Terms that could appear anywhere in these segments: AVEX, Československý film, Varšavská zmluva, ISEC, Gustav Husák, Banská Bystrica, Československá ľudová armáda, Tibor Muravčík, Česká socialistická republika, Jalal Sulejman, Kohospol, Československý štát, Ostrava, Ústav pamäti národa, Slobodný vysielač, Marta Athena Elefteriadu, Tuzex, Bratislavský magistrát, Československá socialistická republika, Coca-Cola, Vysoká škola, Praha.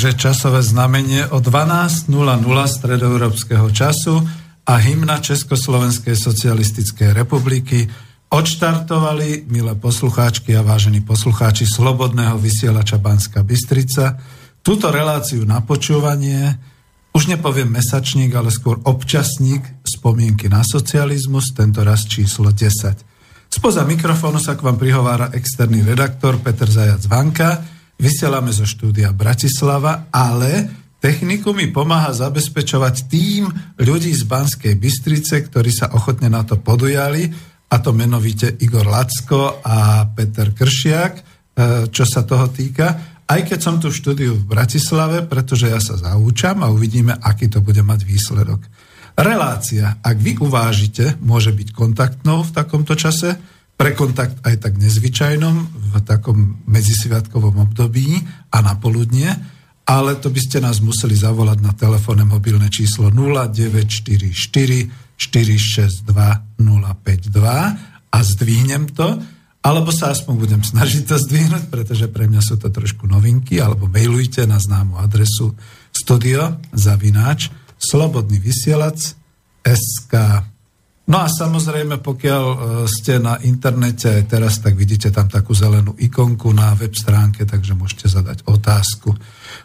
takže časové znamenie o 12.00 stredoeurópskeho času a hymna Československej socialistickej republiky odštartovali, milé poslucháčky a vážení poslucháči Slobodného vysielača Banská Bystrica, túto reláciu na počúvanie, už nepoviem mesačník, ale skôr občasník Spomienky na socializmus, tento raz číslo 10. Spoza mikrofónu sa k vám prihovára externý redaktor Peter Zajac-Vanka. Vysielame zo štúdia Bratislava, ale techniku mi pomáha zabezpečovať tím ľudí z Banskej Bystrice, ktorí sa ochotne na to podujali, a to menovite Igor Lacko a Peter Kršiak, čo sa toho týka. Aj keď som tu v štúdiu v Bratislave, pretože ja sa zaučam a uvidíme, aký to bude mať výsledok. Relácia, ak vy uvážite, môže byť kontaktnou v takomto čase, pre kontakt aj tak nezvyčajnom, v takom medzisviatkovom období a na poludnie, ale to by ste nás museli zavolať na telefónne mobilné číslo 0944 462 052 a zdvihnem to, alebo sa aspoň budem snažiť to zdvihnúť, pretože pre mňa sú to trošku novinky, alebo mailujte na známu adresu studio@slobodnyvysielac.sk. No a samozrejme, pokiaľ ste na internete teraz, tak vidíte tam takú zelenú ikonku na web stránke, takže môžete zadať otázku.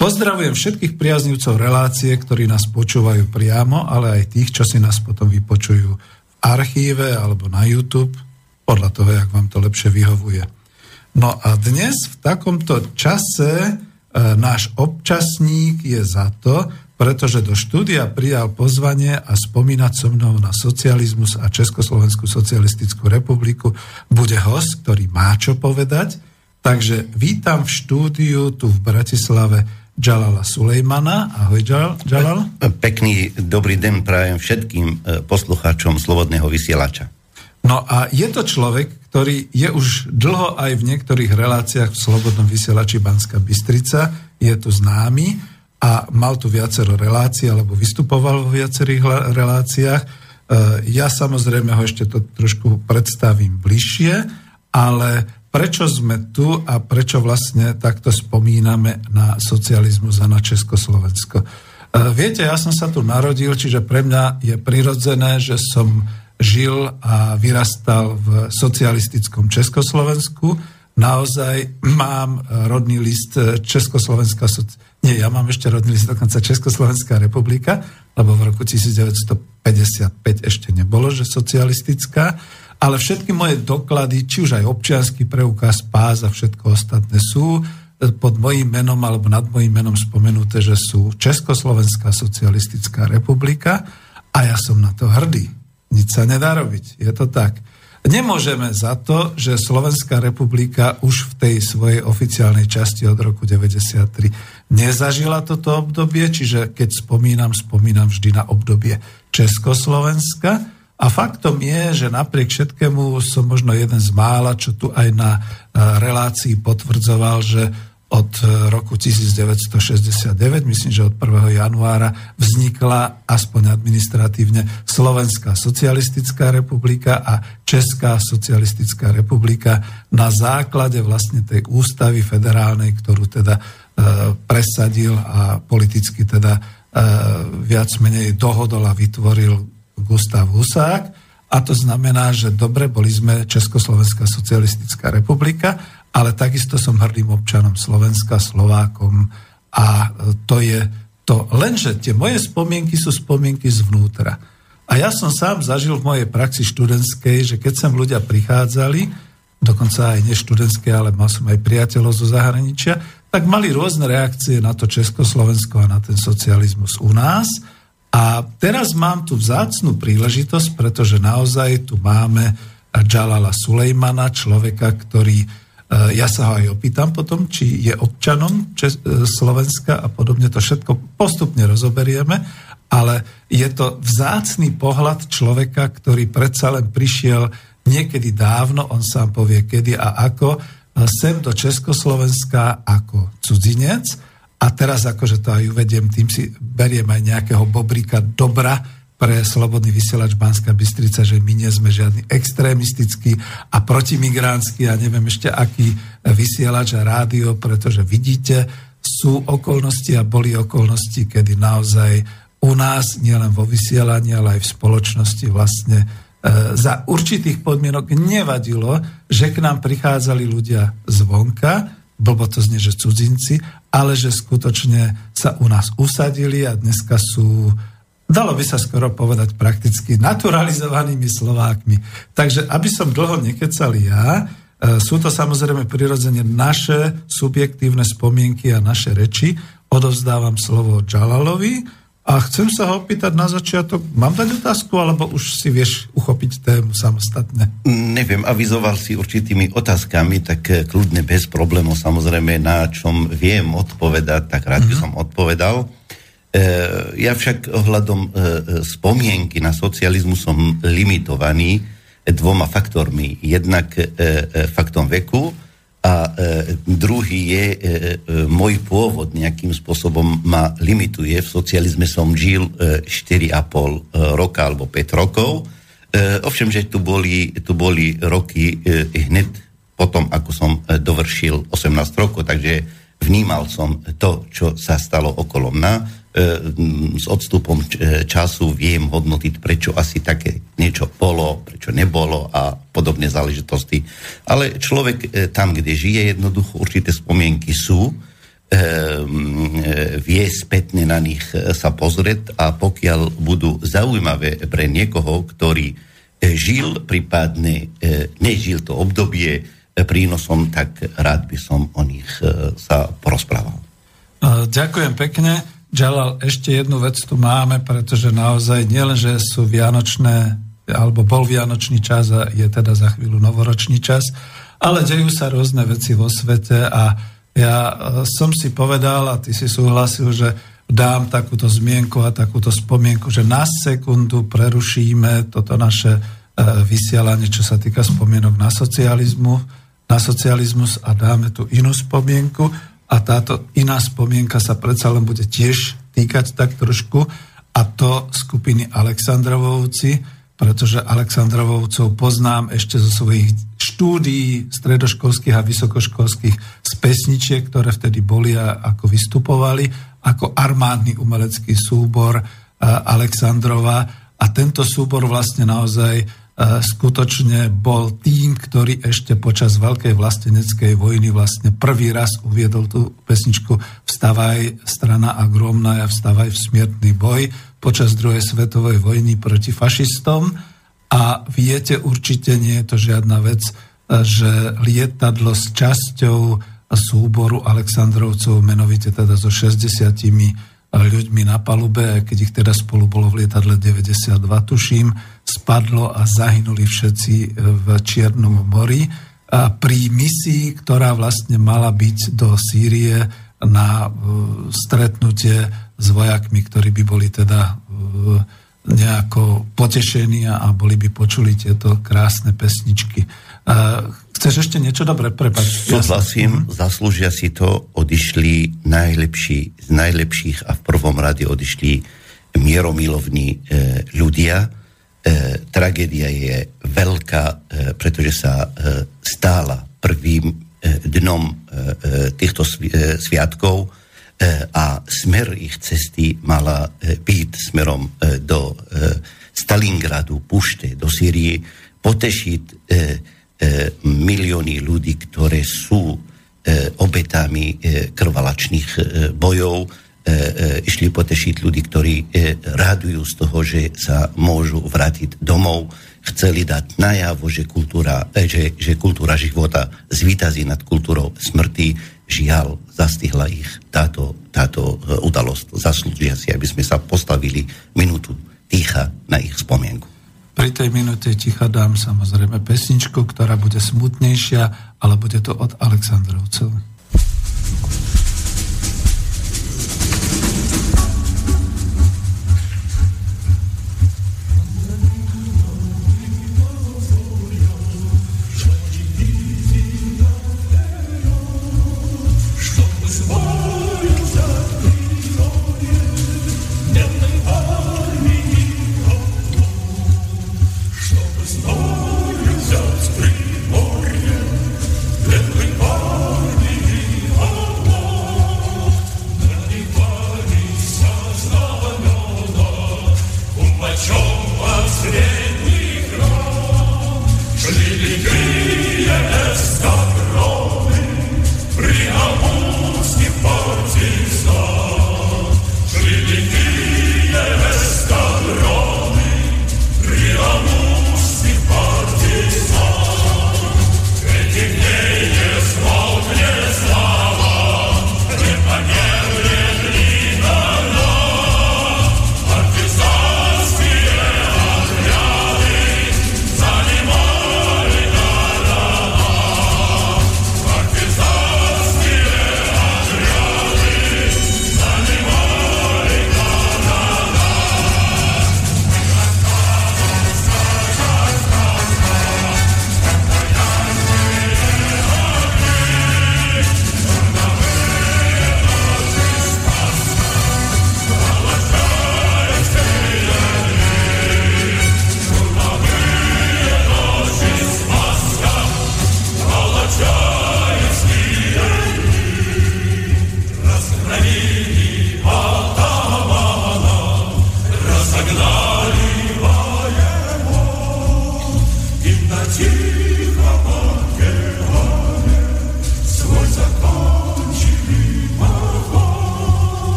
Pozdravujem všetkých priaznivcov relácie, ktorí nás počúvajú priamo, ale aj tých, čo si nás potom vypočujú v archíve alebo na YouTube, podľa toho, jak vám to lepšie vyhovuje. No a dnes v takomto čase náš občasník je za to, pretože do štúdia prijal pozvanie a spomínať so mnou na socializmus a Československú socialistickú republiku bude host, ktorý má čo povedať. Takže vítam v štúdiu tu v Bratislave Jalala Sulejmana. Ahoj, Jalal. Pekný dobrý deň prajem všetkým poslucháčom Slobodného vysielača. No a je to človek, ktorý je už dlho aj v niektorých reláciách v Slobodnom vysielači Banská Bystrica, je tu známy a mal tu viacero relácií, alebo vystupoval vo viacerých reláciách. Ja samozrejme ho ešte to trošku predstavím bližšie, ale prečo sme tu a prečo vlastne takto spomíname na socializmus a na Československo? Viete, ja som sa tu narodil, čiže pre mňa je prirodzené, že som žil a vyrastal v socialistickom Československu. Naozaj mám rodný list ja mám ešte rodný list dokonca Československá republika, lebo v roku 1955 ešte nebolo, že socialistická, ale všetky moje doklady, či už aj občiansky preukaz, pás a všetko ostatné sú pod mojím menom alebo nad mojím menom spomenuté, že sú Československá socialistická republika a ja som na to hrdý. Nič sa nedá robiť, je to tak. Nemôžeme za to, že Slovenská republika už v tej svojej oficiálnej časti od roku 1993 nezažila toto obdobie, čiže keď spomínam vždy na obdobie Československa. A faktom je, že napriek všetkému som možno jeden z mála, čo tu aj na relácii potvrdzoval, že od roku 1969, myslím, že od 1. januára, vznikla aspoň administratívne Slovenská socialistická republika a Česká socialistická republika na základe vlastne tej ústavy federálnej, ktorú teda presadil a politicky teda viac menej dohodol a vytvoril Gustav Husák. A to znamená, že dobre, boli sme Československá socialistická republika, ale takisto som hrdým občanom Slovenska, Slovákom a to je to. Lenže tie moje spomienky sú spomienky zvnútra. A ja som sám zažil v mojej praxi študentskej, že keď sem ľudia prichádzali, dokonca aj neštudentskej, ale mal som aj priateľov zo zahraničia, tak mali rôzne reakcie na to Československo a na ten socializmus u nás. A teraz mám tu vzácnu príležitosť, pretože naozaj tu máme Jalala Sulejmana, človeka, ktorý... Ja sa ho aj opýtam potom, či je občanom Slovenska a podobne, to všetko postupne rozoberieme, ale je to vzácny pohľad človeka, ktorý predsa len prišiel niekedy dávno, on sám povie kedy a ako, sem do Československa ako cudzinec a teraz akože to aj uvediem, tým si beriem aj nejakého bobrika dobra pre Slobodný vysielač Banská Bystrica, že my nie sme žiadny extrémistický a protimigránsky, ja neviem ešte aký vysielač a rádio, pretože vidíte, sú okolnosti a boli okolnosti, kedy naozaj u nás, nielen vo vysielaní, ale aj v spoločnosti vlastne za určitých podmienok nevadilo, že k nám prichádzali ľudia zvonka, blbo to znie, že cudzinci, ale že skutočne sa u nás usadili a dneska sú, dalo by sa skoro povedať, prakticky naturalizovanými Slovákmi. Takže, aby som dlho nekecal ja, sú to samozrejme prirodzene naše subjektívne spomienky a naše reči. Odovzdávam slovo Jalalovi a chcem sa ho opýtať na začiatok, mám dať otázku, alebo už si vieš uchopiť tému samostatne? Neviem, avizoval si určitými otázkami, tak kľudne bez problémov, samozrejme, na čom viem odpovedať, tak rád by som odpovedal. Ja však ohľadom spomienky na socializmu som limitovaný dvoma faktormi. Jednak faktom veku a druhý je môj pôvod, nejakým spôsobom ma limituje. V socializme som žil 4,5 roka alebo 5 rokov. Ovšem, že tu boli roky hneď potom, ako som dovršil 18 rokov, takže vnímal som to, čo sa stalo okolo mňa. S odstupom času viem hodnotiť, prečo asi také niečo bolo, prečo nebolo a podobné záležitosti. Ale človek tam, kde žije, jednoducho určité spomienky sú, vie spätne na nich sa pozrieť a pokiaľ budú zaujímavé pre niekoho, ktorý žil, prípadne nežil to obdobie, prínosom, tak rád by som o nich sa porozprával. Ďakujem pekne. Jalal, ešte jednu vec tu máme, pretože naozaj nielen, že sú vianočné, alebo bol vianočný čas a je teda za chvíľu novoročný čas, ale dejú sa rôzne veci vo svete a ja som si povedal a ty si súhlasil, že dám takúto zmienku a takúto spomienku, že na sekundu prerušíme toto naše vysielanie, čo sa týka spomienok na socializmus a dáme tu inú spomienku a táto iná spomienka sa predsa len bude tiež týkať tak trošku a to skupiny Aleksandrovovci, pretože Aleksandrovcov poznám ešte zo svojich štúdií stredoškolských a vysokoškolských z pesničiek, ktoré vtedy boli a ako vystupovali, ako armádny umelecký súbor Aleksandrova a tento súbor vlastne naozaj skutočne bol tým, ktorý ešte počas Veľkej vlasteneckej vojny vlastne prvý raz uviedol tú pesničku Vstavaj, strana agromná, vstavaj v smiertný boj počas druhej svetovej vojny proti fašistom. A viete, určite nie je to žiadna vec, že lietadlo s časťou súboru Alexandrovcov, menovite teda so 60 ľuďmi na palube, keď ich teda spolu bolo v lietadle 92, tuším, spadlo a zahynuli všetci v Čiernom mori a pri misii, ktorá vlastne mala byť do Sýrie na stretnutie s vojakmi, ktorí by boli teda nejako potešení a boli by počuli tieto krásne pesničky. Chceš ešte niečo? Dobre, prepáč. Súhlasím, zaslúžia si to, odišli najlepší z najlepších a v prvom rade odišli mieromilovní ľudia. Tragédia je veľká, pretože sa stála prvým dnom týchto sviatkov a smer ich cesty mala byť smerom do Stalingradu, Pušte, do Sýrie, potešiť milióny ľudí, ktoré sú obetami krvalačných bojov. Išli potešiť ľudí, ktorí radujú z toho, že sa môžu vrátiť domov. Chceli dať najavo, že kultúra života zvíťazí nad kultúrou smrti. Žiaľ, zastihla ich táto udalosť. Zaslúžia si, aby sme sa postavili minútu ticha na ich spomienku. Pri tej minúte ticha dám samozrejme pesničku, ktorá bude smutnejšia, ale bude to od Alexandrovcov. Let me party, oh,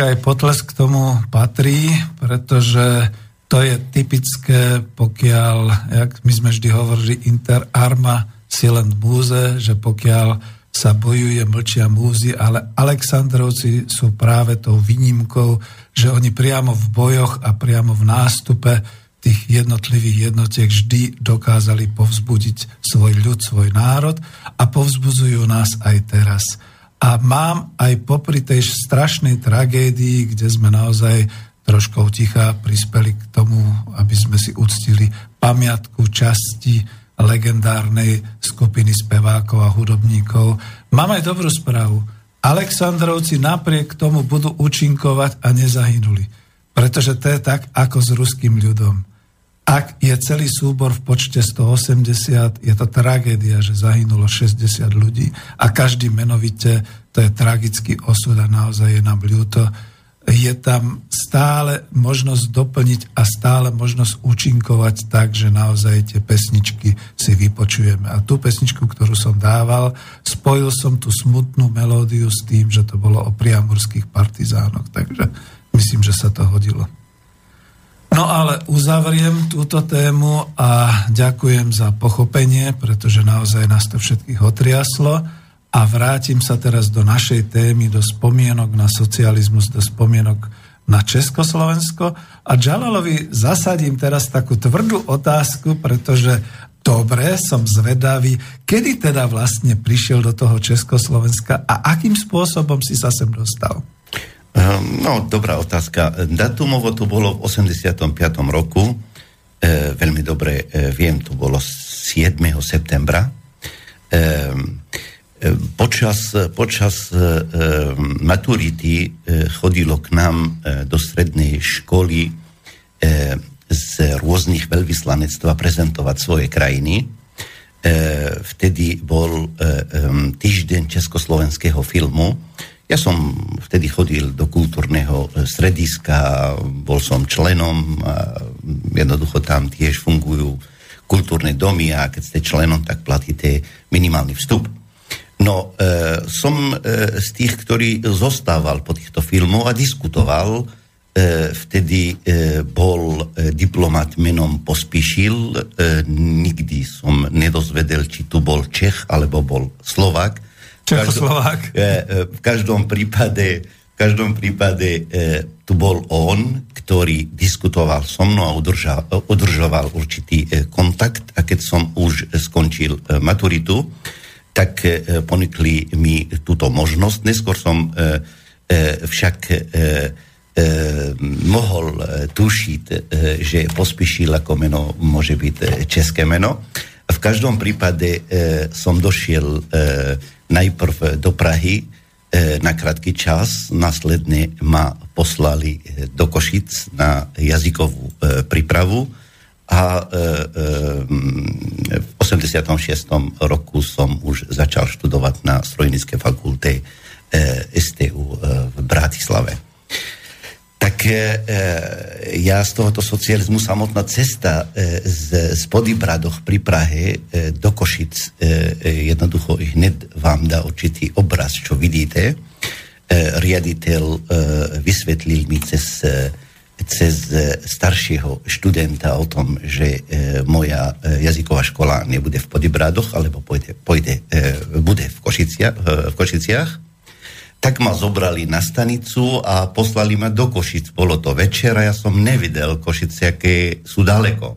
Aj potlesk k tomu patrí, pretože to je typické, pokiaľ, jak my sme vždy hovorili, inter arma silent múze, že pokiaľ sa bojuje, mlčia múzy, ale Aleksandrovci sú práve tou výnimkou, že oni priamo v bojoch a priamo v nástupe tých jednotlivých jednotiek vždy dokázali povzbudiť svoj ľud, svoj národ a povzbudzujú nás aj teraz. A mám aj popri tej strašnej tragédii, kde sme naozaj troškou ticha prispeli k tomu, aby sme si uctili pamiatku časti legendárnej skupiny spevákov a hudobníkov. Mám aj dobrú správu. Aleksandrovci napriek tomu budú účinkovať a nezahynuli. Pretože to je tak, ako s ruským ľudom. Ak je celý súbor v počte 180, je to tragédia, že zahynulo 60 ľudí a každý menovite, to je tragický osud a naozaj je nám ľúto. Je tam stále možnosť doplniť a stále možnosť účinkovať tak, že naozaj tie pesničky si vypočujeme. A tú pesničku, ktorú som dával, spojil som tú smutnú melódiu s tým, že to bolo o priamurských partizánoch, takže myslím, že sa to hodilo. No ale uzavriem túto tému a ďakujem za pochopenie, pretože naozaj nás to všetkých otriaslo a vrátim sa teraz do našej témy, do spomienok na socializmus, do spomienok na Československo a Džalalovi zasadím teraz takú tvrdú otázku, pretože dobre, som zvedavý, kedy teda vlastne prišiel do toho Československa a akým spôsobom si sa sem dostal? No, dobrá otázka. Datumovo to bolo v 85. roku. Veľmi dobre viem, to bolo 7. septembra. Počas maturity chodilo k nám do strednej školy z rôznych veľvyslanectva prezentovať svoje krajiny. Vtedy bol týždeň československého filmu. Ja som vtedy chodil do kultúrneho strediska, bol som členom, jednoducho tam tiež fungujú kultúrne domy a keď ste členom, tak platíte minimálny vstup. No, som z tých, ktorý zostával po týchto filmoch a diskutoval. Vtedy bol diplomat menom Pospíšil, nikdy som nedozvedel, či tu bol Čech alebo bol Slovák. V každom prípade tu bol on, ktorý diskutoval so mnou a udržoval určitý kontakt a keď som už skončil maturitu, tak ponikli mi túto možnosť. Neskôr som však mohol tušiť, že Pospíšil ako meno môže byť české meno. V každom prípade som došiel najprv do Prahy, na krátky čas, následne ma poslali do Košic na jazykovú prípravu a v 86. roku som už začal študovať na Strojníckej fakulte STU v Bratislave. Tak ja z tohoto socializmu samotná cesta z Poděbradoch pri Prahe do Košic jednoducho hneď vám dá určitý obraz, čo vidíte. Riaditeľ vysvetlil mi cez staršieho študenta o tom, že moja jazyková škola nebude v Poděbradoch, alebo bude v Košiciach. Tak ma zobrali na stanicu a poslali ma do Košic. Bolo to večer a ja som nevidel Košice, aké sú daleko.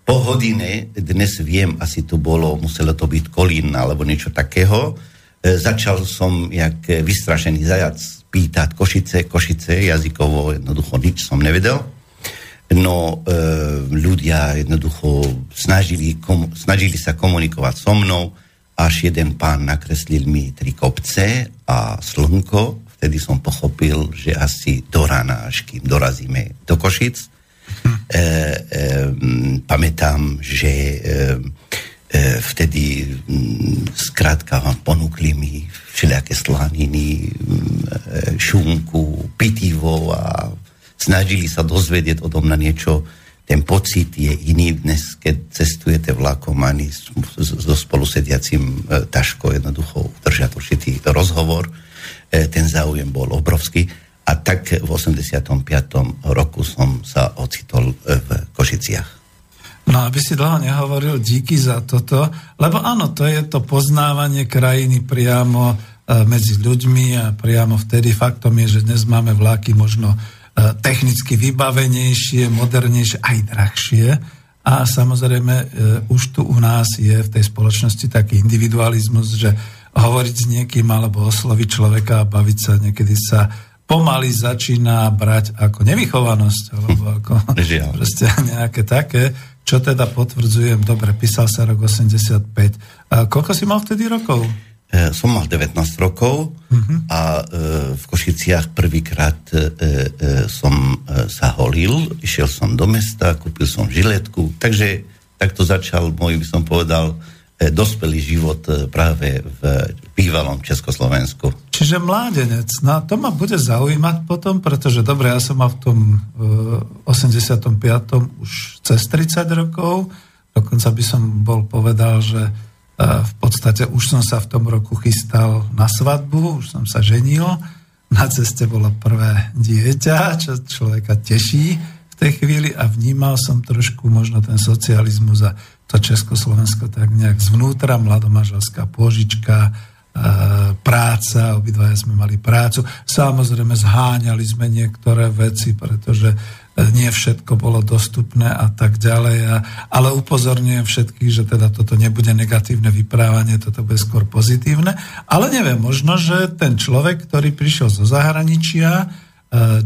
Po hodine, dnes viem, asi to bolo, muselo to byť Kolín alebo niečo takého, začal som, jak vystrašený zajac, pýtať Košice, jazykovo jednoducho nič som nevedel. No ľudia jednoducho snažili sa komunikovať so mnou, až jeden pán nakreslil mi tri kopce a slnko. Vtedy som pochopil, že asi do rána, až kým dorazíme do Košic. Pamätám, že vtedy skrátka vám ponúkli mi všelijaké slaniny, šunku, pitivo a snažili sa dozvedieť odo mňa niečo. Ten pocit je iný dnes, keď cestujete vlakom ani so spolusediacím ťažko jednoducho udržať určitý rozhovor. Ten záujem bol obrovský. A tak v 85. roku som sa ocitol v Košiciach. No, aby si dlho nehovoril, díky za toto, lebo áno, to je to poznávanie krajiny priamo medzi ľuďmi a priamo vtedy faktom je, že dnes máme vlaky možno technicky vybavenejšie, modernejšie, aj drahšie. A samozrejme, už tu u nás je v tej spoločnosti taký individualizmus, že hovoriť s niekým alebo osloviť človeka a baviť sa niekedy sa pomaly začína brať ako nevychovanosť, alebo ako proste nejaké také, čo teda potvrdzujem. Dobre, písal sa rok 85. A koľko si mal vtedy rokov? Som mal 19 rokov a v Košiciach prvýkrát som sa holil, išiel som do mesta, kúpil som žiletku, takže takto začal môj, by som povedal, dospelý život práve v bývalom Československu. Čiže mládenec, no to ma bude zaujímať potom, pretože dobre, ja som mal v tom 85. už cez 30 rokov, dokonca by som bol povedal, že v podstate už som sa v tom roku chystal na svadbu, už som sa ženil, na ceste bolo prvé dieťa, čo človeka teší v tej chvíli a vnímal som trošku možno ten socializmus a to Československo tak nejak zvnútra, mladomanželská pôžička, práca, obidvaja sme mali prácu. Samozrejme zháňali sme niektoré veci, pretože nie všetko bolo dostupné a tak ďalej. Ale upozorňujem všetkých, že teda toto nebude negatívne vyprávanie, toto bude skôr pozitívne. Ale neviem, možno, že ten človek, ktorý prišiel zo zahraničia,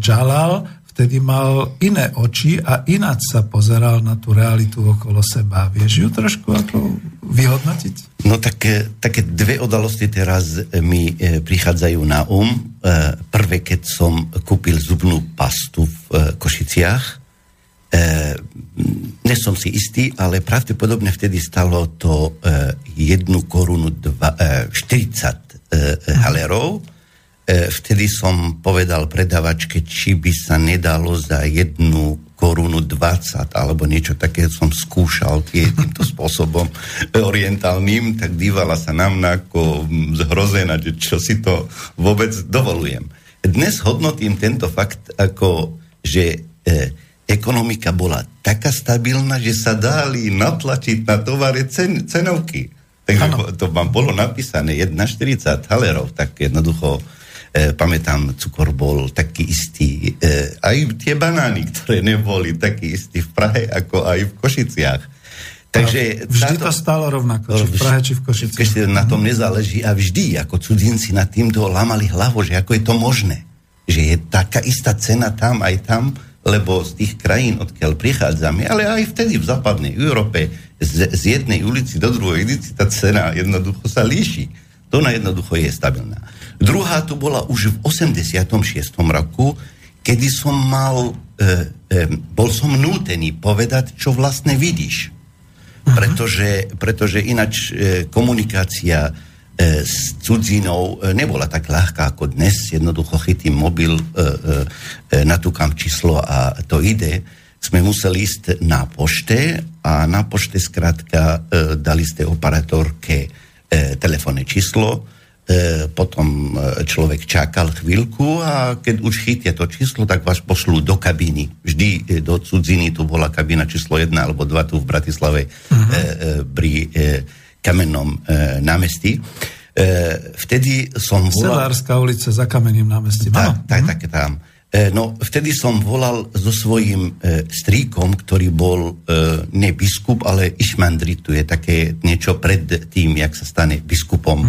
Jalal, vtedy mal iné oči a ináč sa pozeral na tú realitu okolo seba. Vieš ju trošku ako vyhodnotiť? No také dve udalosti teraz mi prichádzajú na . Prvé, keď som kúpil zubnú pastu v Košiciach. Nie som si istý, ale pravdepodobne vtedy stalo to 1 korunu 40 halerov. Vtedy som povedal predavačke, či by sa nedalo za 1 korunu 20 alebo niečo také, som skúšal týmto spôsobom orientálnym, tak dívala sa na mňa ako zhrozená, že čo si to vôbec dovolujem. Dnes hodnotím tento fakt ako, že ekonomika bola taká stabilná, že sa dali natlačiť na tovare cenovky. Takže to vám bolo napísané 1,40 halerov, tak jednoducho pamätám, cukor bol taký istý, aj tie banány, ktoré neboli taký istý v Prahe, ako aj v Košiciach. Takže vždy to stálo rovnako, či v Prahe, či v Košiciach. Na tom nezáleží a vždy, ako cudzinci nad týmto lámali hlavu, že ako je to možné, že je taká istá cena tam aj tam, lebo z tých krajín, odkiaľ prichádzame, ale aj vtedy v západnej Európe, z jednej ulici do druhej ulici tá cena jednoducho sa líši. To na jednoducho je stabilná. Druhá tu bola už v 86. roku, kedy som mal, bol som nútený povedať, čo vlastne vidíš. Pretože ináč komunikácia s cudzinou nebola tak ľahká ako dnes. Jednoducho chytím mobil, natúkam číslo a to ide. Sme museli ísť na pošte a na pošte skrátka dali ste operatorke telefónne číslo, potom človek čakal chvíľku a keď už chytia to číslo, tak vás pošlú do kabíny. Vždy do cudziny, tu bola kabína číslo 1 alebo 2 tu v Bratislave pri Kamennom námestí. Vtedy som volal... Selárska ulica za Kamenným námestím. Tak, tam. No, vtedy som volal so svojím strýkom, ktorý bol ne biskup, ale išmandri, tu je také niečo pred tým, jak sa stane biskupom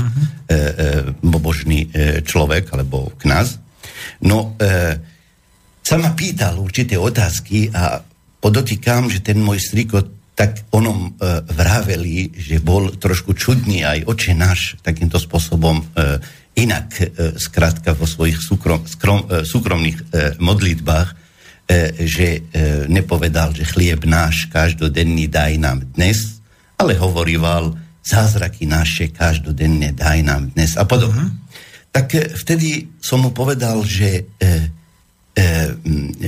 božný človek, alebo kňaz. No, sa ma pýtal určité otázky a podotýkam, že ten môj strýko tak onom vraveli, že bol trošku čudný aj Oče náš takýmto spôsobom inak, skrátka vo svojich súkromných modlitbách, že nepovedal, že chlieb náš každodenný daj nám dnes, ale hovoríval zázraky naše každodenné daj nám dnes a podobne. Tak vtedy som mu povedal, že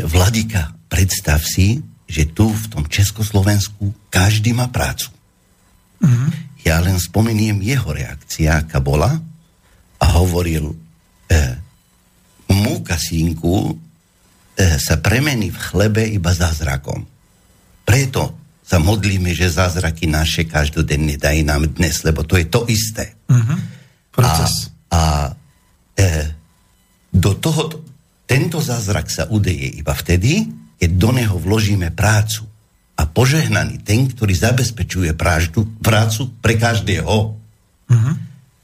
vladika, predstav si, že tu v tom Československu každý má prácu. Ja len spomeniem jeho reakcia, aká bola, a hovoril, múka, synku, sa premení v chlebe iba zázrakom. Preto sa modlíme, že zázraky naše každodenne daj nám dnes, lebo to je to isté. Do toho, tento zázrak sa udeje iba vtedy, keď do neho vložíme prácu. A požehnaný ten, ktorý zabezpečuje prácu pre každého.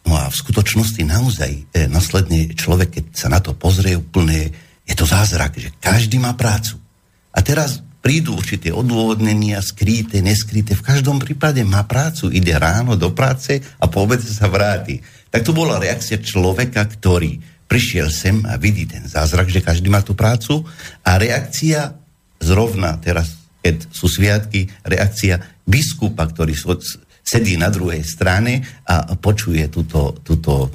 No a v skutočnosti naozaj následne človek, keď sa na to pozrie úplne, je to zázrak, že každý má prácu. A teraz prídu určité odôvodnenia, skryté, neskryté. V každom prípade má prácu, ide ráno do práce a po obede sa vráti. Tak to bola reakcia človeka, ktorý prišiel sem a vidí ten zázrak, že každý má tú prácu, a reakcia zrovna teraz, keď sú sviatky, reakcia biskupa, ktorý sedí na druhej strane a počuje túto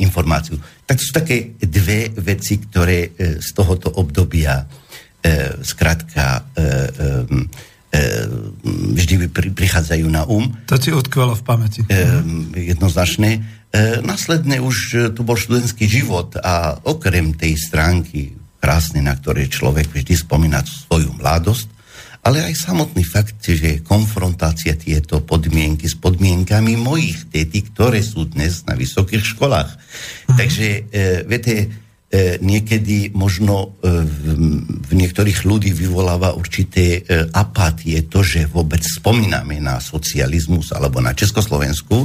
informáciu. Tak sú také dve veci, ktoré z tohoto obdobia vždy prichádzajú na um. To ti utkvelo v pamäti. Jednoznačne. Následne už tu bol študentský život a okrem tej stránky krásnej, na ktorej človek vždy spomína svoju mladosť, ale aj samotný fakt, že konfrontácia tieto podmienky s podmienkami mojich detí, ktoré sú dnes na vysokých školách. Takže, viete, niekedy možno v niektorých ľudí vyvoláva určité apatie to, že vôbec spomíname na socializmus alebo na Československu,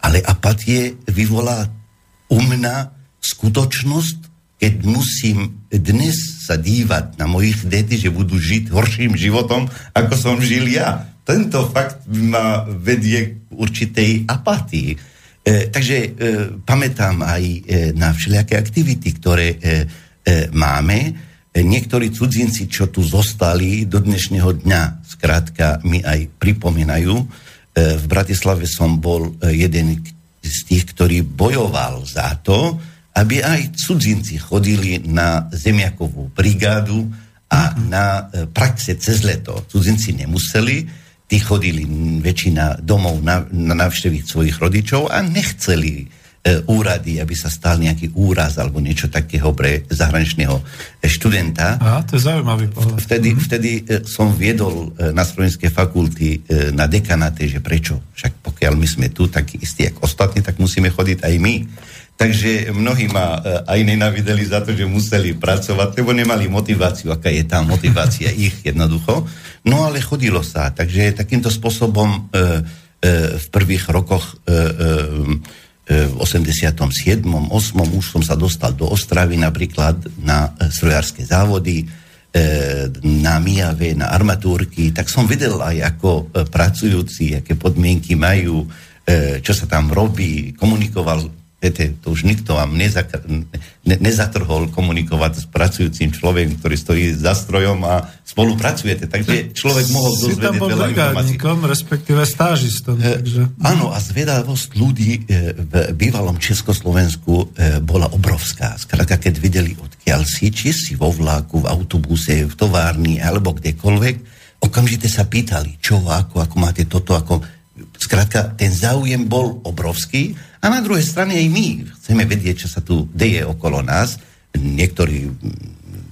ale apatie vyvolá u mňa skutočnosť, keď musím dnes sa dívať na mojich detí, že budú žiť horším životom, ako som žil ja. Tento fakt ma vedie k určitej apatii. Takže pamätám aj na všelijaké aktivity, ktoré máme. Niektorí cudzinci, čo tu zostali do dnešného dňa, skrátka mi aj pripomínajú. V Bratislave som bol jeden z tých, ktorý bojoval za to, aby aj cudzinci chodili na zemiakovú brigádu a na praxe cez leto. Cudzinci nemuseli, tí chodili väčšina domov na navšteviť svojich rodičov a nechceli úrady, aby sa stal nejaký úraz alebo niečo takého pre zahraničného študenta. To je zaujímavý pohľad. Vtedy som viedol na Strojníckej fakulty na dekanáte, že prečo? Však pokiaľ my sme tu takí istí, ako ostatní, tak musíme chodiť aj my. Takže mnohí ma aj nenávideli za to, že museli pracovať, lebo nemali motiváciu, aká je tá motivácia ich jednoducho. No ale chodilo sa, takže takýmto spôsobom v prvých rokoch v 87. 8. už som sa dostal do Ostravy napríklad na strojárske závody, na Mijave, na armatúrky, tak som videl aj ako pracujúci, aké podmienky majú, čo sa tam robí, komunikoval to už nikto vám nezatrhol komunikovať s pracujúcim človekom, ktorý stojí za strojom a spolupracujete. Takže človek mohol dozvedieť veľa informácií. Si tam bol respektíve stážistom. Takže. Áno, a zvedavosť ľudí v bývalom Československu bola obrovská. Skrátka, keď videli odkiaľ si, či si vo vláku, v autobuse, v továrni alebo kdekoľvek, okamžite sa pýtali, čo, ako máte toto, ako... Skrátka, ten záujem bol obrovský. A na druhej strane aj my chceme vedieť, čo sa tu deje okolo nás. Niektorí,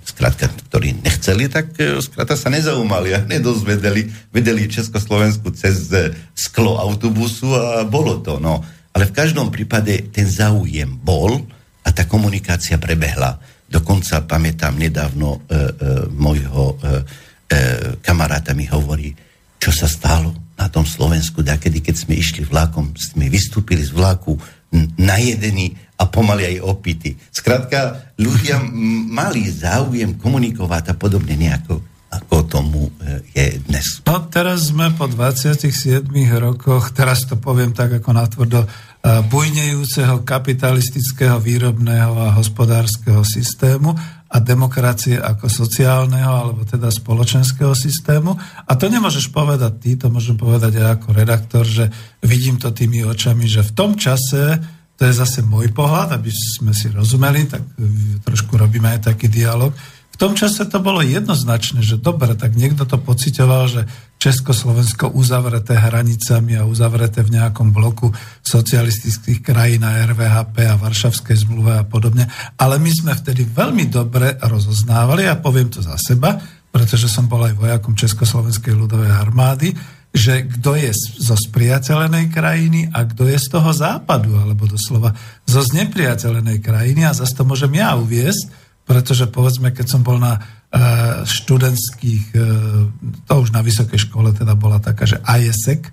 skrátka, ktorí nechceli, tak skrátka sa nezaujímali a nedozvedeli. Vedeli Československu cez sklo autobusu a bolo to. No. Ale v každom prípade ten záujem bol a tá komunikácia prebehla. Dokonca pamätám nedávno môjho kamaráta mi hovorí, čo sa stalo na tom Slovensku, dakedy, keď sme išli vlakom, sme vystúpili z vlaku najedení a pomaly aj opity. Skrátka, ľudia mali záujem komunikovať a podobne nejako, ako tomu je dnes. No, teraz sme po 27 rokoch, teraz to poviem tak, ako natvrdo, bujnejúceho kapitalistického výrobného a hospodárskeho systému a demokracie ako sociálneho alebo teda spoločenského systému. A to nemôžeš povedať ty, to môžem povedať aj ako redaktor, že vidím to tými očami, že v tom čase, to je zase môj pohľad, aby sme si rozumeli, tak trošku robíme aj taký dialog. V tom čase to bolo jednoznačné, že dobre, tak niekto to pociťoval, že Československo uzavreté hranicami a uzavreté v nejakom bloku socialistických krajín a RVHP a Varšavskej zmluve a podobne. Ale my sme vtedy veľmi dobre rozoznávali, a poviem to za seba, pretože som bol aj vojakom Československej ľudovej armády, že kto je zo spriateľenej krajiny a kto je z toho západu, alebo doslova zo znepriateľenej krajiny. A zase to môžem ja uviesť, pretože povedzme, keď som bol na študentských, to už na vysokej škole teda bola taká, že ISEC,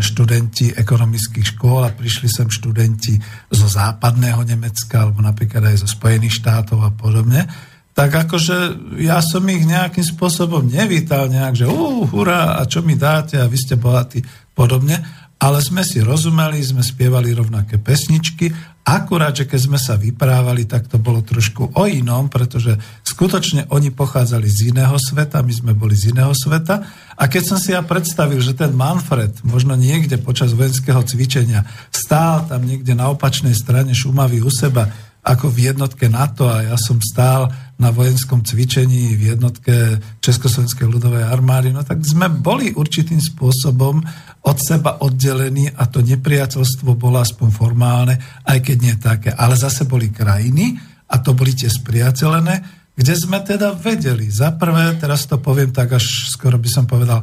študenti ekonomických škôl a prišli sem študenti zo západného Nemecka alebo napríklad aj zo Spojených štátov a podobne, tak akože ja som ich nejakým spôsobom nevítal nejak, že hurá, a čo mi dáte a vy ste bohatí, podobne, ale sme si rozumeli, sme spievali rovnaké pesničky. Akurát, že keď sme sa vyprávali, tak to bolo trošku o inom, pretože skutočne oni pochádzali z iného sveta, my sme boli z iného sveta. A keď som si ja predstavil, že ten Manfred možno niekde počas vojenského cvičenia stál tam niekde na opačnej strane Šumavy u seba, ako v jednotke NATO, a ja som stál na vojenskom cvičení v jednotke Československej ľudovej armády, no tak sme boli určitým spôsobom od seba oddelení a to nepriateľstvo bolo aspoň formálne, aj keď nie také. Ale zase boli krajiny, a to boli tie spriateľené, kde sme teda vedeli. Za prvé, teraz to poviem tak, až skoro by som povedal,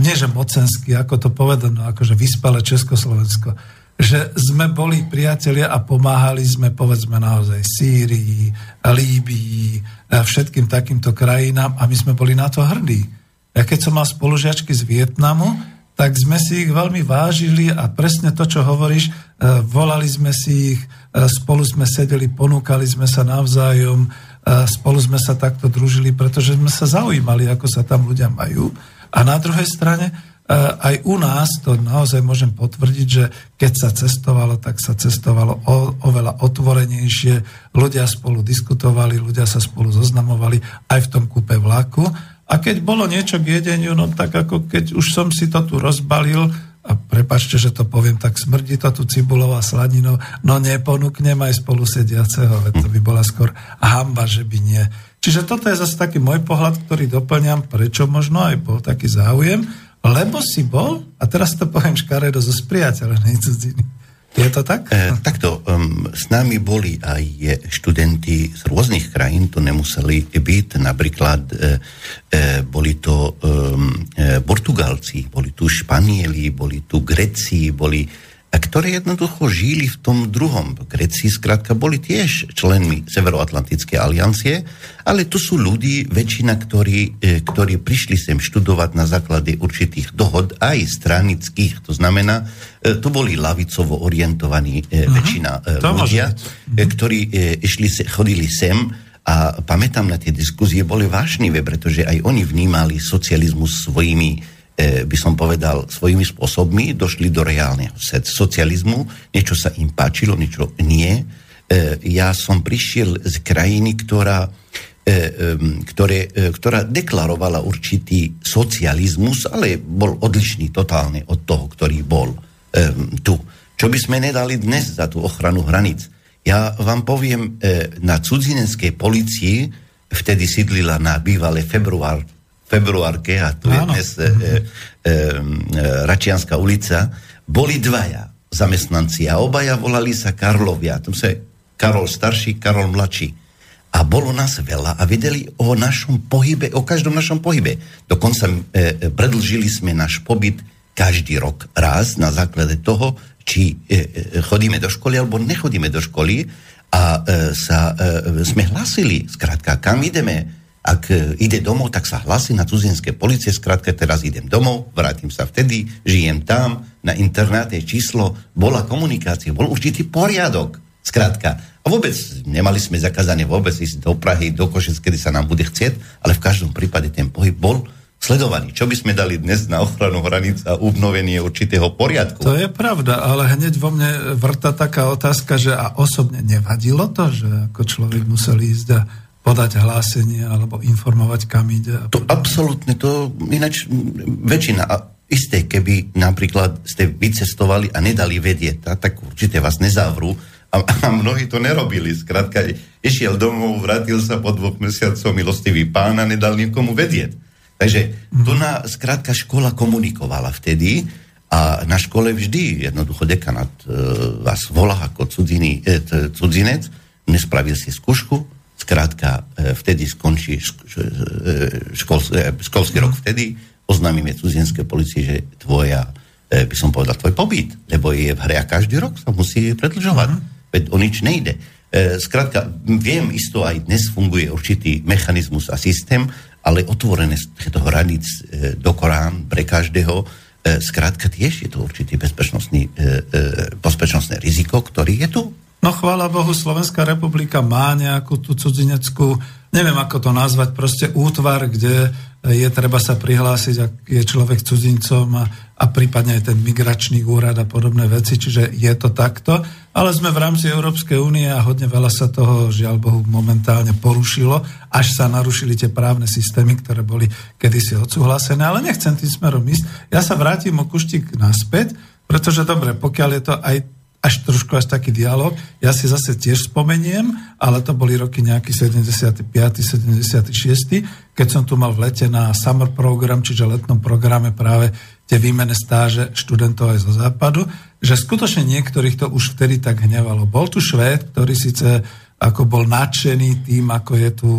nie že mocensky, ako to povedano, akože vyspelé Československo, že sme boli priatelia a pomáhali sme, povedzme, naozaj Sýrii, Líbii a všetkým takýmto krajinám, a my sme boli na to hrdí. Ja keď som mal spolužiačky z Vietnamu, tak sme si ich veľmi vážili a presne to, čo hovoríš, volali sme si ich, spolu sme sedeli, ponúkali sme sa navzájom, spolu sme sa takto družili, pretože sme sa zaujímali, ako sa tam ľudia majú. A na druhej strane, aj u nás, to naozaj môžem potvrdiť, že keď sa cestovalo, tak sa cestovalo oveľa otvorenejšie, ľudia spolu diskutovali, ľudia sa spolu zoznamovali aj v tom kúpe vlaku, a keď bolo niečo k jedeniu, no tak ako keď už som si to tu rozbalil, a prepáčte, že to poviem, tak smrdí to tu cibulou a slaninou, no neponúknem aj spolu sediaceho, to by bola skôr hamba, že by nie. Čiže toto je zase taký môj pohľad, ktorý doplňam, prečo možno aj bol taký záujem, lebo si bol, a teraz to poviem škaredo, zo spriateľenej cudziny. Je to tak? Takto, s nami boli aj študenti z rôznych krajín, to nemuseli byť, napríklad boli to Portugalci, boli tu Španieli, boli tu Gréci, ktoré jednoducho žili v tom druhom. Gréci skrátka boli tiež členmi Severoatlantickej aliancie, ale tu sú ľudí, väčšina, ktorí prišli sem študovať na základe určitých dohod, aj stranických, to znamená, to boli lavicovo orientovaní väčšina ľudia, ktorí chodili sem. A pamätám, na tie diskusie boli vášnivé, pretože aj oni vnímali socializmus svojimi by som povedal, svojimi spôsobmi došli do reálneho socializmu. Niečo sa im páčilo, niečo nie. Ja som prišiel z krajiny, ktorá deklarovala určitý socializmus, ale bol odlišný totálne od toho, ktorý bol tu. Čo by sme nedali dnes za tú ochranu hraníc? Ja vám poviem, na cudzineckej policii vtedy sídlila na bývalé februárke, a tu je dnes Račianska ulica, boli dvaja zamestnanci a obaja volali sa Karlovia. Tam sa Karol starší, Karol mladší. A bolo nás veľa a vedeli o našom pohybe, o každom našom pohybe. Dokonca predlžili sme náš pobyt každý rok raz na základe toho, či chodíme do školy alebo nechodíme do školy, a sme hlásili, skrátka, kam ideme. Ak ide domov, tak sa hlási na cudzinské policie, skrátka, teraz idem domov, vrátim sa vtedy, žijem tam, na internáte číslo, bola komunikácia, bol určitý poriadok, skrátka. A vôbec nemali sme zakázané vôbec ísť do Prahy, do Košic, kedy sa nám bude chcieť, ale v každom prípade ten pohyb bol sledovaný. Čo by sme dali dnes na ochranu hraníc a obnovenie určitého poriadku? To je pravda, ale hneď vo mne vrta taká otázka, že a osobne nevadilo to, že ako človek musel ísť a podať hlásenie alebo informovať, kam ide? To absolútne, to ináč väčšina. A isté, keby napríklad ste vycestovali a nedali vedieť, tak určite vás nezavrú. A mnohí to nerobili. Skrátka, išiel domov, vrátil sa po 2 mesiacoch, milostivý pán, a nedal nikomu vedieť. Takže tu na, skrátka, škola komunikovala vtedy a na škole vždy jednoducho dekanát vás volá ako cudzinec, nespravil si skúšku, skrátka, vtedy skončí školský rok vtedy, oznámime cudzinskej policii, že by som povedal, tvoj pobyt, lebo je v hre a každý rok sa musí predlžovať, veď o nič nejde. Skrátka, viem, isto aj dnes funguje určitý mechanizmus a systém, ale otvorené z týchto hraníc do Korán pre každého, skrátka, tiež je to určitý bezpečnostné riziko, ktorý je tu. No chvála Bohu, Slovenská republika má nejakú tú cudzineckú, neviem ako to nazvať, proste útvar, kde je treba sa prihlásiť, ak je človek cudzincom, a prípadne aj ten migračný úrad a podobné veci, čiže je to takto. Ale sme v rámci Európskej únie a hodne veľa sa toho, žiaľ Bohu, momentálne porušilo, až sa narušili tie právne systémy, ktoré boli kedysi odsúhlasené, ale nechcem tým smerom ísť. Ja sa vrátim o kuštík naspäť, pretože dobre, pokiaľ je to aj až trošku až taký dialog. Ja si zase tiež spomeniem, ale to boli roky nejaký 75., 76., keď som tu mal v lete na summer program, čiže letnom programe práve tie výmenné stáže študentov aj zo západu, že skutočne niektorých to už vtedy tak hnevalo. Bol tu Švéd, ktorý síce ako bol nadšený tým, ako je tu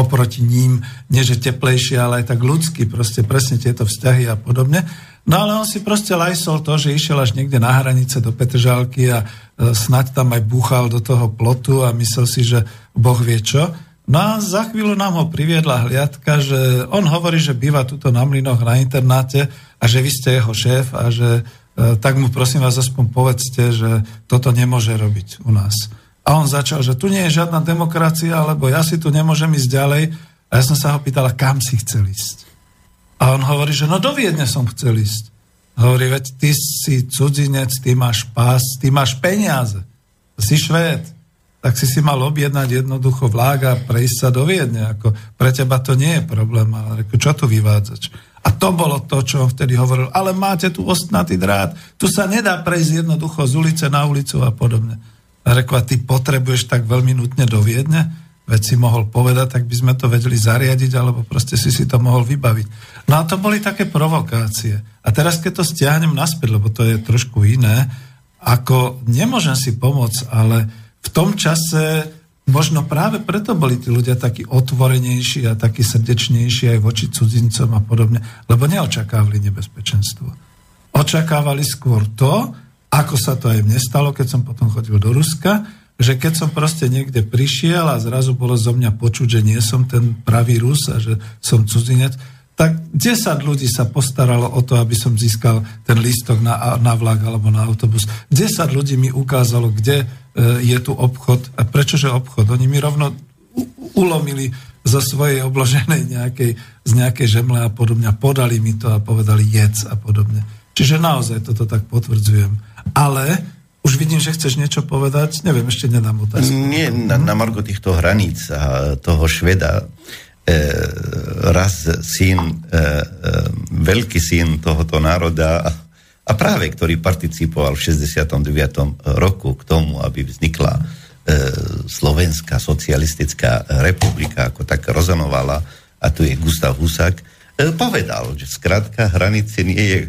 oproti ním, nie že teplejšie, ale aj tak ľudský, proste presne tieto vzťahy a podobne. No ale on si proste lajsol to, že išiel až niekde na hranice do Petržalky a snáď tam aj búchal do toho plotu a myslel si, že Boh vie čo. No a za chvíľu nám ho priviedla hliadka, že on hovorí, že býva tuto na Mlynoch na internáte a že vy ste jeho šéf a že tak mu prosím vás aspoň povedzte, že toto nemôže robiť u nás. A on začal, že tu nie je žiadna demokracia, alebo ja si tu nemôžem ísť ďalej. A ja som sa ho pýtala, kam si chcel ísť. A on hovorí, že no do Viedne som chcel ísť. Hovorí, veď ty si cudzinec, ty máš pás, ty máš peniaze. Si Švéd. Tak si mal objednať jednoducho vlák a prejsť sa do Viedne. Ako, pre teba to nie je problém. Ale ako, čo tu vyvádzaš? A to bolo to, čo on vtedy hovoril. Ale máte tu ostnatý drát. Tu sa nedá prejsť jednoducho z ulice na ulicu a podobne. A rekla, ty potrebuješ tak veľmi nutne do Viedne? Veď si mohol povedať, tak by sme to vedeli zariadiť, alebo proste si to mohol vybaviť. No a to boli také provokácie. A teraz, keď to stiahnem naspäť, lebo to je trošku iné, ako nemôžem si pomôcť, ale v tom čase možno práve preto boli tí ľudia takí otvorenejší a takí srdečnejší aj voči cudzincom a podobne, lebo neočakávali nebezpečenstvo. Očakávali skôr to, ako sa to aj mne stalo, keď som potom chodil do Ruska, že keď som proste niekde prišiel a zrazu bolo zo mňa počuť, že nie som ten pravý Rus a že som cudzinec, tak 10 ľudí sa postaralo o to, aby som získal ten lístok na vlak alebo na autobus. 10 ľudí mi ukázalo, kde je tu obchod. A prečože obchod? Oni mi rovno ulomili zo svojej obloženej nejakej, z nejakej žemle a podobne. Podali mi to a povedali jedz a podobne. Čiže naozaj toto tak potvrdzujem. Ale už vidím, že chceš niečo povedať. Neviem, ešte nedám otázku. Nie, na margo týchto hraníc a toho Šveda. Raz syn, veľký syn tohoto národa a práve, ktorý participoval v 69. roku k tomu, aby vznikla Slovenská socialistická republika, ako tak rozanovala, a tu je Gustav Husák, povedal, že skrátka hranice nie je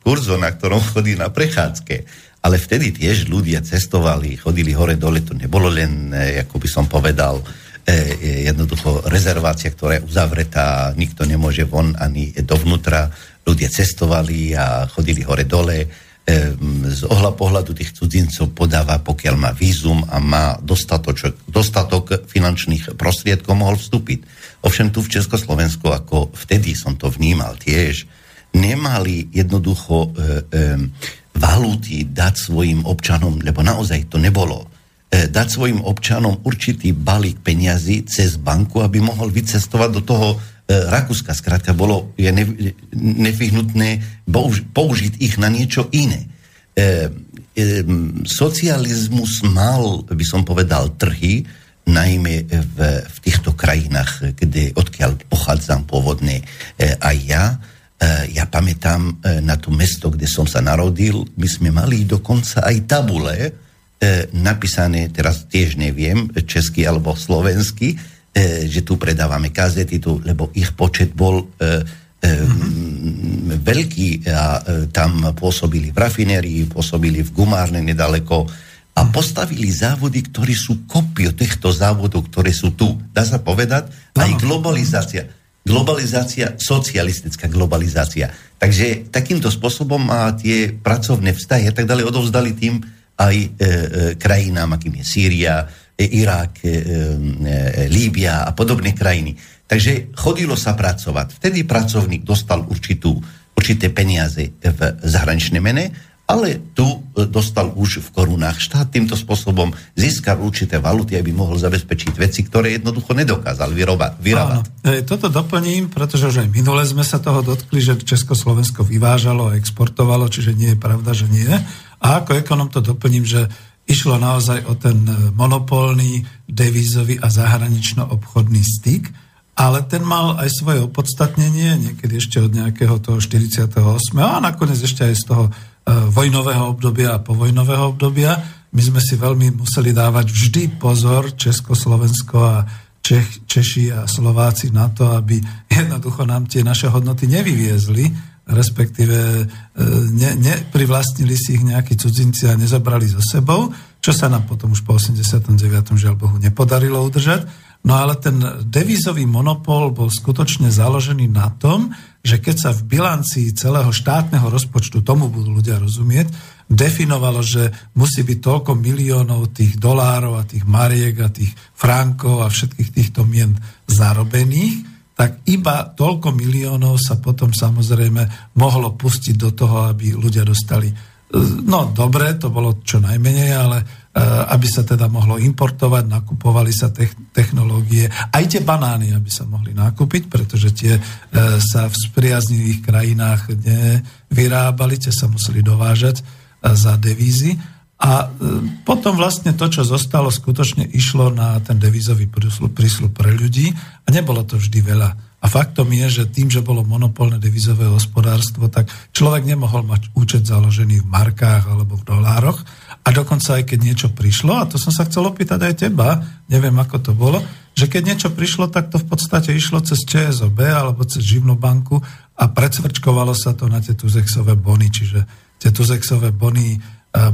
kurzo, na ktorom chodí na prechádzke. Ale vtedy tiež ľudia cestovali, chodili hore-dole, to nebolo len, ako by som povedal, jednoducho rezervácia, ktorá je uzavretá, nikto nemôže von ani dovnútra. Ľudia cestovali a chodili hore-dole. Z ohľa pohľadu tých cudzincov podáva, pokiaľ má vízum a má dostatok finančných prostriedkov, mohol vstúpiť. Ovšem tu v Československu, ako vtedy som to vnímal tiež, nemali jednoducho valúty dať svojim občanom, lebo naozaj to nebolo. Dať svojim občanom určitý balík peňazí cez banku, aby mohol vycestovať do toho Rakúska. Skrátka bolo nevyhnutné použiť ich na niečo iné. Socializmus mal, by som povedal, trhy, najmä v týchto krajinách, kde, odkiaľ pochádzam pôvodne aj ja. Ja pamätám na to mesto, kde som sa narodil. My sme mali dokonca aj tabule napísané, teraz tiež neviem, česky alebo slovensky, že tu predávame kazety, lebo ich počet bol veľký a tam pôsobili v rafinérii, pôsobili v gumárne nedaleko a postavili závody, ktoré sú kopiou týchto závodov, ktoré sú tu. Dá sa povedať aj globalizácia. Globalizácia, socialistická globalizácia. Takže takýmto spôsobom má tie pracovné vztahy a tak ďalej odovzdali tým aj krajinám, akým je Sýria, Irak, Líbia a podobné krajiny. Takže chodilo sa pracovať. Vtedy pracovník dostal určité peniaze v zahraničnej mene, ale tu dostal už v korunách. Štát týmto spôsobom získal určité valuty, aby mohol zabezpečiť veci, ktoré jednoducho nedokázal vyrábať. Áno. Toto doplním, pretože už aj minule sme sa toho dotkli, že Československo vyvážalo a exportovalo, čiže nie je pravda, že nie. A ako ekonom to doplním, že išlo naozaj o ten monopolný, devízový a zahranično-obchodný styk, ale ten mal aj svoje opodstatnenie, niekedy ešte od nejakého toho 48. a nakoniec ešte aj z toho vojnového obdobia a povojnového obdobia. My sme si veľmi museli dávať vždy pozor, Československo a Češi a Slováci, na to, aby jednoducho nám tie naše hodnoty nevyviezli, respektíve neprivlastnili si ich nejakí cudzinci a nezabrali so sebou, čo sa nám potom už po 89. žiaľ Bohu nepodarilo udržať. No ale ten devízový monopol bol skutočne založený na tom, že keď sa v bilancii celého štátneho rozpočtu, tomu budú ľudia rozumieť, definovalo, že musí byť toľko miliónov tých dolárov a tých mariek a tých frankov a všetkých týchto mien zarobených, tak iba toľko miliónov sa potom samozrejme mohlo pustiť do toho, aby ľudia dostali. No dobre, to bolo čo najmenej, ale aby sa teda mohlo importovať, nakupovali sa technológie, aj tie banány, aby sa mohli nakúpiť, pretože tie sa v spriaznivých krajinách nevyrábali, tie sa museli dovážať za devízy. A potom vlastne to, čo zostalo, skutočne išlo na ten devízový prísľub pre ľudí a nebolo to vždy veľa. A faktom je, že tým, že bolo monopolné devízové hospodárstvo, tak človek nemohol mať účet založený v markách alebo v dolároch a dokonca aj keď niečo prišlo, a to som sa chcel opýtať aj teba, neviem ako to bolo, že keď niečo prišlo, tak to v podstate išlo cez ČSOB alebo cez Živnú banku a precvrčkovalo sa to na tie tuzexové bony, čiže tie tuzexové bony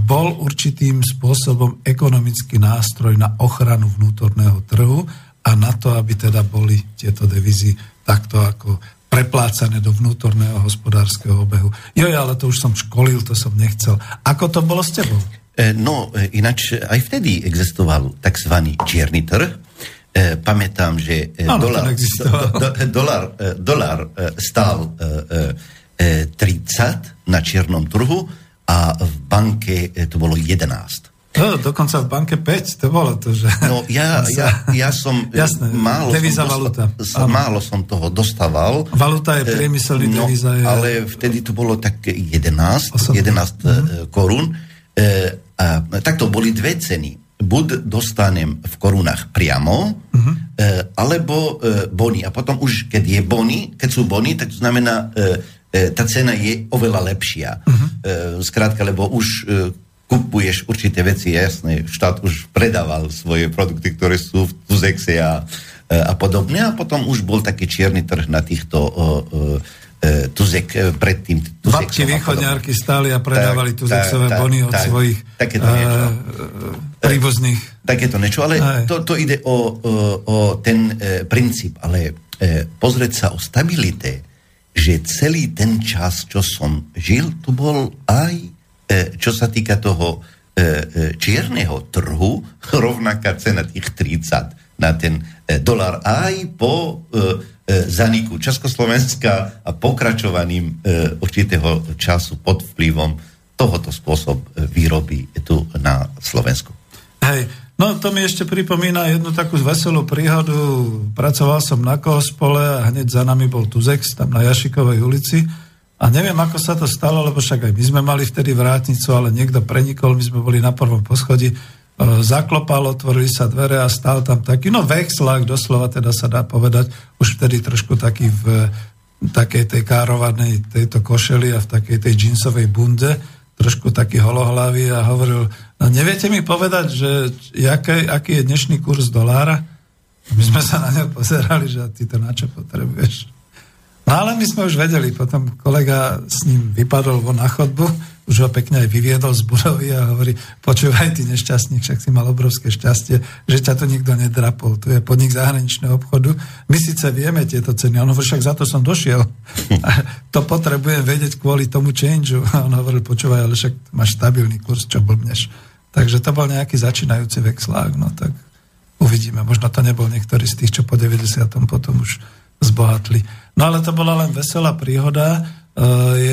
bol určitým spôsobom ekonomický nástroj na ochranu vnútorného trhu a na to, aby teda boli tieto devízy takto ako preplácané do vnútorného hospodárskeho obehu. Ale to už som školil, to som nechcel. Ako to bolo s tebou? No, ináč aj vtedy existoval takzvaný čierny trh. Pamätám, že dolár stál 30 na čiernom trhu, a v banke to bolo 11. Dokonca v banke 5, to bolo to, že... No ja som... Jasné, devíza valuta. Málo som toho dostával. Valuta je priemyselný, no, devíza je... Ale vtedy to bolo tak 11 korún. A takto boli dve ceny. Buď dostanem v korunách priamo, alebo bony. A potom už, keď sú bony, tak to znamená, tá cena je oveľa lepšia. Skrátka, lebo už... kupuješ určité veci, jasné, štát už predával svoje produkty, ktoré sú v Tuzexe a podobne, a potom už bol taký čierny trh na týchto Tuzek predtým. Babky východňárky stáli a predávali Tuzexové bony od svojich príbuzných. Takéto niečo, ale to ide o ten princíp, ale pozrieť sa o stabilite, že celý ten čas, čo som žil, tu bol aj čo sa týka toho čierneho trhu, rovnaká cena tých 30 na ten dolar aj po zaniku Československa a pokračovaním určitého času pod vplyvom tohoto spôsob výroby tu na Slovensku. Hej, no to mi ešte pripomína jednu takú veselú príhodu. Pracoval som na Kohospole a hneď za nami bol Tuzex, tam na Jašikovej ulici. A neviem, ako sa to stalo, lebo však aj my sme mali vtedy vrátnicu, ale niekto prenikol, my sme boli na prvom poschodí, zaklopal, otvorili sa dvere a stál tam taký, no vexlák, doslova teda sa dá povedať, už vtedy trošku taký v takej tej károvanej tejto košeli a v takej tej džinsovej bunde, trošku taký holohlavý, a hovoril, no neviete mi povedať, že aký je dnešný kurz dolára? My sme sa na ňo pozerali, že ty to na čo potrebuješ? No ale my sme už vedeli, potom kolega s ním vypadol von na chodbu, už ho pekne aj vyviedol z budovy a hovorí, počúvaj ty nešťastník, však si mal obrovské šťastie, že ťa to nikto nedrapol, tu je podnik zahraničného obchodu, my síce vieme tieto ceny, on hovorí, však za to som došiel, a to potrebujem vedieť kvôli tomu changeu, a on hovoril, počúvaj, ale však máš stabilný kurz, čo blbneš, takže to bol nejaký začínajúci vexlák, no tak uvidíme, možno to nebol niektorý z tých, čo po 90. potom už zbohatli. No ale to bola len veselá príhoda.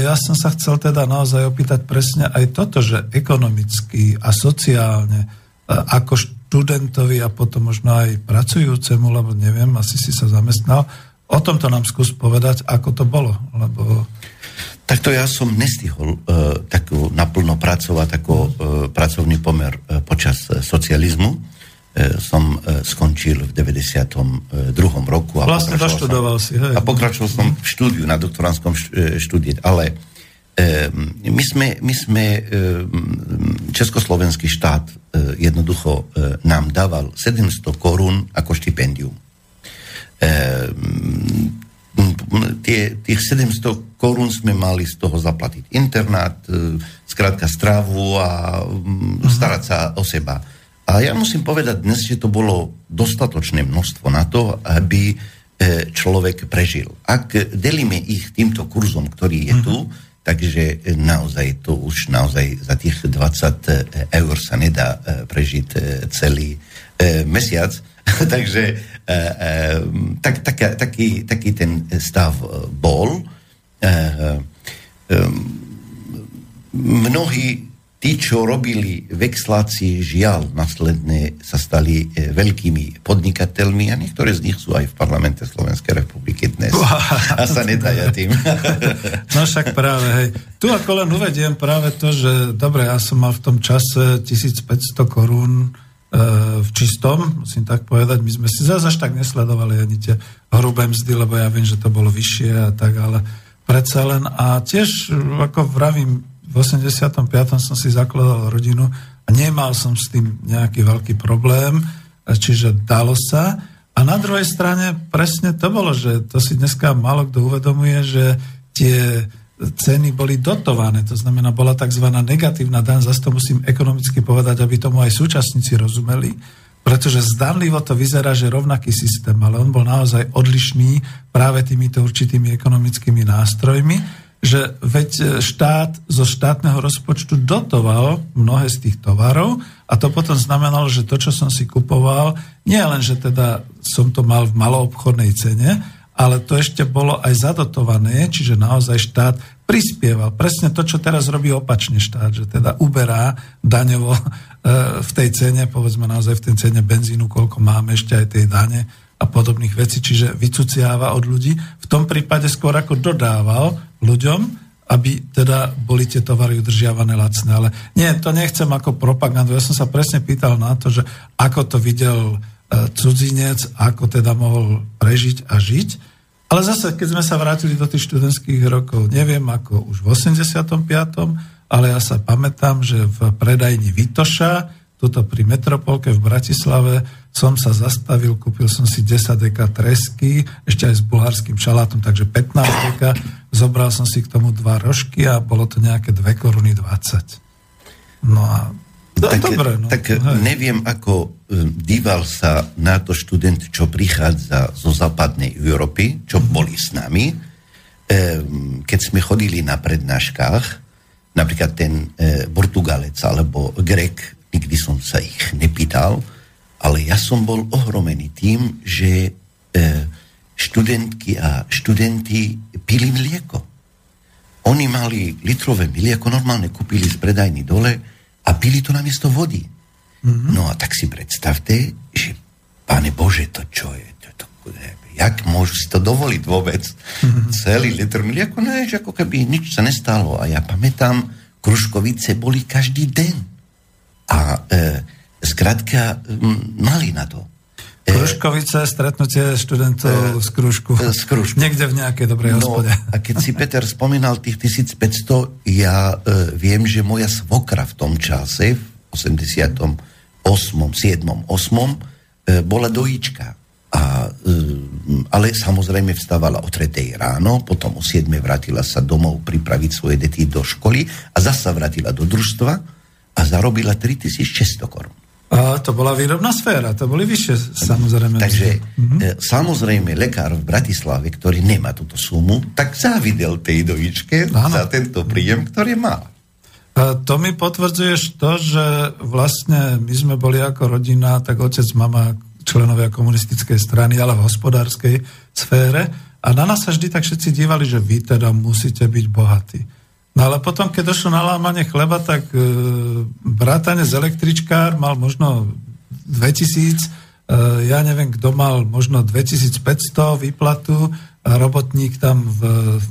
Ja som sa chcel teda naozaj opýtať presne aj toto, že ekonomicky a sociálne, ako študentovi a potom možno aj pracujúcemu, lebo neviem, asi si sa zamestnal. O tomto nám skús povedať, ako to bolo. Lebo... Takto ja som nestihol takú naplno pracovať ako pracovný pomer počas socializmu. Som skončil v 92. roku. A vlastne doštudoval si, hej. A pokračoval som v štúdiu, na doktorandskom štúdiu, ale my sme Československý štát jednoducho nám dával 700 korún ako štipendium. Tých 700 korún sme mali z toho zaplatiť internát, skrátka strávu a starať sa o seba. A ja musím povedať dnes, že to bolo dostatočné množstvo na to, aby človek prežil. Ak delíme ich týmto kurzom, ktorý je tu, takže naozaj to už naozaj za tých 20 eur sa nedá prežiť celý mesiac. Takže taký ten stav bol. Mnohí tí, čo robili vexlácii, žiaľ, následne sa stali veľkými podnikateľmi a niektoré z nich sú aj v parlamente Slovenskej republiky dnes. A sa nedaja tým. No však práve, hej. Tu ako len uvediem práve to, že dobre, ja som mal v tom čase 1500 korún v čistom, musím tak povedať, my sme si zase až tak nesledovali ani tie hrubé mzdy, lebo ja viem, že to bolo vyššie a tak, ale predsa len. A tiež, ako vravím, v 85. som si zakladal rodinu a nemal som s tým nejaký veľký problém, čiže dalo sa. A na druhej strane presne to bolo, že to si dneska málo kto uvedomuje, že tie ceny boli dotované, to znamená, bola tzv. Negatívna daň, zase to musím ekonomicky povedať, aby tomu aj súčasníci rozumeli, pretože zdanlivo to vyzerá, že rovnaký systém, ale on bol naozaj odlišný práve týmito určitými ekonomickými nástrojmi, že veď štát zo štátneho rozpočtu dotoval mnohé z tých tovarov a to potom znamenalo, že to, čo som si kupoval, nie len, že teda som to mal v maloobchodnej cene, ale to ešte bolo aj zadotované, čiže naozaj štát prispieval. Presne to, čo teraz robí opačne štát, že teda uberá daňovo v tej cene, povedzme naozaj v tej cene benzínu, koľko máme ešte aj tej dane a podobných vecí, čiže vycuciáva od ľudí. V tom prípade skôr ako dodával ľuďom, aby teda boli tie tovary udržiavané lacné. Ale nie, to nechcem ako propagandu. Ja som sa presne pýtal na to, že ako to videl cudzinec, ako teda mohol prežiť a žiť. Ale zase, keď sme sa vrátili do tých študentských rokov, neviem ako už v 85., ale ja sa pamätám, že v predajni Vitoša, tuto pri Metropolke v Bratislave, som sa zastavil, kúpil som si 10 deka tresky, ešte aj s bulharským šalátom, takže 15 deka, zobral som si k tomu 2 rožky a bolo to nejaké 2,20 Kč. No a dobre, no. Tak hej. Neviem, ako díval sa na to študent, čo prichádza zo západnej Európy, čo boli s nami. Keď sme chodili na prednáškach, napríklad ten Portugalec alebo Grek, nikdy som sa ich nepýtal, ale ja som bol ohromený tým, že študentky a študenti pili mlieko. Oni mali litrové mlieko, normálne kúpili z predajní dole, a pili to namiesto vody. Mm-hmm. No a tak si predstavte, že Pane Bože, to čo je? Jak môžu si to dovoliť vôbec? Mm-hmm. Celý litr mlieko, ne, ako keby nič sa nestalo. A ja pamätám, kružkovice boli každý deň. A skrátka mali na to. Kružkovice, stretnutie študentov z Kružku. Niekde v nejakej dobrej hospode. A keď si Peter spomínal tých 1500, ja viem, že moja svokra v tom čase, v 88. Bola dojíčka. Ale samozrejme vstávala o 3:00 ráno, potom o 7:00 vrátila sa domov pripraviť svoje deti do školy a zasa vrátila do družstva a zarobila 3600 Kč. A to bola výrobná sféra, to boli vyššie, samozrejme. Takže samozrejme lekár v Bratislave, ktorý nemá túto sumu, tak závidel tej dojičke za tento príjem, ktorý má. A to mi potvrdzuješ to, že vlastne my sme boli ako rodina, tak otec, mama, členovia komunistickej strany, ale v hospodárskej sfére. A na nás sa vždy tak všetci dívali, že vy teda musíte byť bohatí. No ale potom, keď došlo na lámanie chleba, tak bratane z električkár mal možno 2000, ja neviem, kto mal možno 2500 výplatu, a robotník tam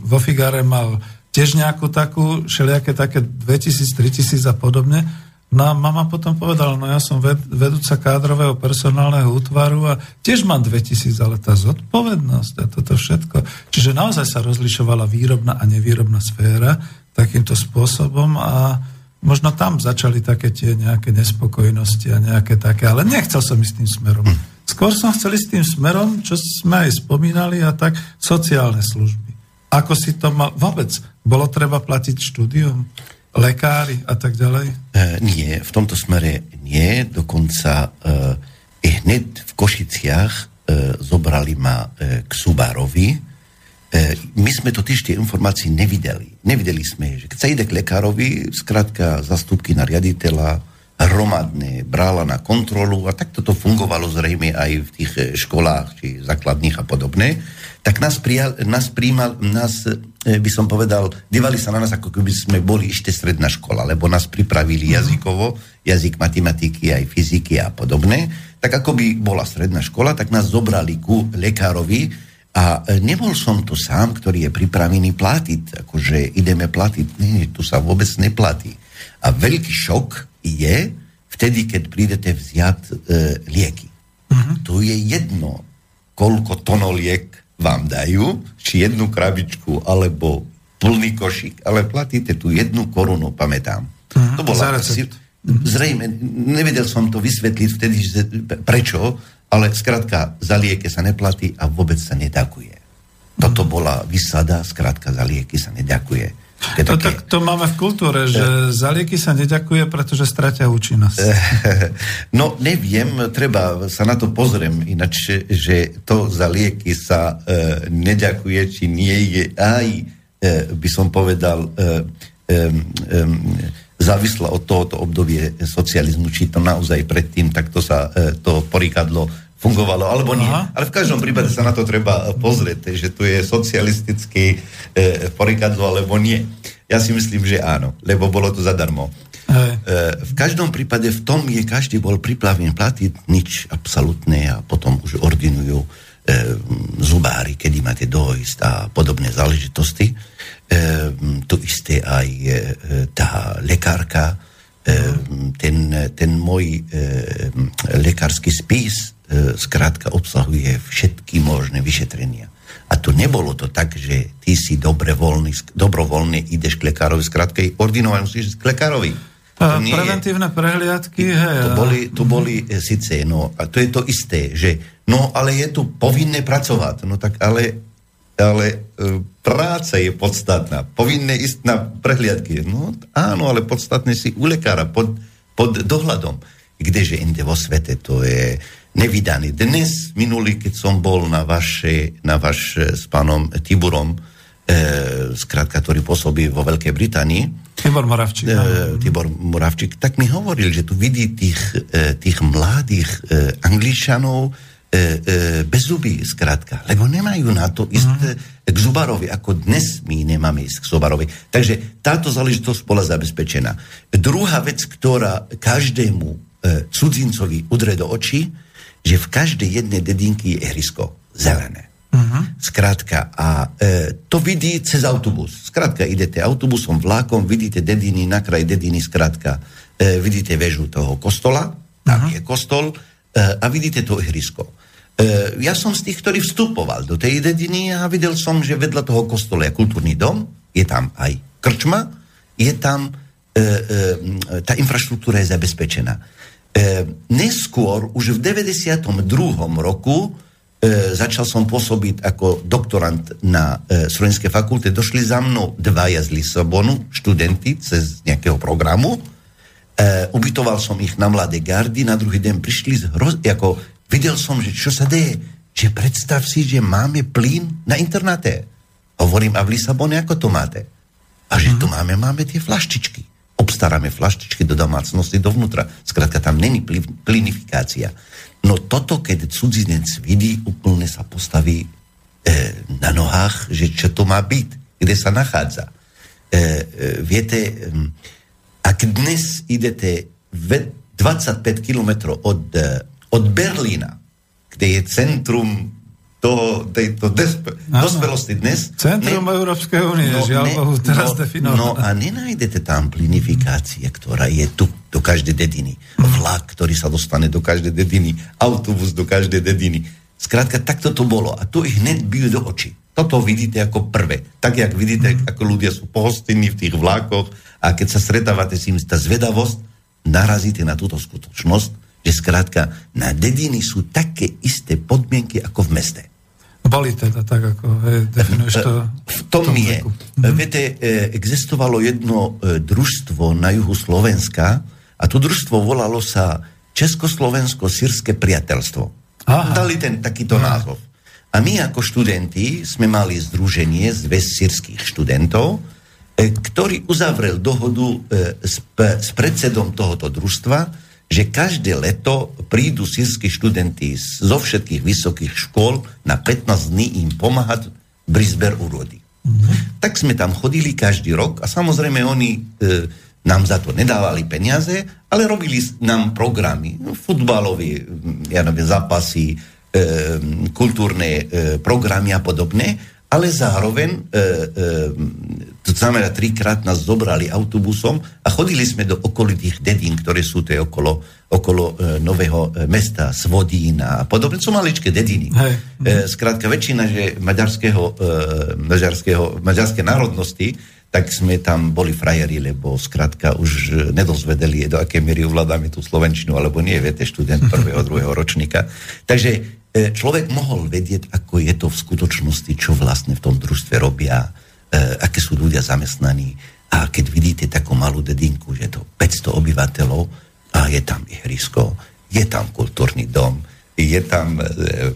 vo Figare mal tiež nejakú takú, všelijaké také 2000, 3000 a podobne. No a mama potom povedala, no ja som vedúca kádrového personálneho útvaru a tiež mám 2000, ale tá zodpovednosť a toto všetko. Čiže naozaj sa rozlišovala výrobná a nevýrobná sféra takýmto spôsobom a možno tam začali také tie nejaké nespokojnosti a nejaké také, ale nechcel som ísť tým smerom. Skôr som chcel ísť tým smerom, čo sme aj spomínali, a tak sociálne služby. Ako si to mal vôbec? Bolo treba platiť štúdium? Lekári a tak ďalej? Nie, v tomto smere nie. Dokonca hneď v Košiciach zobrali ma k Subárovi. My sme totiž tie informácie nevideli. Nevideli sme, že keď sa ide k lekárovi, skrátka zastupky na riaditeľa hromadne brála na kontrolu a tak toto fungovalo zrejme aj v tých školách, či základných a podobné. Tak nás, by som povedal, dívali sa na nás, ako keby sme boli ešte stredná škola, lebo nás pripravili jazykovo, jazyk matematiky, aj fyziky a podobné. Tak ako by bola stredná škola, tak nás zobrali ku lekárovi. A nebol som tu sám, ktorý je pripravený platiť, akože ideme platiť. Nie, tu sa vôbec neplatí. A veľký šok je vtedy, keď prídete vziať lieky. Uh-huh. Tu je jedno, koľko tonoliek vám dajú, či jednu krabičku, alebo plný košík, ale platíte tu 1 korunu, pamätám. Uh-huh. To bola zrejme, nevedel som to vysvetliť vtedy, prečo, ale skrátka, za lieky sa neplatí a vôbec sa neďakuje. Toto bola výsada, skrátka, za lieky sa neďakuje. To, tak to máme v kultúre, že za lieky sa neďakuje, pretože stratia účinnosť. No, neviem, treba sa na to pozriem, ináč, že to za lieky sa neďakuje, či nie je aj, by som povedal, závislá od tohoto obdobie socializmu, či to naozaj predtým, tak to sa to porikadlo fungovalo, alebo nie. Aha. Ale v každom prípade sa na to treba pozrieť, že tu je socialistický porikadlo, alebo nie. Ja si myslím, že áno, lebo bolo to zadarmo. V každom prípade v tom je každý bol priplavne platiť nič absolútne a potom už ordinujú zubári, kedy máte dojsť a podobné záležitosti. To isté aj tá lekárka, ten môj lekársky spis zkrátka obsahuje všetky možné vyšetrenia. A tu nebolo to tak, že ty si dobrovoľne ideš k lekárovi, zkrátka i ordinovať musíš k lekárovi. Preventívne prehliadky. To boli síce, no, a to je to isté, že no, ale je tu povinné pracovať, no tak ale práca je podstatná, povinné ísť na prehliadky, no áno, ale podstatné si u lekára, pod dohľadom, kdeže inde vo svete to je nevydaný. Dnes, minulý, keď som bol na váš s pánom Tiborom, skrátka, ktorý pôsobí vo Veľkej Británii, Tibor Muravčík, tak mi hovoril, že tu vidí tých mladých Angličanov bez zuby, skrátka, lebo nemajú na to ísť k zubarovi, ako dnes my nemáme ísť k zubarovi. Takže táto záležitosť bola zabezpečená. Druhá vec, ktorá každému cudzincovi udre do očí, že v každej jednej dedinky je ihrisko zelené. Skrátka, a to vidí cez autobus. Skrátka, idete autobusom, vlákom, vidíte dediny, na kraj dediny, skrátka, vidíte väžu toho kostola, tam je kostol, a vidíte to ihrisko. Ja som z tých, ktorý vstupoval do tej dediny a videl som, že vedľa toho kostola je kultúrny dom, je tam aj krčma, je tam, tá infraštruktúra je zabezpečená. Neskôr, už v 92. roku, začal som pôsobiť ako doktorant na Strojníckej fakulte, došli za mnou dvaja z Lisabonu, študenti cez nejakého programu, ubytoval som ich na Mladej gardy, na druhý deň prišli videl som, že čo sa deje, že predstav si, že máme plyn na internáte. Hovorím, a v Lisabone ako to máte? A že tu máme tie flaštičky. Obstaráme flaštičky do domácnosti, dovnútra. Skrátka, tam není plinifikácia. No toto, keď cudzinec vidí, úplne sa postaví na nohách, že čo to má byť, kde sa nachádza. Viete, ak dnes idete 25 kilometrov od Berlína, kde je centrum tejto dospelosti dnes. Centrum Európskej únie, teraz definované. No a nenájdete tam plinifikácie, ktorá je tu, do každej dediny. Vlak, ktorý sa dostane do každej dediny, autobus do každej dediny. Skrátka, takto to bolo. A tu ich hneď bijú do očí. Toto vidíte ako prvé. Tak, jak vidíte, ako ľudia sú pohostinní v tých vlákoch a keď sa stretávate s nimi, tá zvedavosť, narazíte na túto skutočnosť, že skrátka, na dediny sú také isté podmienky ako v meste. Boli teda tak, ako definuješ to. V tom je. Viete, existovalo jedno družstvo na juhu Slovenska a to družstvo volalo sa Československo-sírske priateľstvo. Aha. Dali ten takýto názov. A my ako študenti sme mali združenie Zväz sírskych študentov, ktorý uzavrel dohodu s predsedom tohoto družstva, že každé leto prídu sírski študenti zo všetkých vysokých škôl na 15 dní im pomáhať pri zber úrody. Tak sme tam chodili každý rok a samozrejme oni nám za to nedávali peniaze, ale robili nám programy, futbalové, zápasy, kultúrne programy a podobné, ale zároveň to znamená, 3-krát nás zobrali autobusom a chodili sme do okolitých dedín, ktoré sú okolo nového mesta Svodín a podobne. Sú maličké dediny. Skrátka, väčšina že maďarskej národnosti, tak sme tam boli frajeri, lebo skrátka už nedozvedeli, do akej miery ovládame tú slovenčinu, alebo nie, viete, študent prvého, druhého ročníka. Takže človek mohol vedieť, ako je to v skutočnosti, čo vlastne v tom družstve robia, aké sú ľudia zamestnaní. A keď vidíte takú malú dedinku, že je to 500 obyvateľov a je tam ihrisko, je tam kultúrny dom, je tam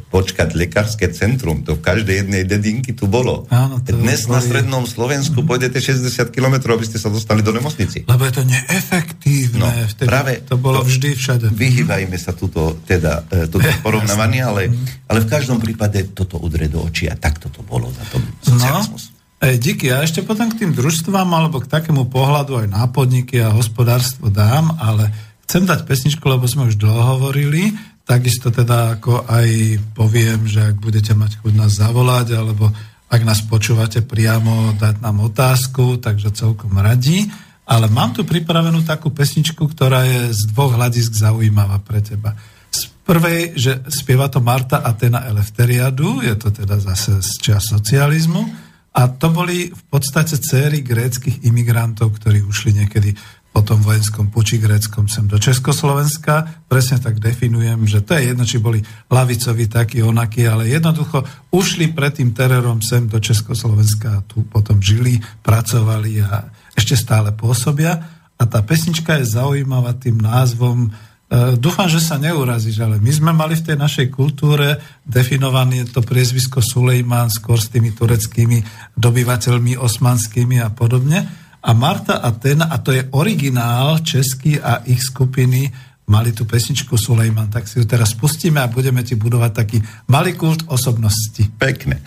počkať lekárske centrum, to v každej jednej dedinky tu bolo. Áno, to dnes na strednom Slovensku pôjdete 60 km, aby ste sa dostali do nemocnici. Lebo je to neefektívne. No, vtedy práve to bolo vždy všade. Vyhýbajme sa tuto, teda, tuto porovnávanie, ale v každom prípade toto udrie do očí a takto to bolo za tom socializmus. Díky. A ešte potom k tým družstvám alebo k takému pohľadu aj na podniky a hospodárstvo dám, ale chcem dať pesničku, lebo sme už dohovorili. Takisto teda ako aj poviem, že ak budete mať chuť nás zavolať, alebo ak nás počúvate priamo, dať nám otázku, takže celkom radi. Ale mám tu pripravenú takú pesničku, ktorá je z dvoch hľadisk zaujímavá pre teba. Z prvej, že spieva to Marta Athena Elefteriadu, je to teda zase z čias socializmu, a to boli v podstate céry gréckych imigrantov, ktorí ušli niekedy po tom vojenskom puči gréckom sem do Československa. Presne tak definujem, že to je jedno, či boli lavicovi takí, onakí, ale jednoducho ušli pred tým terérom sem do Československa a tu potom žili, pracovali a ešte stále pôsobia. A tá pesnička je zaujímavá tým názvom. Dúfam, že sa neurazíš, ale my sme mali v tej našej kultúre definované to priezvisko Sulejman skôr s tými tureckými dobyvateľmi osmanskými a podobne. A Marta Athena, a to je originál český a ich skupiny, mali tú pesničku Sulejman, tak si ju teraz pustíme a budeme ti budovať taký malý kult osobnosti. Pekne.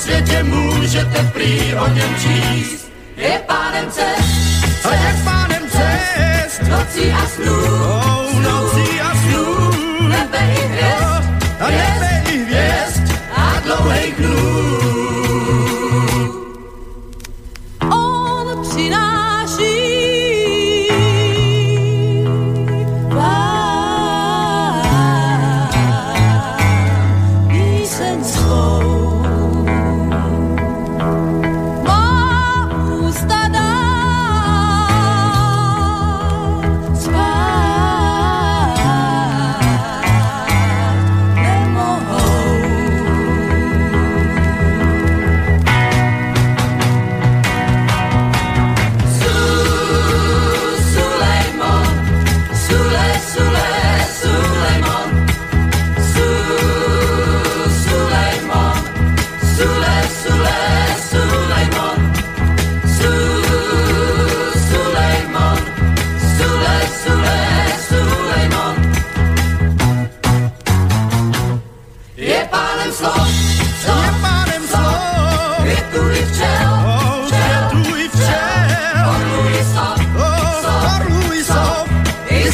Světě můžete prý o něm číst. Je pánem cest, a je pánem cest, nocí a snů, nocí a snů, nebe i hvězd, a nebe i hvězd, a dlouhej dnů.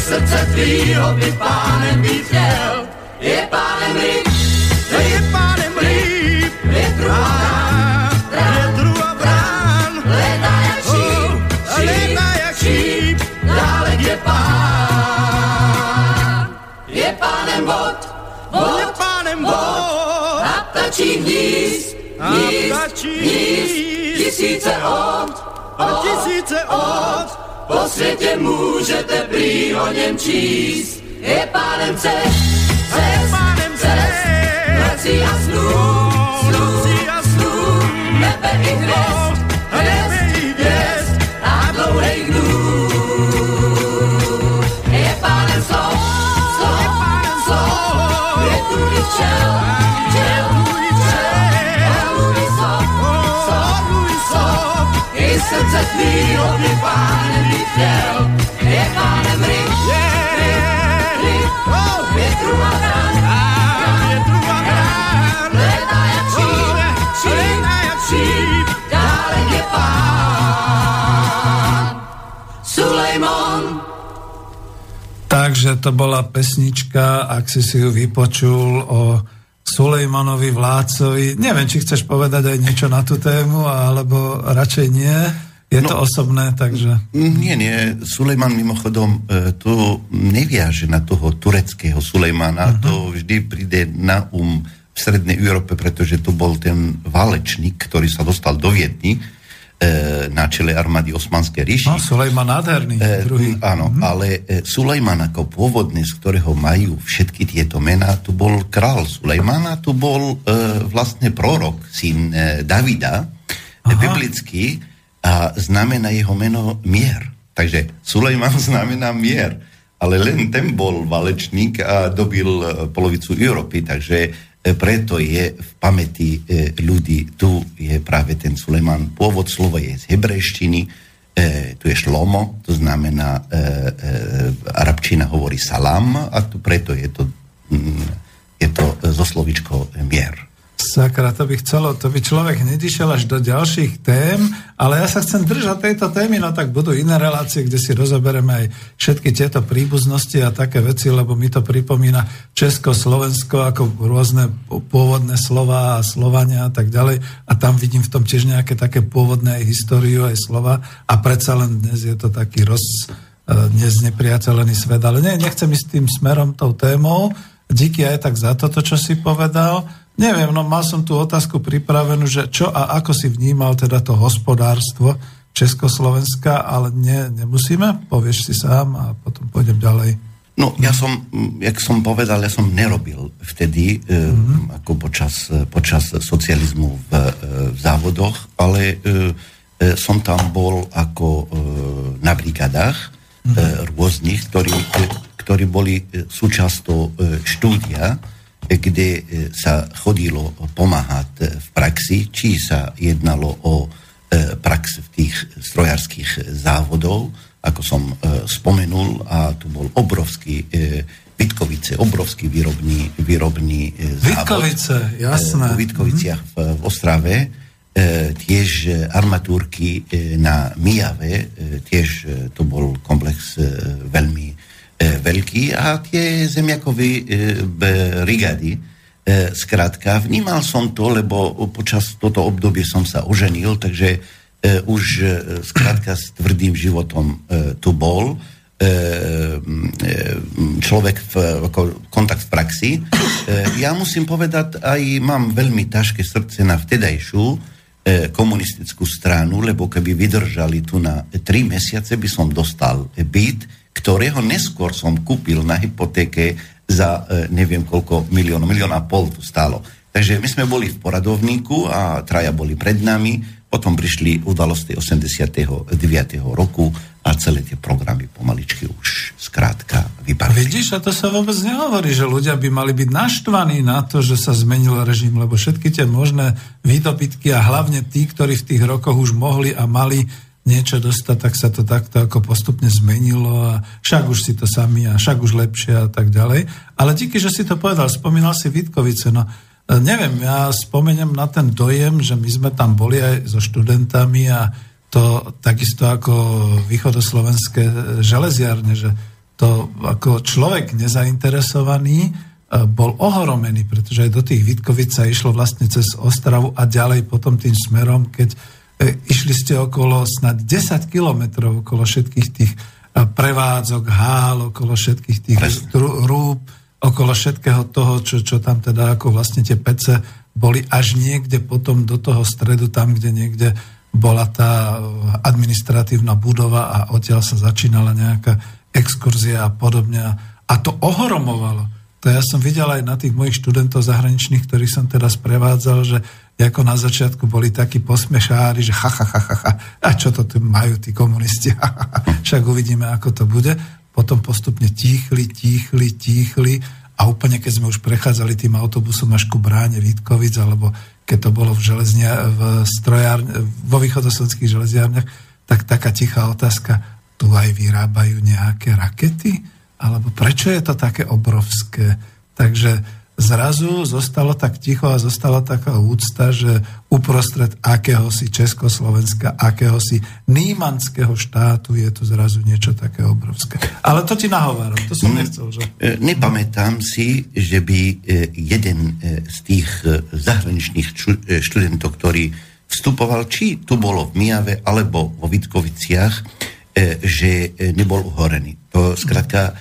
Srdce tvýho by pánem by chtěl. Je pánem líp, je pánem líp, větru a brán, létá jak šíp, šíp, dálek je pán. Je pánem vod, a ptačí hnízd, tisíce od, po světě můžete prý o něm číst. Je pánem cest, nocí a snů, nebe i hvězd, a dlouhej dnů. Je pánem slov, je tudy včel, a lůj slov, i srdce výrobný pánem bych chtěl, je pánem ryb, ryb, ryb, větru a krán, létá jak šíp, dálek je pán Sulejman. Takže to bola pesnička, ak si si ju vypočul, o Sulejmanovi vládcovi. Neviem, či chceš povedať aj niečo na tú tému, alebo radšej nie. Je to osobné, takže... Nie. Sulejman mimochodom to neviaže na toho tureckého Sulejmana. Uh-huh. To vždy príde na v Strednej Európe, pretože to bol ten válečník, ktorý sa dostal do Viedny na čele armády Osmanskej ríši. No, Sulejman nádherný. Druhý. Áno, ale Sulejman ako pôvodný, z ktorého majú všetky tieto mená, tu bol král Sulejmana, tu bol vlastne prorok, syn Davida, biblický, a znamená jeho meno mier. Takže Sulejman znamená mier, ale len ten bol válečník a dobil polovicu Európy, takže preto je v pamäti ľudí, tu je práve ten Sulejman. Pôvod slova je z hebrejštiny, tu je šlomo, to znamená, arabčina hovorí salam, a tu preto je to zo slovíčko mier. Sakra, to by človek nedišiel až do ďalších tém, ale ja sa chcem držať tejto témy, no tak budú iné relácie, kde si rozobereme aj všetky tieto príbuznosti a také veci, lebo mi to pripomína Československo ako rôzne pôvodné slová a Slovania a tak ďalej, a tam vidím v tom tiež nejaké také pôvodné aj históriu, aj slova, a predsa len dnes je to taký nepriateľený svet, ale nechcem ísť tým smerom, tou témou. Díky aj tak za toto, čo si povedal. Neviem, no mal som tú otázku pripravenú, že čo a ako si vnímal teda to hospodárstvo Československa, ale nemusíme, povieš si sám a potom pôjdem ďalej. No ja som, jak som povedal, ja som nerobil vtedy, ako počas socializmu v závodoch, ale som tam bol ako na brigádach rôznych, ktorí boli súčasťou štúdia, kde sa chodilo pomáhať v praxi, či sa jednalo o prax v tých strojárskych závodov, ako som spomenul, a tu bol obrovský Vítkovice, obrovský výrobný závod. Vítkovice, jasné. V Vítkoviciach v Ostrave, tiež armatúrky na Mijave, tiež to bol komplex veľmi veľký, a tie zemiakové brigády. Skrátka, vnímal som to, lebo počas toto obdobie som sa oženil, takže už skrátka s tvrdým životom tu bol. Človek kontakt v praxi. Ja musím povedať, aj mám veľmi ťažké srdce na vtedajšiu komunistickú stranu, lebo keby vydržali tu na 3 mesiace, by som dostal byt, ktorého neskôr som kúpil na hypotéke za neviem koľko milión a pol tu stálo. Takže my sme boli v poradovníku a traja boli pred nami, potom prišli udalosti 89. roku a celé tie programy pomaličky už skrátka vypadli. Vidíš, a to sa vôbec nehovorí, že ľudia by mali byť naštvaní na to, že sa zmenil režim, lebo všetky tie možné výdobytky a hlavne tí, ktorí v tých rokoch už mohli a mali niečo dostať, tak sa to takto ako postupne zmenilo, a však už si to sami a však už lepšie a tak ďalej. Ale díky, že si to povedal, spomínal si Vítkovice, no neviem, ja spomeniem na ten dojem, že my sme tam boli aj so študentami, a to takisto ako východoslovenské železiarne, že to ako človek nezainteresovaný bol ohromený, pretože aj do tých Vítkovic sa išlo vlastne cez Ostravu a ďalej potom tým smerom, keď išli ste okolo snad 10 kilometrov okolo všetkých tých prevádzok, hál, okolo všetkých tých rúb, okolo všetkého toho, čo tam teda ako vlastne tie pece boli, až niekde potom do toho stredu, tam, kde niekde bola tá administratívna budova, a odtiaľ sa začínala nejaká exkurzia a podobne. A to ohromovalo. To ja som videl aj na tých mojich študentov zahraničných, ktorých som teda sprevádzal, že ako na začiatku boli takí posmešári, že a čo to tu majú tí komunisti, však uvidíme, ako to bude. Potom postupne tichli a úplne, keď sme už prechádzali tým autobusom až ku bráne Vítkovic, alebo keď to bolo v strojárne, vo východoslovenských železiarniach, tak taká tichá otázka, tu aj vyrábajú nejaké rakety? Alebo prečo je to také obrovské? Takže zrazu zostalo tak ticho a zostala taká úcta, že uprostred akéhosi Československa, akéhosi nímanského štátu je tu zrazu niečo také obrovské. Ale to ti nahováram, to som nechcel, že? Nepamätám si, že by jeden z tých zahraničných študentov, ktorý vstupoval, či tu bolo v Mijave alebo vo Vítkoviciach, že nebol uhorený. To skrátka,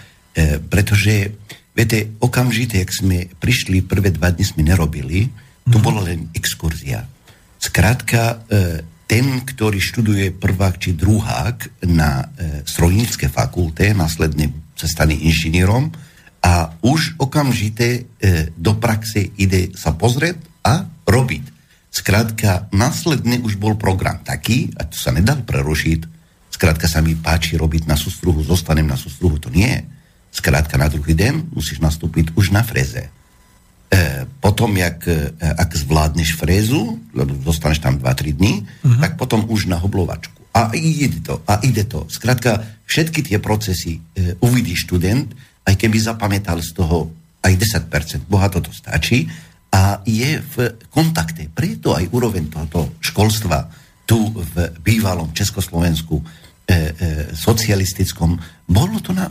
pretože viete, okamžite, jak sme prišli, prvé 2 dni sme nerobili, tu bola len exkurzia. Skrátka, ten, ktorý študuje prvák či druhák na strojníckej fakulte, následne sa stane inžinierom a už okamžite do praxe ide sa pozrieť a robiť. Skrátka, následne už bol program taký, a to sa nedal prerušiť. Skrátka, sa mi páči robiť na sústruhu, zostanem na sústruhu, to nie. Skrátka, na druhý deň musíš nastúpiť už na freze. Potom, ak zvládneš frézu, lebo zostaneš tam 2-3 dní, tak potom už na hoblovačku. A ide to, Skrátka, všetky tie procesy uvidí študent, aj keby zapamätal z toho aj 10%, boha toto stačí, a je v kontakte. Preto aj úroveň tohoto školstva tu v bývalom Československu socialistickom, bolo to na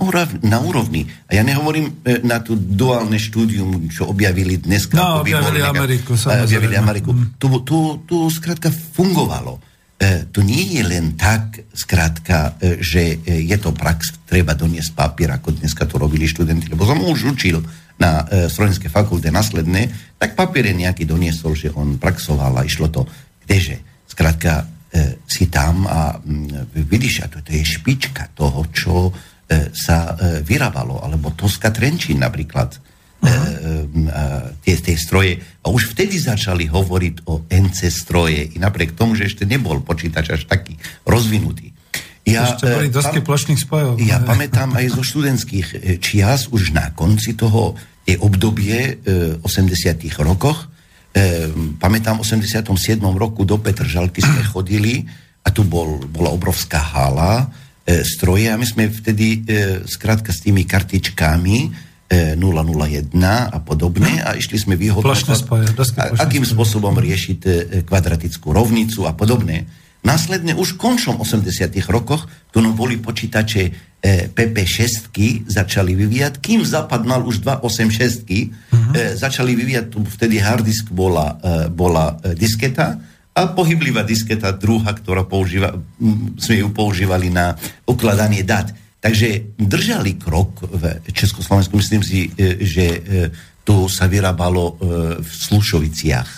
úrovni. A ja nehovorím na tú duálne štúdium, čo objavili dnes. No, objavili Ameriku. Tu skrátka fungovalo. To nie je len tak, skrátka, že je to prax, treba doniesť papier, ako dneska to robili študenti, lebo som už učil na strojníckej fakulte následne, tak papier nejaký doniesol, že on praxoval a išlo to kdeže. Skrátka, si tam a vidíš, a to je špička toho, čo sa vyrábalo, alebo Tosca Trenčín napríklad, tie stroje. A už vtedy začali hovoriť o NC stroje, i napriek tomu, že ešte nebol počítač až taký rozvinutý. Ja, spojov, ja pamätám aj zo študentských čias, už na konci toho obdobie 80-tých rokoch. Pamätám, v 87. roku do Petržalky sme chodili a tu bola obrovská hala, stroje a my sme vtedy skrátka s tými kartičkami 001 a podobne a išli sme vyhodnúť, akým spôsobom riešiť kvadratickú rovnicu a podobne. Následne už končom 80-tých rokoch tu boli počítače PP6-ky začali vyvíjať, kým Západ mal už 286-ky, začali vyvíjať, tu vtedy harddisk bola disketa a pohyblivá disketa druhá, ktorá sme ju používali na ukladanie dát. Takže držali krok v Československu, myslím si, že tu sa vyrábalo v Slušoviciach.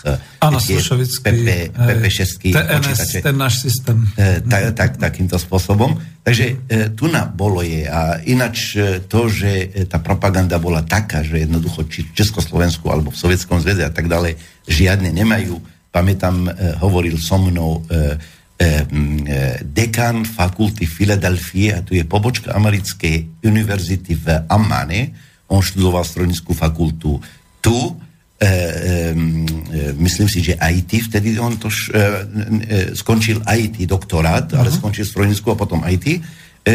Áno, Slušovický. PP6 počítače. Ten náš systém. Takýmto spôsobom. Takže tu na bolo je. A ináč to, že tá propaganda bola taká, že jednoducho či v Československu alebo v Sovietskom zväze a tak ďalej žiadne nemajú. Pamätám, hovoril so mnou dekan fakulty Filadelfie, a tu je pobočka americkej univerzity v Ammane. On študoval strojnickú fakultu tu, myslím si, že IT, vtedy on to skončil IT doktorát, ale skončil strojnickú a potom IT,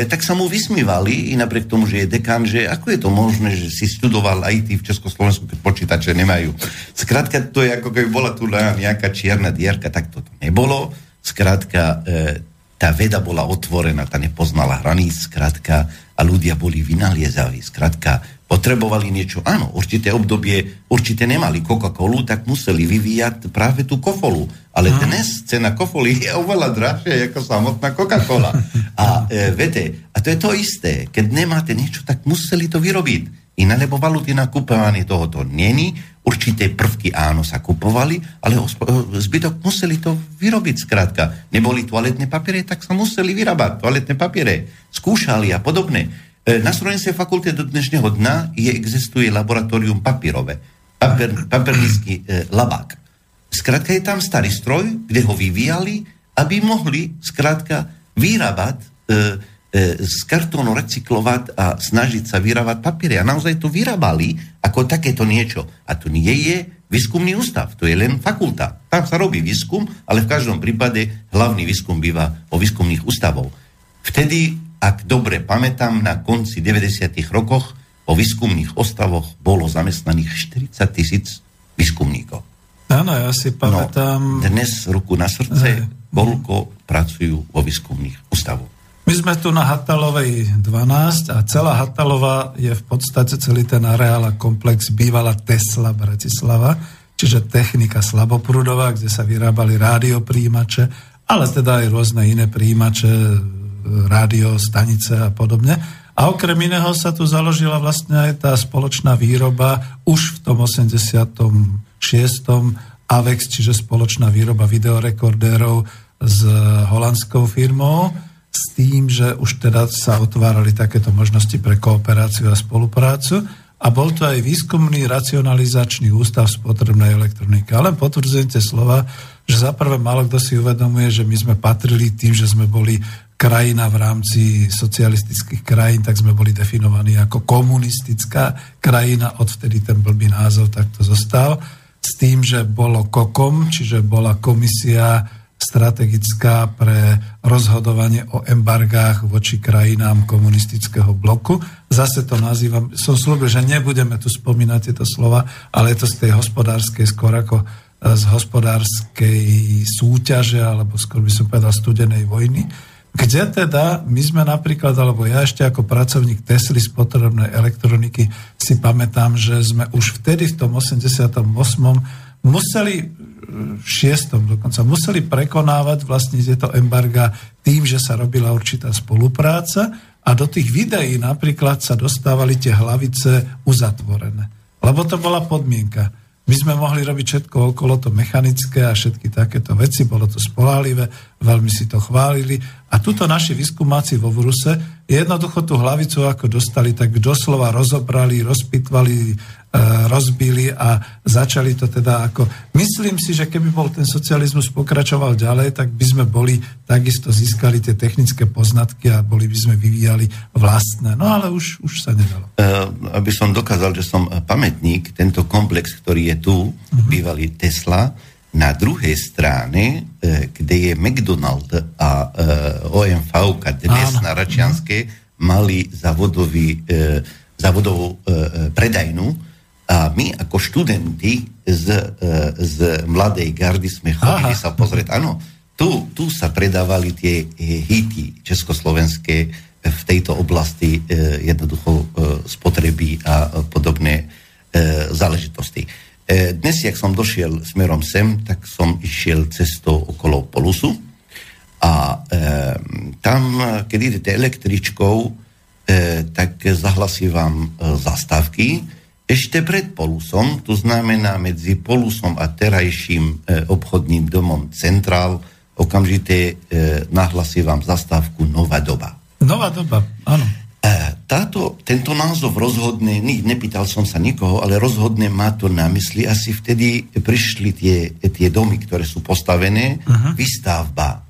tak sa mu vysmívali, i napriek tomu, že je dekan, že ako je to možné, že si študoval IT v Československu, keď počítače nemajú. Skrátka, to je ako keby bola tu nejaká čierna dierka, tak to nebolo. Skrátka, tá veda bola otvorená, tá nepoznala hraníc, skrátka, a ľudia boli vynaliezaví, skrátka, potrebovali niečo, áno, určité obdobie určite nemali Coca-Colu, tak museli vyvíjať práve tú kofolu. Ale dnes cena kofoly je oveľa drahšia ako samotná Coca-Cola. A viete, a to je to isté. Keď nemáte niečo, tak museli to vyrobiť. Iné, lebo valuty nakupované tohoto není. Určité prvky, áno, sa kupovali, ale zbytok museli to vyrobiť, skrátka. Neboli toaletné papiere, tak sa museli vyrábať toaletné papiere. Skúšali a podobne. Na strojníckej fakulte do dnešného dna existuje laboratórium papírové, papiernícky labák. Skrátka, je tam starý stroj, kde ho vyvíjali, aby mohli skrátka vyrábať z kartónu recyklovať a snažiť sa vyrábať papiere. A naozaj to vyrábali ako takéto niečo. A to nie je výskumný ústav, to je len fakulta. Tam sa robí výskum, ale v každom prípade hlavný výskum býva o výskumných ústavov. Vtedy, ak dobre pamätám, na konci 90. rokoch o výskumných ústavoch bolo zamestnaných 40 000 výskumníkov. Áno, ja si pamätám... No, dnes, ruku na srdce, koľko pracujú vo výskumných ústavoch. My sme tu na Hatalovej 12 a celá Hatalova je v podstate celý ten areál a komplex bývala Tesla Bratislava, čiže technika slaboprúdová, kde sa vyrábali rádiopríjimače, ale teda aj rôzne iné príjimače, rádiostanice a podobne. A okrem iného sa tu založila vlastne aj tá spoločná výroba už v tom 86. AVEX, čiže spoločná výroba videorekordérov s holandskou firmou, s tým, že už teda sa otvárali takéto možnosti pre kooperáciu a spoluprácu. A bol to aj výskumný racionalizačný ústav spotrebnej elektroniky. Ale potvrdzujem tie slova, že zaprvé málo kto si uvedomuje, že my sme patrili tým, že sme boli krajina v rámci socialistických krajín, tak sme boli definovaní ako komunistická krajina. Odvtedy ten blbý názov takto zostal. S tým, že bolo KOKOM, čiže bola komisia strategická pre rozhodovanie o embargách voči krajinám komunistického bloku. Zase to nazývam, som slúbil, že nebudeme tu spomínať tieto slova, ale je to z tej hospodárskej, skôr ako z hospodárskej súťaže, alebo skôr by som povedal studenej vojny, kde teda my sme napríklad, alebo ja ešte ako pracovník Tesly spotrebnej elektroniky si pamätám, že sme už vtedy v tom 88. museli prekonávať vlastne tieto embarga tým, že sa robila určitá spolupráca a do tých videí napríklad sa dostávali tie hlavice uzatvorené. Lebo to bola podmienka. My sme mohli robiť všetko okolo to mechanické a všetky takéto veci, bolo to spoľahlivé, veľmi si to chválili. A tuto naši výskumáci vo Vruse jednoducho tú hlavicu, ako dostali, tak doslova rozobrali, rozpitvali, rozbili a začali to teda ako... Myslím si, že keby bol ten socializmus pokračoval ďalej, tak by sme boli, takisto získali tie technické poznatky a boli by sme vyvíjali vlastné. No ale už sa nedalo. Aby som dokázal, že som pamätník, tento komplex, ktorý je tu, bývalý Tesla, na druhej strane, kde je McDonald a OMV, dnes na Račianskej, mali závodovú predajnú. A my ako študenti z Mladej gardy sme chodili sa pozrieť. Áno, tu sa predávali tie hity československé v tejto oblasti jednoducho spotreby a podobné záležitosti. Dnes, jak som došiel smerom sem, tak som išiel cestou okolo Polusu a tam, keď idete električkou, tak zahlasí vám zastávky. Ešte pred Polusom, to znamená medzi Polusom a terajším obchodným domom Centrál, okamžite nahlasí vám zastávku Nová doba. Nová doba, áno. Tento názov rozhodne, nepýtal som sa nikoho, ale rozhodne má to na mysli. Asi vtedy prišli tie domy, ktoré sú postavené, výstavba.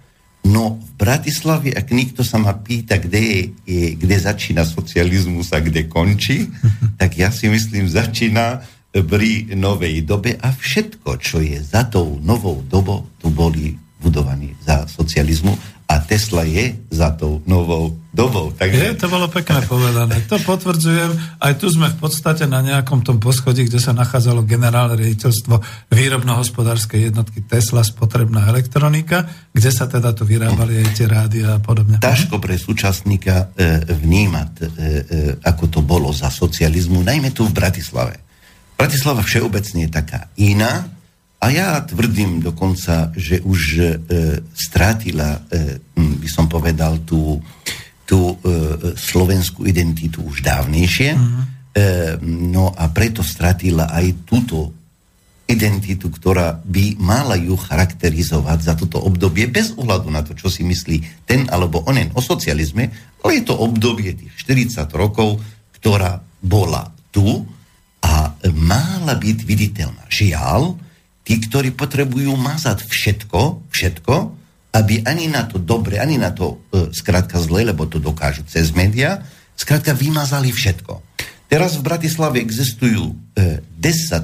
No v Bratislave, ak nikto sa ma pýta, kde začína socializmus a kde končí, tak ja si myslím, začína pri novej dobe a všetko, čo je za tou novou dobou, tu boli budovaní za socializmu. A Tesla je za tou novou dobou. Takže... to bolo pekne povedané. To potvrdzujem. Aj tu sme v podstate na nejakom tom poschodí, kde sa nachádzalo generálne riaditeľstvo výrobno-hospodárskej jednotky Tesla spotrebná elektronika, kde sa teda tu vyrábali aj tie rádia a podobne. Ťažko pre súčasníka vnímať, ako to bolo za socializmu, najmä tu v Bratislave. Bratislava všeobecne je taká iná, a ja tvrdím dokonca, že už strátila, by som povedal, tú slovenskú identitu už dávnejšie. No a preto strátila aj túto identitu, ktorá by mala ju charakterizovať za toto obdobie, bez ohľadu na to, čo si myslí ten alebo onen o socializme, ale je to obdobie tých 40 rokov, ktorá bola tu a mala byť viditeľná. Žiaľ, tí, ktorí potrebujú mazať všetko, aby ani na to dobre, ani na to skrátka zle, lebo to dokážu cez médiá, skrátka vymazali všetko. Teraz v Bratislave existujú 10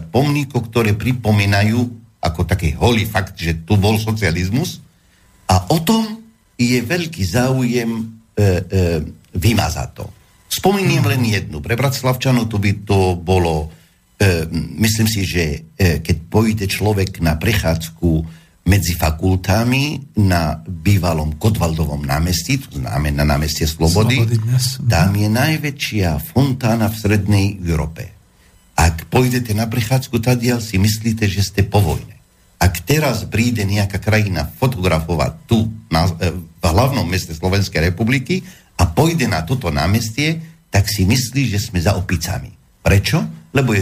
pomníkov, ktoré pripomínajú ako taký holý fakt, že tu bol socializmus, a o tom je veľký záujem vymazať to. Spomínam len jednu. Pre Bratislavčanov to by to bolo, myslím si, že keď pôjde človek na prechádzku medzi fakultami na bývalom Kotvaldovom námestí, to znamená na námestie Slobody, tam je najväčšia fontána v Strednej Európe. Ak pôjdete na prechádzku tadiaľ, si myslíte, že ste po vojne. Ak teraz príde nejaká krajina fotografovať tu v hlavnom meste Slovenskej republiky a pôjde na toto námestie, tak si myslí, že sme za opicami. Prečo? Lebo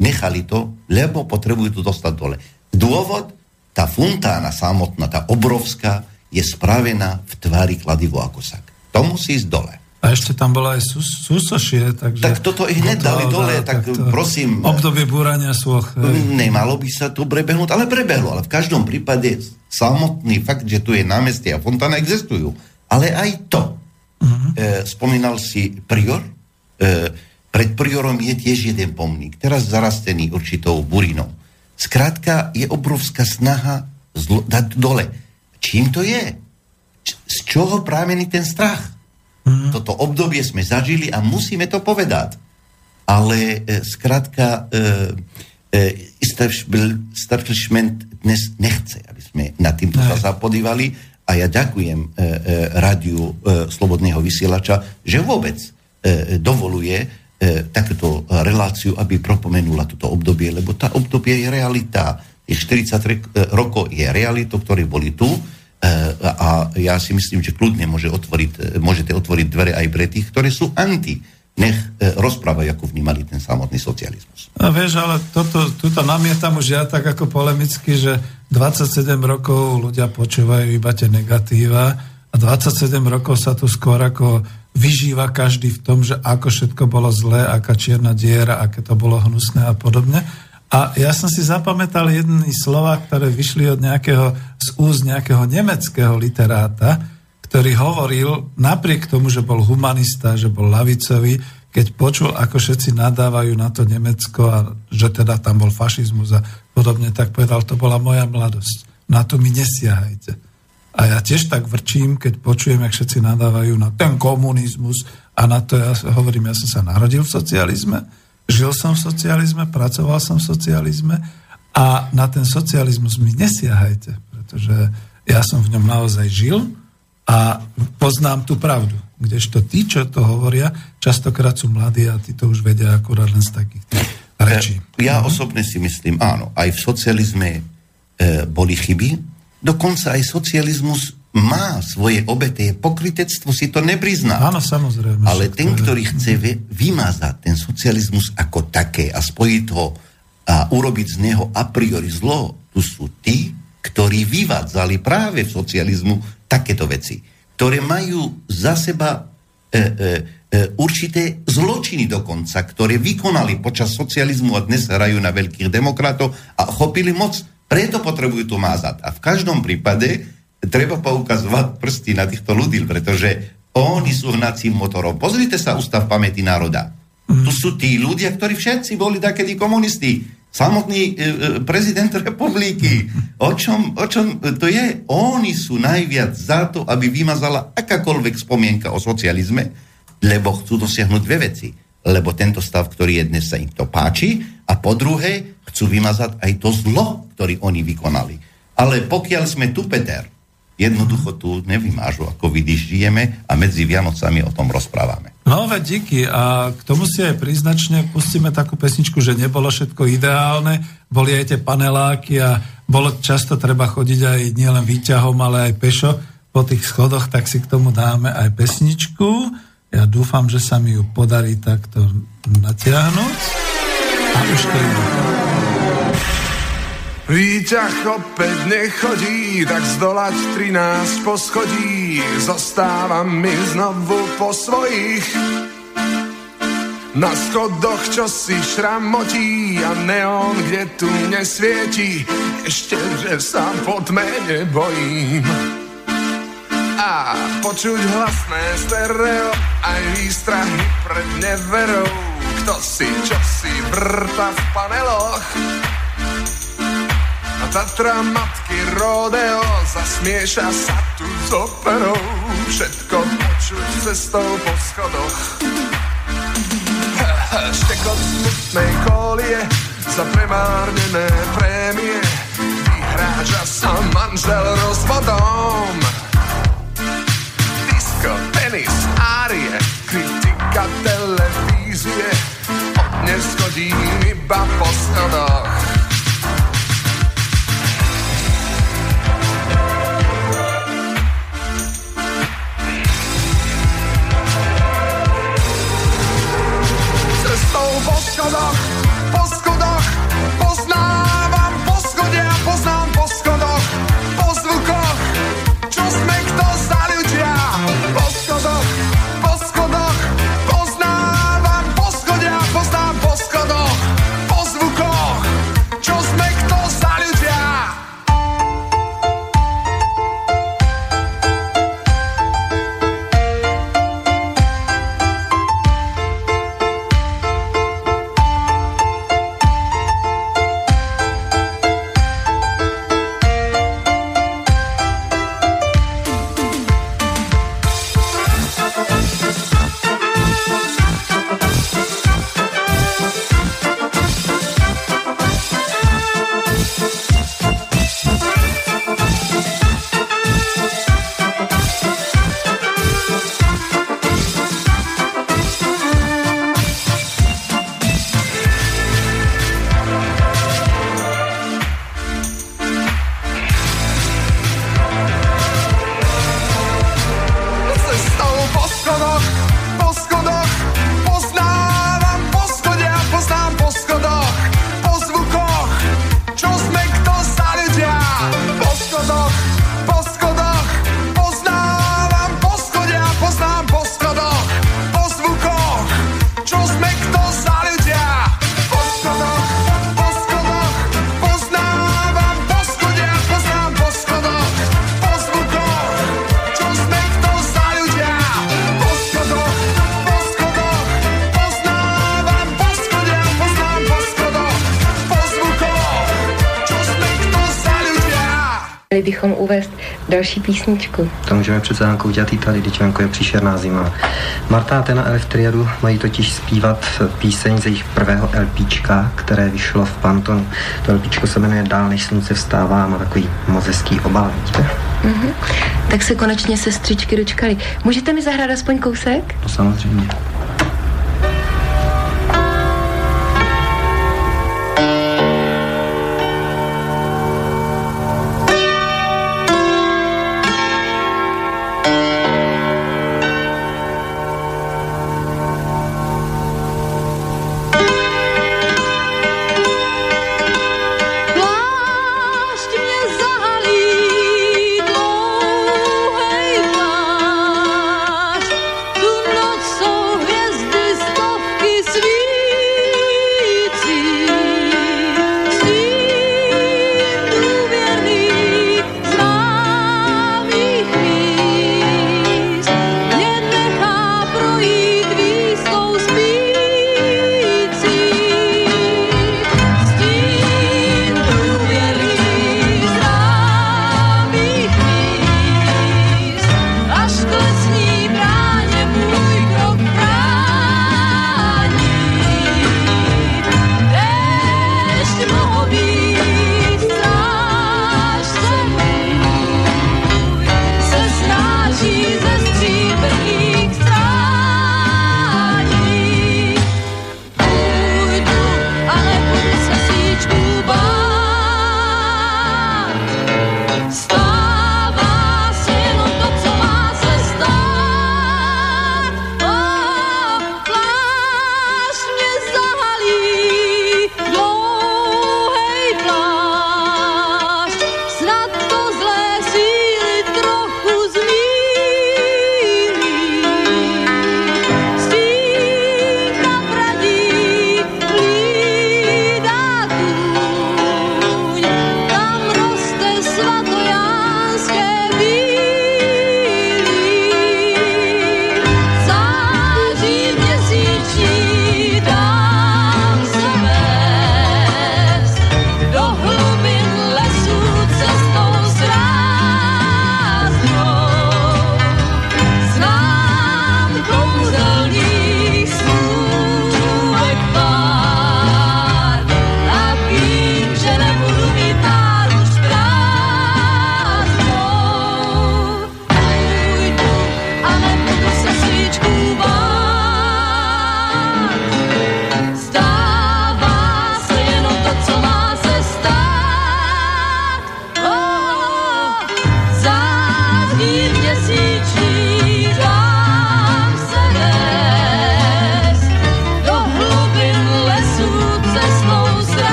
nechali to, lebo potrebujú to dostať dole. Dôvod? Tá fontána samotná, tá obrovská, je spravená v tvári kladivo ako sak. To musí ísť dole. A ešte tam bola aj súsošie, takže... Tak toto ich nedali dole, tak prosím... Obdobie búrania soch. Nemalo by sa to prebehnúť, ale prebehlo. Ale v každom prípade samotný fakt, že tu je námestie a fontána existujú. Ale aj to. Spomínal si prior. Pred priorom je tiež jeden pomník. Teraz zarastený určitou burinou. Skrátka, je obrovská snaha dať dole. Čím to je? Z čoho pramení ten strach? Toto obdobie sme zažili a musíme to povedať. Ale skrátka, establishment dnes nechce, aby sme nad týmto sa zapodívali. A ja ďakujem rádiu Slobodného vysielača, že vôbec dovoluje takúto reláciu, aby propomenula toto obdobie, lebo tá obdobie je realita. 43 rokov je realita, ktoré boli tu a ja si myslím, že kľudne môžete otvoriť dvere aj pre tých, ktoré sú anti. Nech rozprávajú, ako vnímali ten samotný socializmus. A vieš, ale tuto namietam už ja tak ako polemicky, že 27 rokov ľudia počúvajú iba tie negatíva a 27 rokov sa tu skôr ako vyžíva každý v tom, že ako všetko bolo zlé, aká čierna diera, aké to bolo hnusné a podobne. A ja som si zapamätal jedny slova, ktoré vyšli od nejakého nemeckého literáta, ktorý hovoril, napriek tomu, že bol humanista, že bol ľavicový, keď počul, ako všetci nadávajú na to Nemecko a že teda tam bol fašizmus a podobne, tak povedal, to bola moja mladosť. Na to mi nesiahajte. A ja tiež tak vrčím, keď počujem, jak všetci nadávajú na ten komunizmus a na to ja hovorím, ja som sa narodil v socializme, žil som v socializme, pracoval som v socializme a na ten socializmus mi nesiahajte, pretože ja som v ňom naozaj žil a poznám tú pravdu. Kdežto tí, čo to hovoria, častokrát sú mladí a tí to už vedia akurát len z takých rečí. Ja osobne si myslím, áno, aj v socializme boli chyby. Dokonca aj socializmus má svoje obete, pokrytectvo si to neprizná. Áno, samozrejme. Ale ten, ktorý chce vymazať ten socializmus ako také a spojiť ho a urobiť z neho a priori zlo, tu sú tí, ktorí vyvádzali práve v socializmu takéto veci, ktoré majú za seba určité zločiny dokonca, ktoré vykonali počas socializmu a dnes hrajú na veľkých demokratov a chopili moc. Preto potrebujú to mázať. A v každom prípade treba poukazovať prsty na týchto ľudí, pretože oni sú hnacím motorom. Pozrite sa Ústav pamäti národa. Tu sú tí ľudia, ktorí všetci boli takedy komunisti. Samotný prezident republiky. O čom to je? Oni sú najviac za to, aby vymazala akákoľvek spomienka o socializme, lebo chcú dosiahnuť dve veci. Lebo tento stav, ktorý je dnes, sa im to páči, a po druhé, chcú vymazať aj to zlo, ktoré oni vykonali. Ale pokiaľ sme tu, Peter, jednoducho tu nevymážu, ako vidíš, žijeme a medzi Vianocami o tom rozprávame. No veď díky, a k tomu si aj príznačne pustíme takú pesničku, že nebolo všetko ideálne, boli aj tie paneláky a bolo často treba chodiť aj nielen výťahom, ale aj pešo po tých schodoch, tak si k tomu dáme aj pesničku. Ja dúfam, že sa mi ju podarí takto natiahnuť. A už to ide. Výťah opäť nechodí, tak zdolať 13 poschodí. Zostávam mi znovu po svojich. Na schodoch čo si šramotí a neon, kde tu nesvietí. Ešte, že sa po tme nebojím. a počuť hlasné stereo, aj výstrahy pred neverou, kto si čo si vrta v paneloch. A Tatra matky rodeo, zasmieša sa tu s operou, všetko počuť cestou po schodoch. Štekot smutnej kolie, za premárnené prémie, vyhráža sa manžel rozvodom. Disko, tenis, árie, kritika televízie, od dnes chodím iba po schodoch. Po schodoch poznávam, po schode a poznám po schodoch, po zvukoch, čo sme kto za ľudia. Po schodoch poznávam, po schode a poznám po schodoch, po zvukoch, čo sme kto za ľudia. Bychom uvést další písničku. To můžeme před zánkou udělat i tady, když venku je příšerná zima. Marta Athena Elefteriadu mají totiž zpívat píseň z jejich prvého LPčka, které vyšlo v Pantonu. To LPčko se jmenuje Dál než slunce vstává, má takový moc hezký obal, vidíte? Mm-hmm. Tak se konečně sestřičky dočkali. Můžete mi zahrát aspoň kousek? No samozřejmě. So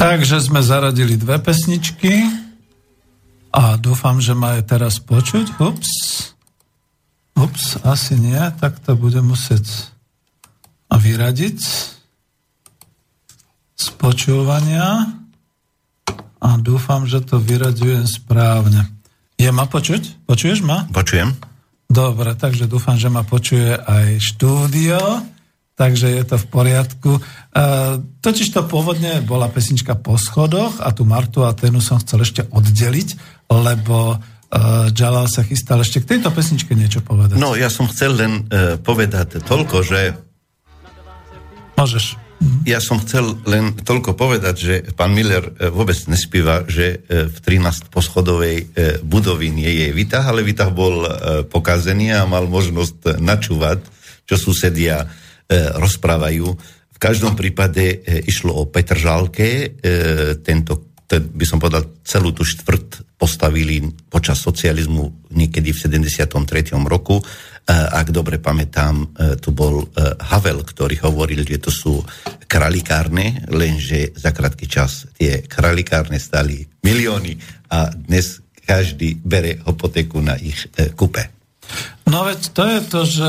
Takže sme zaradili dve pesničky a dúfam, že ma je teraz počuť. Ups, asi nie, tak to budem musieť vyradiť z počúvania a dúfam, že to vyraďujem správne. Je ma počuť? Počuješ ma? Počujem. Dobre, takže dúfam, že ma počuje aj štúdio, takže je to v poriadku. Totiž to pôvodne bola pesnička Po schodoch a tú Martu Athénu som chcel ešte oddeliť, lebo Jalal sa chystal ešte k tejto pesničke niečo povedať. No, ja som chcel len povedať toľko, že... Môžeš. Ja som chcel len toľko povedať, že pán Miller vôbec nespíva, že v 13 poschodovej budovy nie je výtah, ale výtah bol pokazený a mal možnosť načúvať, čo susedia rozprávajú. V každom prípade išlo o Petržalke, by som povedal, celú tú štvrť postavili počas socializmu niekedy v 73. roku. Ak dobre pamätám, tu bol Havel, ktorý hovoril, že to sú kralikárne, lenže za krátky čas tie kralikárne stali milióny a dnes každý bere hypotéku na ich kúpe. No veď to je to, že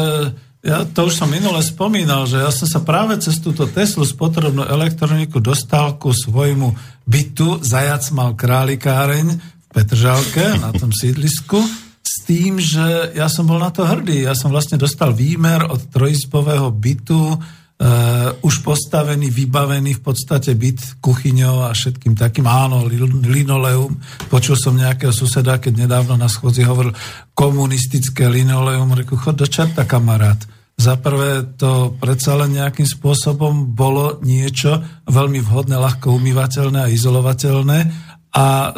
ja to už som minule spomínal, že ja som sa práve cez túto Teslu spotrebnú elektroniku dostal ku svojmu bytu. Zajac mal králikáreň v Petržalke na tom sídlisku s tým, že ja som bol na to hrdý. Ja som vlastne dostal výmer od trojizbového bytu, už postavený, vybavený v podstate byt kuchyňou a všetkým takým, áno, linoleum. Počul som nejakého suseda, keď nedávno na schodzi hovoril komunistické linoleum, reku, chod do čerta, kamarát. Zaprvé to predsa len nejakým spôsobom bolo niečo veľmi vhodné, ľahko umývateľné a izolovateľné a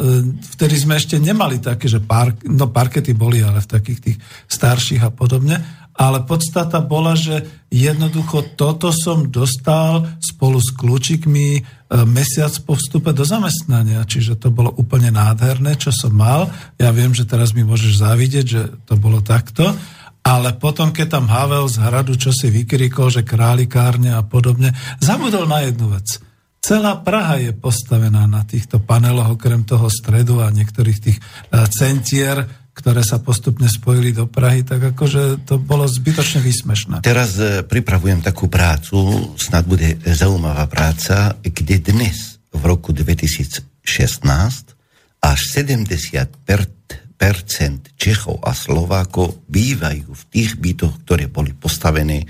vtedy sme ešte nemali také, že parkety boli, ale v takých tých starších a podobne. Ale podstata bola, že jednoducho toto som dostal spolu s kľúčikmi mesiac po vstupe do zamestnania. Čiže to bolo úplne nádherné, čo som mal. Ja viem, že teraz mi môžeš závidieť, že to bolo takto. Ale potom, keď tam Havel z hradu čosi vykrikol, že králikárne a podobne, zabudol na jednu vec. Celá Praha je postavená na týchto paneloch, okrem toho stredu a niektorých tých centier, ktoré sa postupne spojili do Prahy, tak akože to bolo zbytočne výsmešné. Teraz pripravujem takú prácu, snad bude zaujímavá práca, kde dnes v roku 2016 až 70% Čechov a Slovákov bývajú v tých bytoch, ktoré boli postavené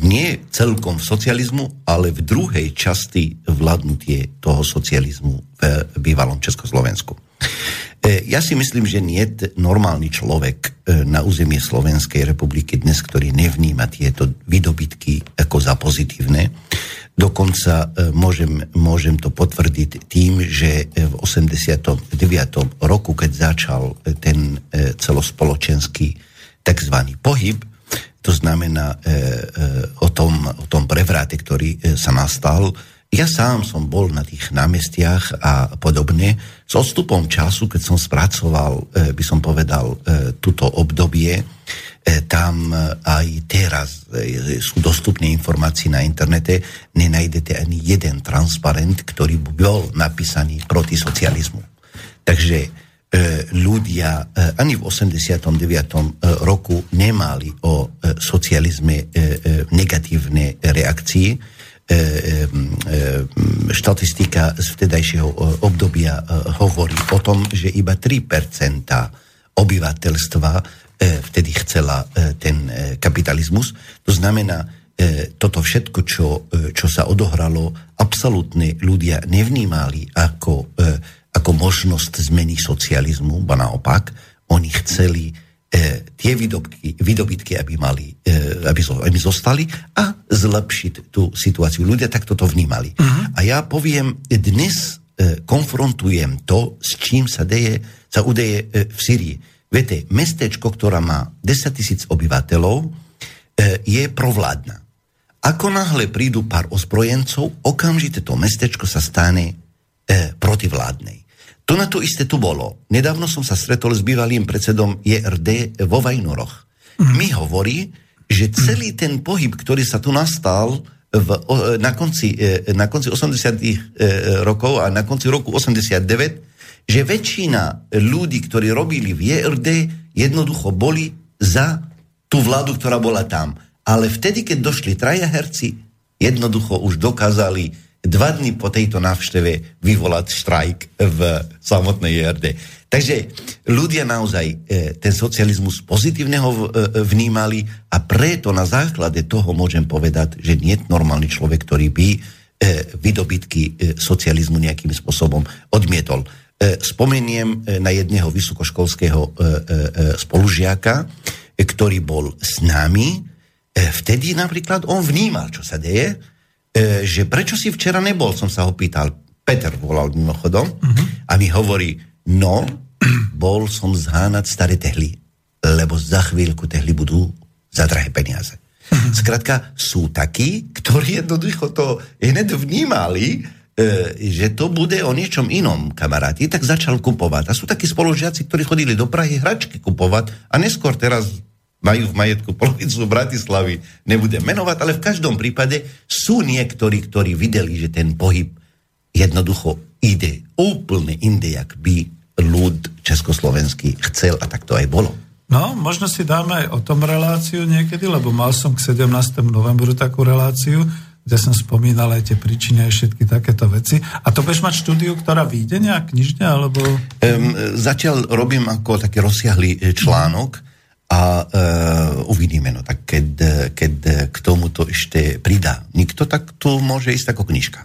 nie celkom v socializmu, ale v druhej časti vládnutie toho socializmu v bývalom Československu. Ja si myslím, že nie je normálny človek na územie Slovenskej republiky dnes, ktorý nevníma tieto výdobytky ako za pozitívne. Dokonca môžem to potvrdiť tým, že v 89. roku, keď začal ten celospoločenský tzv. Pohyb, to znamená o tom prevráte, ktorý sa nastal. Ja sám som bol na tých námestiach a podobne. S odstupom času, keď som spracoval, by som povedal, túto obdobie, tam aj teraz sú dostupné informácie na internete, nenájdete ani jeden transparent, ktorý bol napísaný proti socializmu. Takže ľudia ani v 89. roku nemali o socializme negatívne reakcie. Štatistika z vtedajšieho obdobia hovorí o tom, že iba 3% obyvateľstva vtedy chcela ten kapitalizmus. To znamená, toto všetko, čo sa odohralo, absolútne ľudia nevnímali ako možnosť zmeny socializmu, ba naopak, oni chceli tie výdobytky, aby zostali a zlepšiť tú situáciu. Ľudia takto to vnímali. Aha. A ja poviem, dnes konfrontujem to, s čím sa udeje v Syrii. Viete, mestečko, ktorá má 10 000 obyvateľov, je provládna. Ako náhle prídu pár ozbrojencov, okamžite to mestečko sa stane protivládnej. To na to isté tu bolo. Nedávno som sa stretol s bývalým predsedom JRD vo Vajnoroch. Mi hovorí, že celý ten pohyb, ktorý sa tu nastal, na konci 80. rokov a na konci roku 89, že väčšina ľudí, ktorí robili v JRD, jednoducho boli za tú vládu, ktorá bola tam. Ale vtedy, keď došli traja herci, jednoducho už dokázali 2 dni po tejto návšteve vyvolať štrajk v samotnej JRD. Takže ľudia naozaj ten socializmus pozitívne ho vnímali a preto na základe toho môžem povedať, že nie je normálny človek, ktorý by výdobytky socializmu nejakým spôsobom odmietol. Spomeniem na jedného vysokoškolského spolužiaka, ktorý bol s nami. Vtedy napríklad on vnímal, čo sa deje, že prečo si včera nebol, som sa ho pýtal. Peter volal mimochodom a mi hovorí, no, bol som zháňať staré tehly, lebo za chvíľku tehly budú za drahé peniaze. Skrátka, sú takí, ktorí jednoducho to hneď vnímali, že to bude o niečom inom, kamaráti, tak začal kupovať. A sú takí spolužiaci, ktorí chodili do Prahy hračky kupovať a neskôr teraz majú v majetku polovicu Bratislavy, nebudem menovať, ale v každom prípade sú niektorí, ktorí videli, že ten pohyb jednoducho ide úplne inde, jak by ľud československý chcel a tak to aj bolo. No, možno si dáme aj o tom reláciu niekedy, lebo mal som k 17. novembru takú reláciu, kde som spomínal aj tie príčiny, aj všetky takéto veci. A to budeš mať štúdiu, ktorá vyjde nejak knižne, alebo... Zatiaľ robím ako taký rozsiahlý článok, a uvidíme, no tak keď k tomuto ešte pridá nikto, tak to môže ísť ako knižka.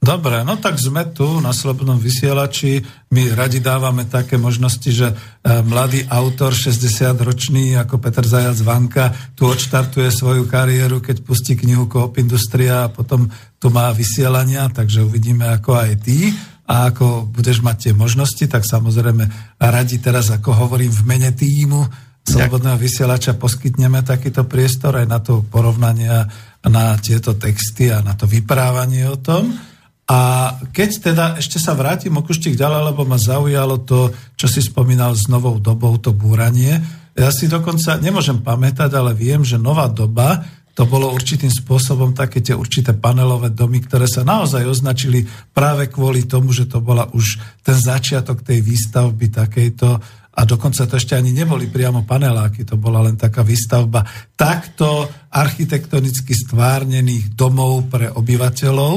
Dobre, no tak sme tu na Slobodnom vysielači. My radi dávame také možnosti, že mladý autor, 60-ročný, ako Peter Zajac-Vanka, tu odštartuje svoju kariéru, keď pustí knihu Coop Industria a potom tu má vysielania, takže uvidíme, ako aj ty a ako budeš mať tie možnosti, tak samozrejme radi teraz, ako hovorím, v mene tímu Slobodného vysielača poskytneme takýto priestor aj na to porovnanie, na tieto texty a na to vyprávanie o tom. A keď teda ešte sa vrátim o kuštík ďalej, lebo ma zaujalo to, čo si spomínal s novou dobou, to búranie. Ja si dokonca nemôžem pamätať, ale viem, že nová doba, to bolo určitým spôsobom také tie určité panelové domy, ktoré sa naozaj označili práve kvôli tomu, že to bola už ten začiatok tej výstavby takejto. A dokonca to ešte ani neboli priamo paneláky, to bola len taká výstavba takto architektonicky stvárnených domov pre obyvateľov.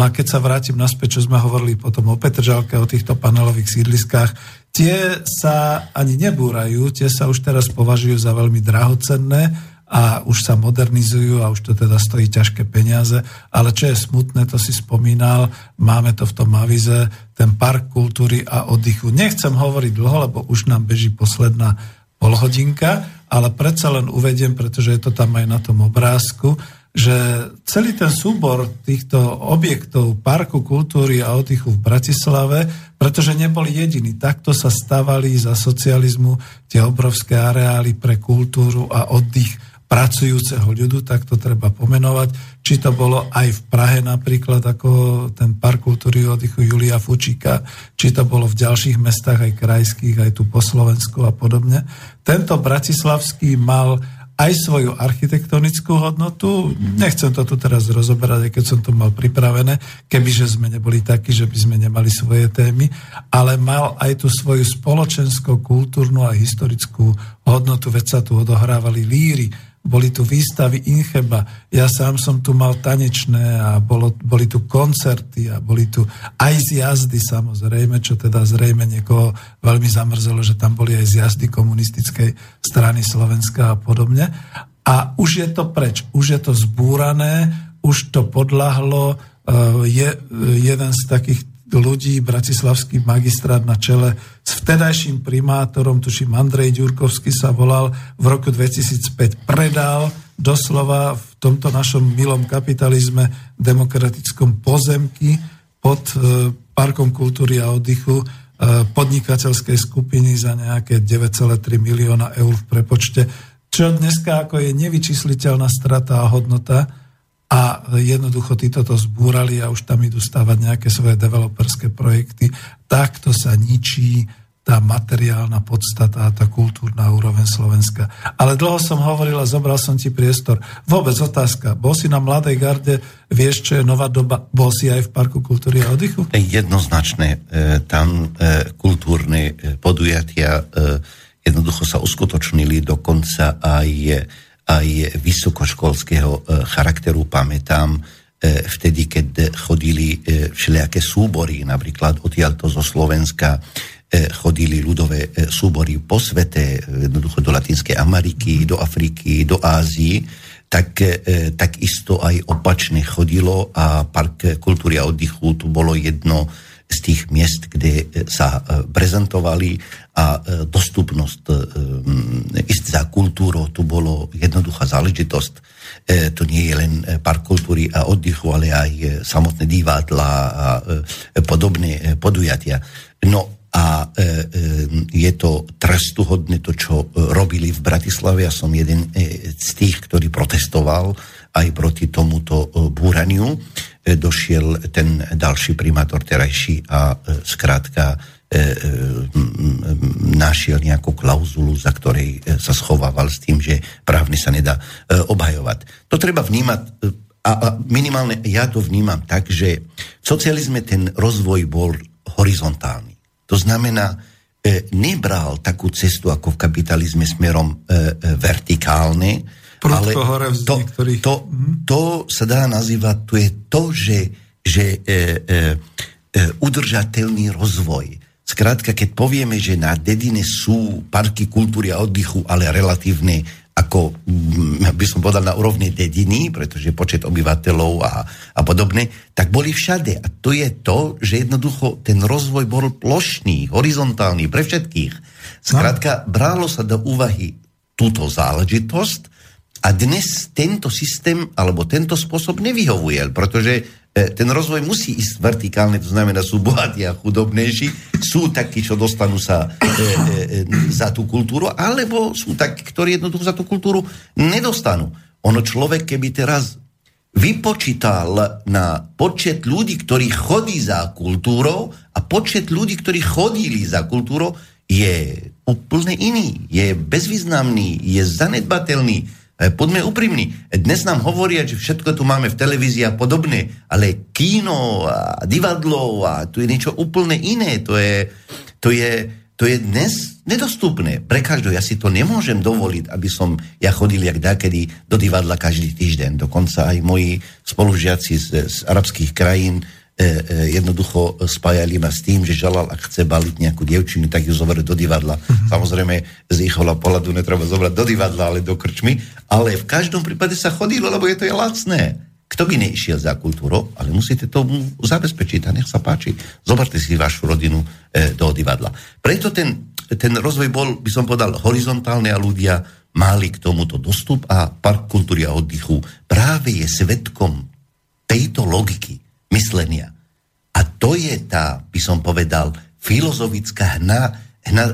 No a keď sa vrátim naspäť, čo sme hovorili potom o Petržalke, o týchto panelových sídliskách, tie sa ani nebúrajú, tie sa už teraz považujú za veľmi drahocenné a už sa modernizujú a už to teda stojí ťažké peniaze. Ale čo je smutné, to si spomínal, máme to v tom avize, ten park kultúry a oddychu. Nechcem hovoriť dlho, lebo už nám beží posledná polhodinka, ale predsa len uvediem, pretože je to tam aj na tom obrázku, že celý ten súbor týchto objektov parku kultúry a oddychu v Bratislave, pretože neboli jediní, takto sa stavali za socializmu tie obrovské areály pre kultúru a oddych pracujúceho ľudu, tak to treba pomenovať. Či to bolo aj v Prahe napríklad, ako ten park kultúry oddychu Julia Fučíka, či to bolo v ďalších mestách, aj krajských, aj tu po Slovensku a podobne. Tento bratislavský mal aj svoju architektonickú hodnotu. Nechcem to tu teraz rozoberať, aj keď som to mal pripravené, kebyže sme neboli takí, že by sme nemali svoje témy, ale mal aj tú svoju spoločenskú, kultúrnu a historickú hodnotu, veď sa tu odohrávali líry, boli tu výstavy Incheba, ja sám som tu mal tanečné a boli tu koncerty a boli tu aj zjazdy samozrejme, čo teda zrejme niekoho veľmi zamrzelo, že tam boli aj zjazdy komunistickej strany Slovenska a podobne. A už je to preč, už je to zbúrané, už to podľahlo, je jeden z takých ľudí, bratislavský magistrát na čele s vtedajším primátorom, tuším Andrej Ďurkovský sa volal, v roku 2005 predal doslova v tomto našom milom kapitalizme demokratickom pozemky pod parkom kultúry a oddychu podnikateľskej skupiny za nejaké 9,3 milióna eur v prepočte, čo dneska ako je nevyčísliteľná strata a hodnota. A jednoducho títo to zbúrali a už tam idú stavať nejaké svoje developerské projekty. Takto sa ničí tá materiálna podstata a tá kultúrna úroveň Slovenska. Ale dlho som hovoril a zobral som ti priestor. Vôbec otázka. Bol si na Mladej garde, vieš, čo je nová doba? Bol si aj v Parku kultúry a oddychu? Jednoznačne. Tam kultúrne podujatia jednoducho sa uskutočnili, dokonca aj vysokoškolského charakteru. Pamätám, vtedy, keď chodili všelijaké súbory, napríklad odtiaľto zo Slovenska, chodili ľudové súbory po svete, jednoducho do Latinskej Ameriky, do Afriky, do Ázie, tak isto aj opačne chodilo a Park kultúry a oddychu tu bolo jedno z tých miest, kde sa prezentovali a dostupnosť ísť za kultúrou tu bolo jednoduchá záležitosť. To nie je len Park kultúry a oddychu, ale aj samotné divadlá a podobné podujatia. No a je to trestuhodné to, čo robili v Bratislave. Ja som jeden z tých, ktorý protestoval aj proti tomuto búraniu. Došiel ten ďalší primátor terajší a skrátka našiel nejakú klauzulu, za ktorej sa schovával s tým, že právne sa nedá obhajovať. To treba vnímať a minimálne ja to vnímam tak, že v socializme ten rozvoj bol horizontálny. To znamená, nebral takú cestu ako v kapitalizme smerom vertikálne, ale to sa dá nazývať, to je to, že udržateľný rozvoj. Skrátka, keď povieme, že na dedine sú parky kultúry a oddychu, ale relatívne, ako by som povedal, na úrovni dediny, pretože počet obyvateľov a podobne, tak boli všade. A to je to, že jednoducho ten rozvoj bol plošný, horizontálny pre všetkých. Skrátka, brálo sa do úvahy túto záležitosť a dnes tento systém alebo tento spôsob nevyhovuje, pretože ten rozvoj musí ísť vertikálne, to znamená, sú bohatí a chudobnejší, sú takí, čo dostanú sa za tú kultúru, alebo sú takí, ktorí jednoducho za tú kultúru nedostanú. Ono človek, keby teraz vypočítal na počet ľudí, ktorí chodí za kultúrou a počet ľudí, ktorí chodili za kultúrou, je úplne iný, je bezvýznamný, je zanedbateľný. Poďme úprimní. Dnes nám hovoria, že všetko tu máme v televízii a podobne, ale kino a divadlo a tu je niečo úplne iné. To je dnes nedostupné pre každého. Ja si to nemôžem dovoliť, aby som ja chodil jak dákedy do divadla každý týždeň. Dokonca aj moji spolužiaci z arabských krajín jednoducho spájali ma s tým, že žalal, ak chce baliť nejakú dievčinu, tak ju zoberú do divadla. Samozrejme, z ich pohľadu netreba zobrať do divadla, ale do krčmy. Ale v každom prípade sa chodilo, lebo je to lacné. Kto by neišiel za kultúrou, ale musíte tomu zabezpečiť a nech sa páči. Zoberte si vašu rodinu do divadla. Preto ten rozvoj bol, by som povedal, horizontálne a ľudia mali k tomuto dostup a Park kultúry a oddychu práve je svedkom tejto logiky myslenia. A to je tá, by som povedal, filozofická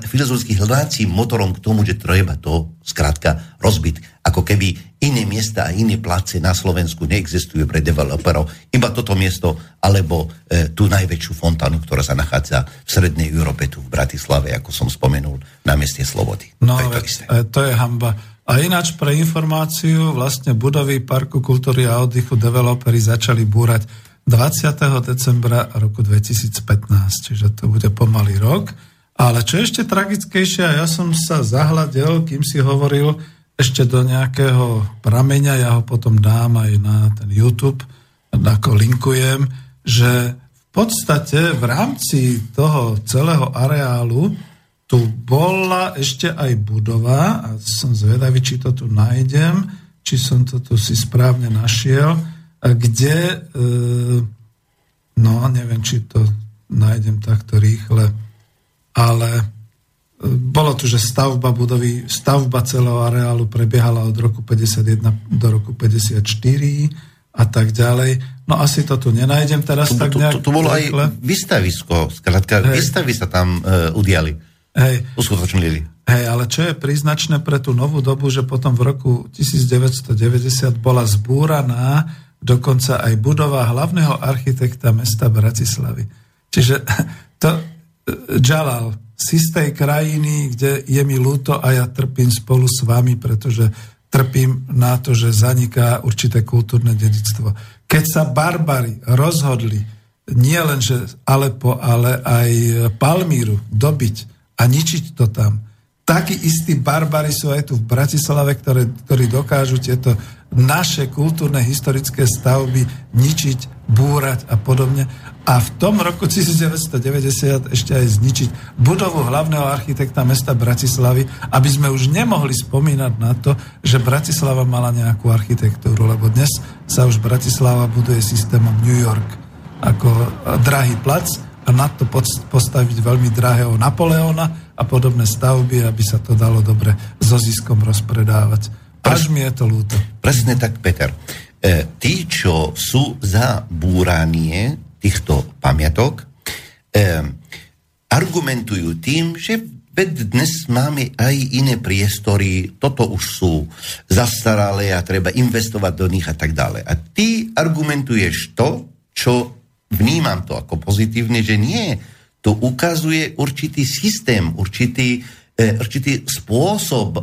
filozofický hľadacím motorom k tomu, že treba to skrátka rozbiť. Ako keby iné miesta a iné place na Slovensku neexistujú pre developerov. Iba toto miesto, alebo tú najväčšiu fontánu, ktorá sa nachádza v Strednej Európe, tu v Bratislave, ako som spomenul, na meste Slobody. No, to je hanba. A ináč pre informáciu, vlastne budovy Parku kultúry a oddychu developeri začali búrať 20. decembra roku 2015, čiže to bude pomalý rok. Ale čo ešte tragickejšie, ja som sa zahľadel, kým si hovoril, ešte do nejakého prameňa, ja ho potom dám aj na ten YouTube, ako linkujem, že v podstate v rámci toho celého areálu tu bola ešte aj budova, a som zvedavý, či to tu nájdem, či som to tu si správne našiel, kde, no neviem, či to nájdem takto rýchle, ale bolo tu, že stavba budovy, stavba celého areálu prebiehala od roku 51 do roku 54 a tak ďalej. No asi to tu nenájdem teraz tak nejak. To bolo aj vystavisko, skrátka výstavy sa tam udiali, uskutočnili. Hej, ale čo je príznačné pre tú novú dobu, že potom v roku 1990 bola zbúraná dokonca aj budova hlavného architekta mesta Bratislavy. Čiže to Jalal, z istej krajiny, kde je mi ľúto a ja trpím spolu s vami, pretože trpím na to, že zaniká určité kultúrne dedičstvo. Keď sa barbari rozhodli nie len, že Alepo, ale aj Palmíru dobiť a ničiť to tam, takí istí barbari sú aj tu v Bratislave, ktorí dokážu tieto naše kultúrne, historické stavby ničiť, búrať a podobne. A v tom roku 1990 ešte aj zničiť budovu hlavného architekta mesta Bratislavy, aby sme už nemohli spomínať na to, že Bratislava mala nejakú architektúru, lebo dnes sa už Bratislava buduje systémom New York ako drahý plac a na to postaviť veľmi drahého Napoleona a podobné stavby, aby sa to dalo dobre so ziskom rozpredávať. Až mi je to ľúto. Presne tak, Peter. Tí, čo sú za búranie týchto pamiatok, argumentujú tým, že dnes máme aj iné priestory, toto už sú zastaralé a treba investovať do nich a tak ďalej. A ty argumentuješ to, čo vnímam to ako pozitívne, že nie. To ukazuje určitý systém, určitý spôsob,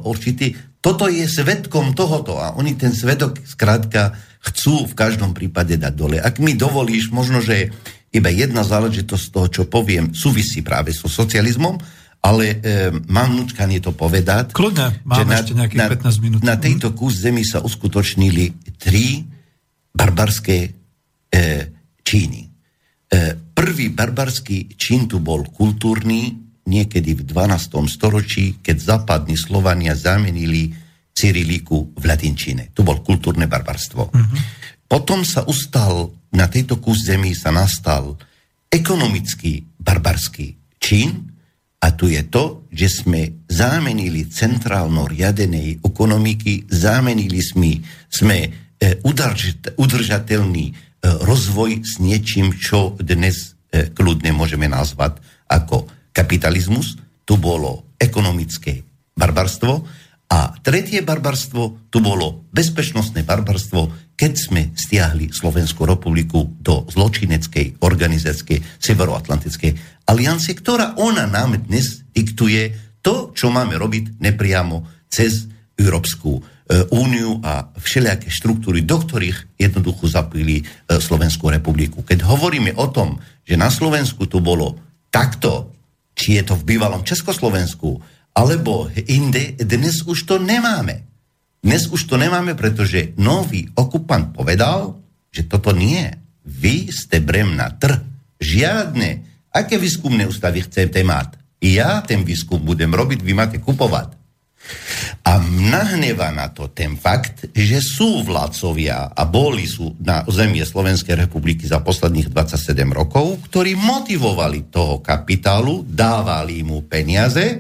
toto je svedkom tohoto a oni ten svedok skrátka chcú v každom prípade dať dole. Ak mi dovolíš, možno, že iba jedna záležitosť z toho, čo poviem, súvisí práve so socializmom, ale mám nutkanie to povedať. Kľudne, máme ešte nejakých 15 minút. Na tejto kus zemi sa uskutočnili 3 barbarské činy. Prvý barbarský čin tu bol kultúrny, niekedy v 12. storočí, keď západní Slovania zamenili cyriliku v latinčine. To bol kultúrne barbarstvo. Uh-huh. Potom sa ustal, na tejto kus zemi sa nastal ekonomický barbarský čin a tu je to, že sme zamenili centrálno riadenej ekonomiky, zamenili sme udržateľný rozvoj s niečím, čo dnes kľudne môžeme nazvať ako kapitalizmus. Tu bolo ekonomické barbarstvo. A tretie barbarstvo, tu bolo bezpečnostné barbarstvo, keď sme stiahli Slovenskú republiku do zločineckej organizácie Severoatlantickej aliancie, ktorá ona nám dnes diktuje to, čo máme robiť nepriamo cez Európsku úniu a všelijaké štruktúry, do ktorých jednoducho zapojili Slovenskú republiku. Keď hovoríme o tom, že na Slovensku to bolo takto, či je to v bývalom Československu, alebo inde, dnes už to nemáme. Dnes už to nemáme, pretože nový okupant povedal, že toto nie. Vy ste bremna trh. Žiadne. Aké výskumné ústavy chcete mať? Ja ten výskum budem robiť, vy máte kupovať. A nahneva na to ten fakt, že sú vládcovia a boli sú na územie Slovenskej republiky za posledných 27 rokov, ktorí motivovali toho kapitálu, dávali mu peniaze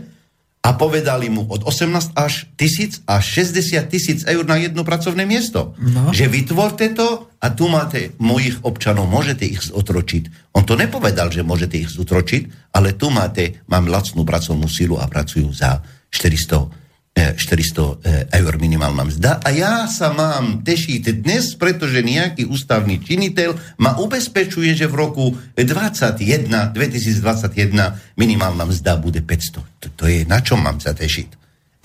a povedali mu od 18 až 1000 až 60 tisíc eur na jedno pracovné miesto. No. Že vytvorte to a tu máte mojich občanov, môžete ich zotročiť. On to nepovedal, že môžete ich zotročiť, ale tu mám lacnú pracovnú silu a pracujú za 400 eur minimálna mzda a ja sa mám tešiť dnes, pretože nejaký ústavný činiteľ ma ubezpečuje, že v roku 2021 minimálna mzda bude 500. To je, na čo mám sa tešiť?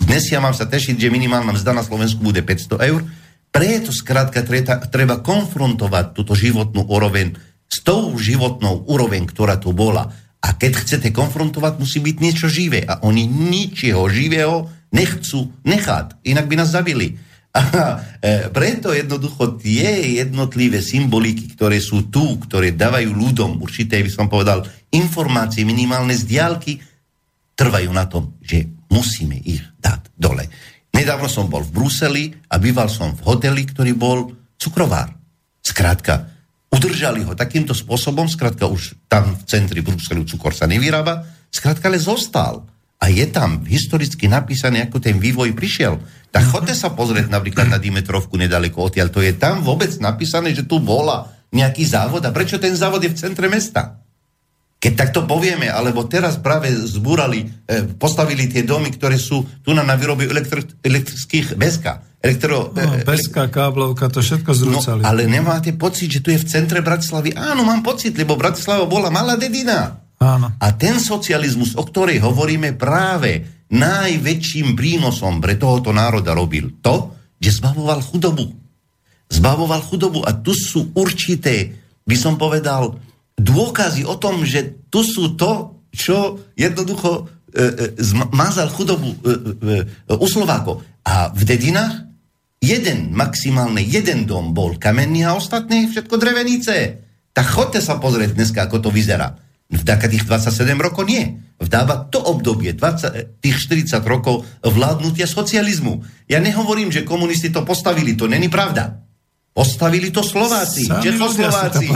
Dnes ja mám sa tešiť, že minimálna mzda na Slovensku bude 500 eur, preto skrátka treba konfrontovať túto životnú úroveň s tou životnou úroveň, ktorá tu bola. A keď chcete konfrontovať, musí byť niečo živé. A oni ničieho živého nechcú nechať. Inak by nás zabili. A preto jednoducho tie jednotlivé symboliky, ktoré sú tu, ktoré dávajú ľuďom určité, by som povedal, informácie minimálne z diaľky, trvajú na tom, že musíme ich dať dole. Nedávno som bol v Bruseli a býval som v hoteli, ktorý bol cukrovár. Skrátka, udržali ho takýmto spôsobom, skrátka už tam v centri Bruselu cukor sa nevyrába, skrátka ale zostal. A je tam historicky napísané, ako ten vývoj prišiel. Tak chodte sa pozrieť napríklad na Dimetrovku nedaleko odtiaľ. To je tam vôbec napísané, že tu bola nejaký závod. A prečo ten závod je v centre mesta? Keď takto povieme, alebo teraz práve zbúrali, postavili tie domy, ktoré sú tu na výrobe elektrických Beska, káblovka, to všetko zrúcali. No, ale nemáte pocit, že tu je v centre Bratislavy? Áno, mám pocit, lebo Bratislava bola malá dedina. Áno. A ten socializmus, o ktorej hovoríme, práve najväčším prínosom pre tohoto národa robil to, že zbavoval chudobu. Zbavoval chudobu a tu sú určité, by som povedal, dôkazy o tom, že tu sú to, čo jednoducho mazal chudobu u Slovákov. A v dedinách maximálne jeden dom bol kamenný a ostatné všetko drevenice. Tak chodte sa pozrieť dneska, ako to vyzerá. Vďaka tých 27 rokov nie. Vdáva to obdobie, tých 40 rokov vládnutia socializmu. Ja nehovorím, že komunisti to postavili, to není pravda. Postavili to Slováci, Čechoslováci.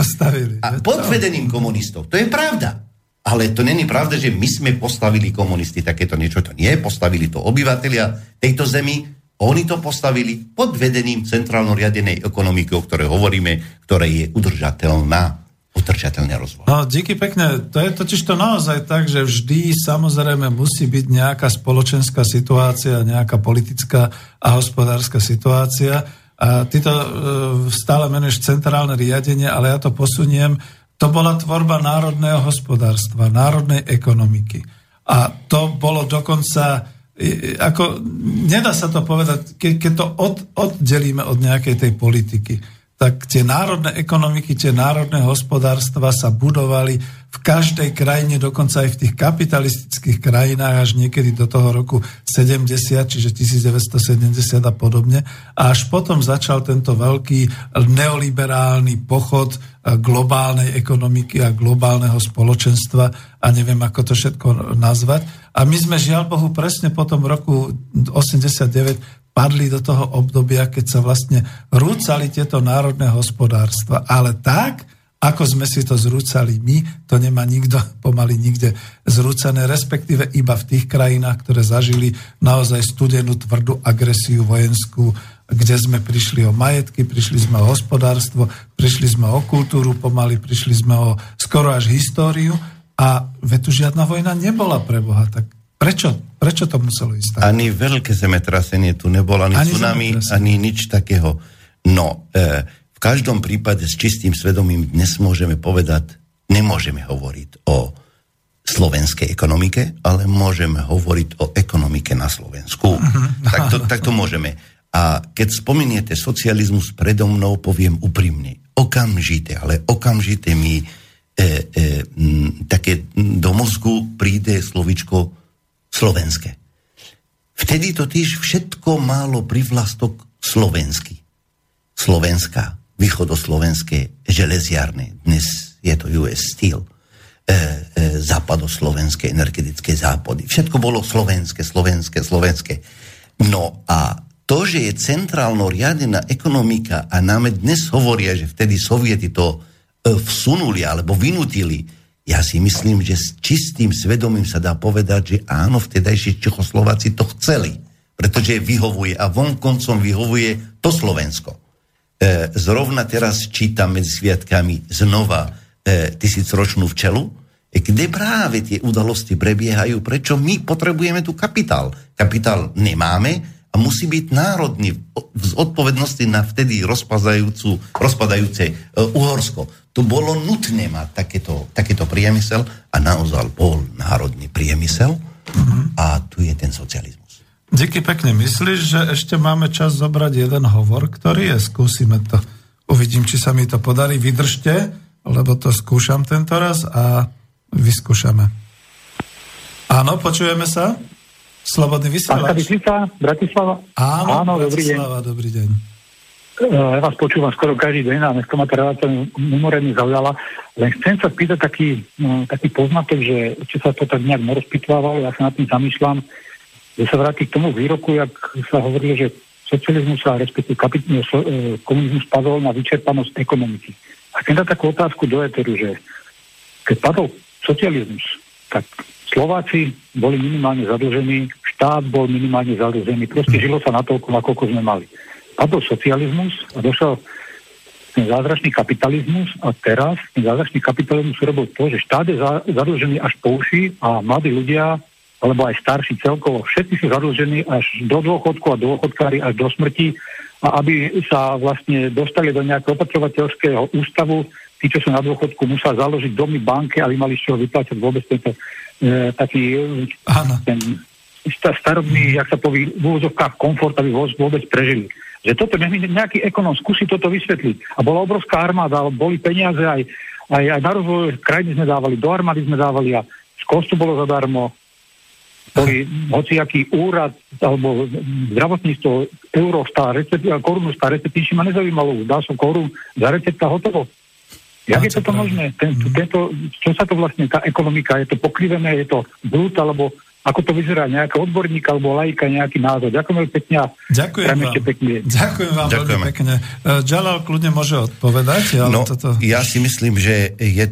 A pod vedením komunistov. To je pravda. Ale to není pravda, že my sme postavili komunisti takéto niečo. To nie, postavili to obyvatelia tejto zemi. Oni to postavili pod vedením centrálno-riadenej ekonomiky, o ktorej hovoríme, ktorá je udržateľný rozvoj. No, díky pekne. To je totiž to naozaj tak, že vždy samozrejme musí byť nejaká spoločenská situácia, nejaká politická a hospodárska situácia. A ty to stále menuješ centrálne riadenie, ale ja to posuniem. To bola tvorba národného hospodárstva, národnej ekonomiky. A to bolo dokonca... Ako, nedá sa to povedať, keď to oddelíme od nejakej tej politiky, tak tie národné ekonomiky, tie národné hospodárstva sa budovali v každej krajine, dokonca aj v tých kapitalistických krajinách až niekedy do toho roku 70, čiže 1970 a podobne. A až potom začal tento veľký neoliberálny pochod globálnej ekonomiky a globálneho spoločenstva a neviem, ako to všetko nazvať. A my sme, žiaľ Bohu, presne po tom roku 89 padli do toho obdobia, keď sa vlastne rúcali tieto národné hospodárstva. Ale tak, ako sme si to zrúcali my, to nemá nikto pomaly nikde zrúcané, respektíve iba v tých krajinách, ktoré zažili naozaj studenú, tvrdú agresiu vojenskú, kde sme prišli o majetky, prišli sme o hospodárstvo, prišli sme o kultúru pomaly, prišli sme o skoro až históriu. A veď tu žiadna vojna nebola pre Boha, tak prečo to muselo ísť? Ani veľké zemetrasenie tu nebolo, ani tsunami, ani nič takého. No, v každom prípade s čistým svedomím dnes môžeme povedať, nemôžeme hovoriť o slovenskej ekonomike, ale môžeme hovoriť o ekonomike na Slovensku. Tak to môžeme. A keď spomeniete socializmus predo mnou, poviem úprimne, okamžite mi také do mozgu príde slovičko slovenské. Vtedy totiž všetko malo privlastok slovenský. Slovenská, východoslovenské železiarne, dnes je to US Steel, západoslovenské energetické západy. Všetko bolo slovenské. No a to, že je centrálno riadená ekonomika a nám dnes hovoria, že vtedy sovieti to vsunuli alebo vynutili. Ja si myslím, že s čistým svedomím sa dá povedať, že áno, vtedajší Čechoslováci to chceli, pretože vyhovuje a vonkoncom vyhovuje to Slovensko. Zrovna teraz čítam medzi sviatkami znova tisícročnú včelu, kde práve tie udalosti prebiehajú, prečo my potrebujeme tu kapitál. Kapitál nemáme a musí byť národný v odpovednosti na vtedy rozpadajúce Uhorsko. Tu bolo nutné mať takéto priemysel a naozaj bol národný priemysel a tu je ten socializmus. Díky pekne. Myslíš, že ešte máme čas zobrať jeden hovor, ktorý je? Skúsime to. Uvidím, či sa mi to podarí. Vydržte, lebo to skúšam tento raz a vyskúšame. Áno, počujeme sa? Slobodný vysielač. Banská Bystrica, Bratislava. Áno, Bratislava, dobrý deň. Ja vás počúvam skoro každý deň a dneska ma tá relácia mimoriadne zaujala. Len chcem sa spýtať taký poznatok, že či sa to tak nejak nerozpitvávalo, ja sa nad tým zamýšľam, že sa vráti k tomu výroku, jak sa hovorilo, že socializmus a respektíve komunizmus padol na vyčerpanosť ekonomiky. A chcem dať takú otázku do eteru, že keď padol socializmus, tak Slováci boli minimálne zadlžení, štát bol minimálne zadlžený, proste žilo sa natoľko, nakoľko sme mali. Padol socializmus a došiel ten zázračný kapitalizmus a teraz ten zázračný kapitalizmus urobil to, že štát je zadlžený až po uši a mladí ľudia, alebo aj starší celkovo, všetci sú zadlžení až do dôchodku a dôchodkári až do smrti a aby sa vlastne dostali do nejakého opatrovateľského ústavu, tí, čo sú na dôchodku, musia založiť domy banke, aby mali z čoho vypláťať vôbec tento taký starobný, jak sa povie, v úvozovkách komfort, aby vôbec prežili. Že toto, nech mi nejaký ekonom skúsi toto vysvetliť. A bola obrovská armáda, boli peniaze aj na rozvoj krajiny sme dávali, do armády sme dávali a školstvo bolo zadarmo, boli hocijaký úrad alebo zdravotníctvo, euro stá recept, korunu stá recept, nič ma nezaujímalo, dal som korun za recepta, hotovo. Jak je toto možné? Čo sa to vlastne, tá ekonomika, je to pokrivené, je to blúd, alebo ako to vyzerá, nejaký odborník alebo laika, nejaký názor. Ďakujem pekne. Ďakujem vám veľmi pekne. Jalal kľudne môže odpovedať. Ale no, toto... Ja si myslím, že je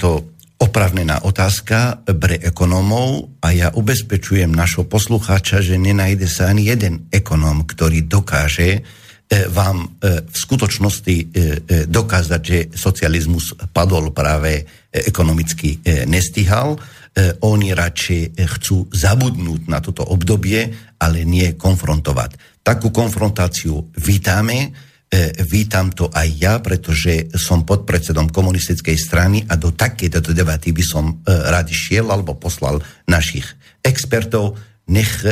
to oprávnená otázka pre ekonómov a ja ubezpečujem našho poslucháča, že nenájde sa ani jeden ekonóm, ktorý dokáže vám v skutočnosti dokázať, že socializmus padol práve ekonomicky nestihal. Oni radšej chcú zabudnúť na toto obdobie, ale nie konfrontovať. Takú konfrontáciu vítame, vítam to aj ja, pretože som podpredsedom komunistickej strany a do takéto debaty by som rád šiel alebo poslal našich expertov, nech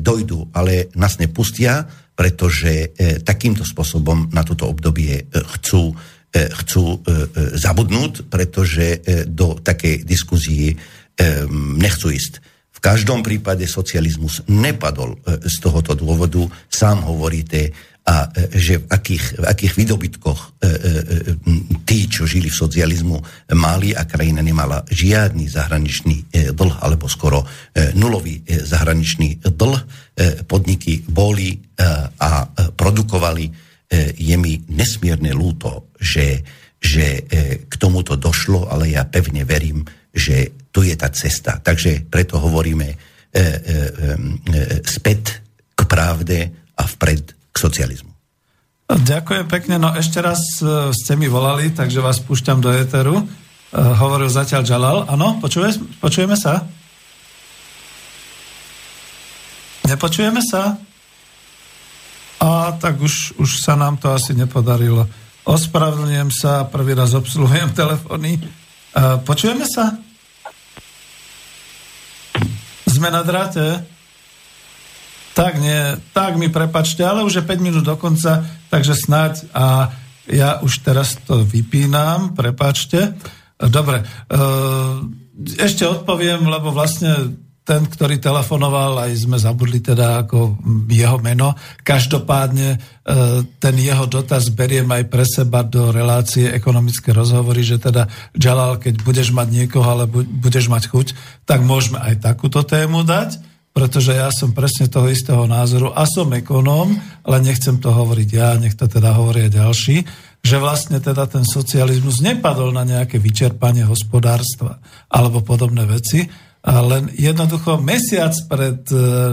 dojdú, ale nás nepustia, pretože takýmto spôsobom na toto obdobie chcú zabudnúť, pretože do takej diskuzie nechcú ísť. V každom prípade socializmus nepadol z tohoto dôvodu, sám hovoríte, a že v akých výdobytkoch tí, čo žili v socializmu, mali a krajina nemala žiadny zahraničný dlh, alebo skoro nulový zahraničný dlh. Podniky boli a produkovali. Je mi nesmierne ľúto, že k tomuto došlo, ale ja pevne verím, že to je tá cesta. Takže preto hovoríme späť k pravde a vpred k socializmu. Ďakujem pekne. No ešte raz ste mi volali, takže vás púšťam do éteru. Hovoril zatiaľ Jalal. Áno, počujeme sa? Nepočujeme sa? A tak už sa nám to asi nepodarilo. Ospravedlňujem sa, prvý raz obsluhujem telefóny. Počujeme sa? Sme na dráte? Tak nie, tak mi prepáčte, ale už je 5 minút do konca, takže snáď a ja už teraz to vypínam, prepáčte. Dobre, ešte odpoviem, lebo vlastne ten, ktorý telefonoval, aj sme zabudli teda ako jeho meno, každopádne ten jeho dotaz beriem aj pre seba do relácie ekonomické rozhovory, že teda Jalal, keď budeš mať niekoho, ale budeš mať chuť, tak môžeme aj takúto tému dať, pretože ja som presne toho istého názoru a som ekonóm, ale nechcem to hovoriť ja, nech to teda hovoria ďalší, že vlastne teda ten socializmus nepadol na nejaké vyčerpanie hospodárstva alebo podobné veci, len jednoducho mesiac pred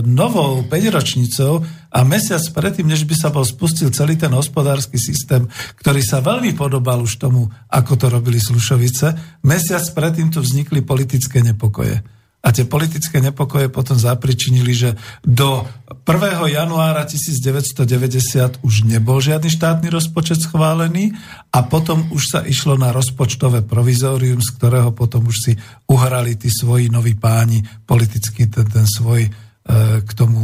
novou 5-ročnicou a mesiac predtým, než by sa bol spustil celý ten hospodársky systém, ktorý sa veľmi podobal už tomu, ako to robili Slušovice, mesiac predtým tu vznikli politické nepokoje. A tie politické nepokoje potom zapričinili, že do 1. januára 1990 už nebol žiadny štátny rozpočet schválený a potom už sa išlo na rozpočtové provizórium, z ktorého potom už si uhrali tí svoji noví páni, politicky ten svoj k tomu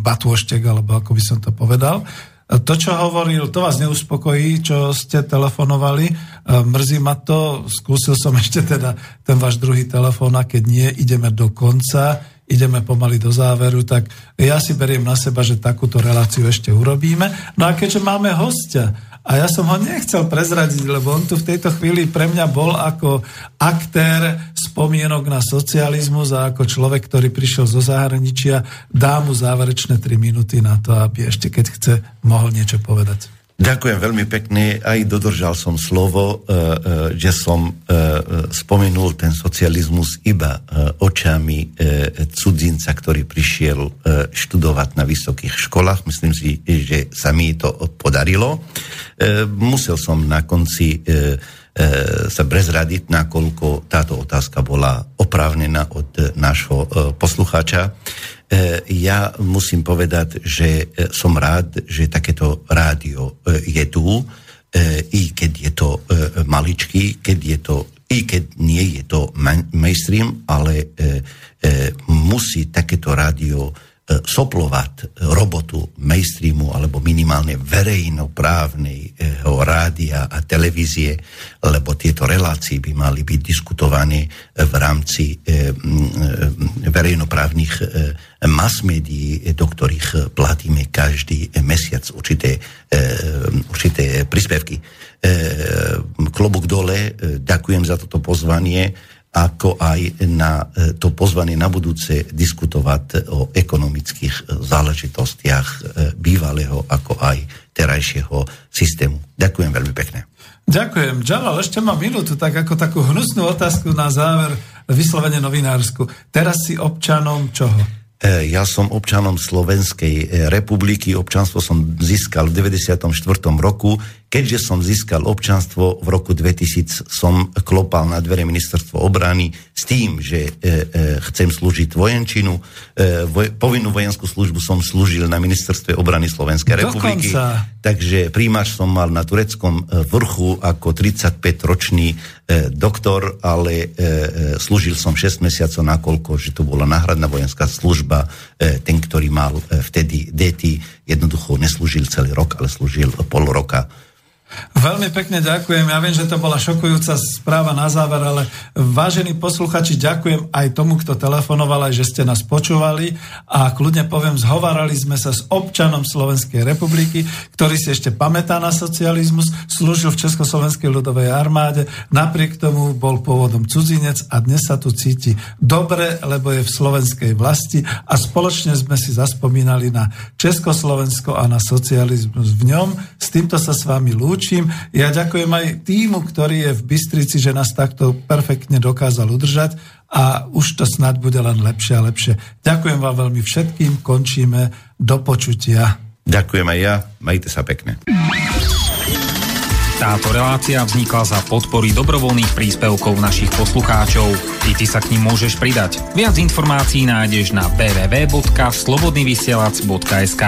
batôštek, alebo ako by som to povedal. To, čo hovoril, to vás neuspokojí, čo ste telefonovali. Mrzí ma to, skúsil som ešte teda ten váš druhý telefón a keď nie, ideme do konca, ideme pomaly do záveru, tak ja si beriem na seba, že takúto reláciu ešte urobíme. No a keďže máme hostia, a ja som ho nechcel prezradiť, lebo on tu v tejto chvíli pre mňa bol ako aktér spomienok na socializmus a ako človek, ktorý prišiel zo zahraničia, dá mu záverečné 3 minúty na to, aby ešte keď chce, mohol niečo povedať. Ďakujem veľmi pekne, aj dodržal som slovo, že som spomenul ten socializmus iba očami cudzinca, ktorý prišiel študovať na vysokých školách. Myslím si, že sa mi to podarilo. Musel som na konci sa prezradiť, nakoľko táto otázka bola oprávnená od nášho poslucháča. Ja musím povedať, že som rád, že takéto rádio je tu, i keď je to maličký, keď je to, i keď nie je to mainstream, ale musí takéto rádio soplovať robotu mainstreamu alebo minimálne verejnoprávneho rádia a televízie, lebo tieto relácie by mali byť diskutované v rámci verejnoprávnych mass médií, do ktorých platíme každý mesiac určité príspevky. Klobúk dole, ďakujem za toto pozvanie, ako aj na to pozvanie na budúce diskutovať o ekonomických záležitostiach bývalého, ako aj terajšieho systému. Ďakujem veľmi pekne. Ďakujem. Jalal, ešte mám minútu, tak ako takú hnusnú otázku na záver, vyslovene novinársku. Teraz si občanom čoho? Ja som občanom Slovenskej republiky, občanstvo som získal v 94. roku. Keďže som získal občanstvo v roku 2000, som klopal na dvere ministerstva obrany s tým, že chcem slúžiť vojenčinu. Povinnú vojenskú službu som slúžil na ministerstve obrany Slovenskej republiky. Takže príjmač som mal na tureckom vrchu ako 35-ročný doktor, ale slúžil som 6 mesiacov, nakoľko, že to bola náhradná vojenská služba. Ten, ktorý mal vtedy deti, jednoducho neslúžil celý rok, ale slúžil pol roka. Veľmi pekne ďakujem. Ja viem, že to bola šokujúca správa na záver, ale vážení posluchači, ďakujem aj tomu, kto telefonoval, aj že ste nás počúvali a kľudne poviem, zhovárali sme sa s občanom Slovenskej republiky, ktorý si ešte pamätá na socializmus, slúžil v Československej ľudovej armáde, napriek tomu bol pôvodom cudzinec a dnes sa tu cíti dobre, lebo je v slovenskej vlasti a spoločne sme si zaspomínali na Československo a na socializmus v ňom. S týmto sa s vami ľúčim. Ja ďakujem aj týmu, ktorý je v Bystrici, že nás takto perfektne dokázal udržať a už to snad bude len lepšie a lepšie. Ďakujem vám veľmi všetkým, končíme, do počutia. Ďakujem aj ja, majte sa pekne. Táto relácia vznikla za podpory dobrovoľných príspevkov našich poslucháčov. I ty sa k nim môžeš pridať. Viac informácií nájdeš na www.slobodnyvysielac.sk.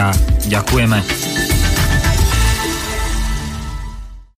Ďakujeme.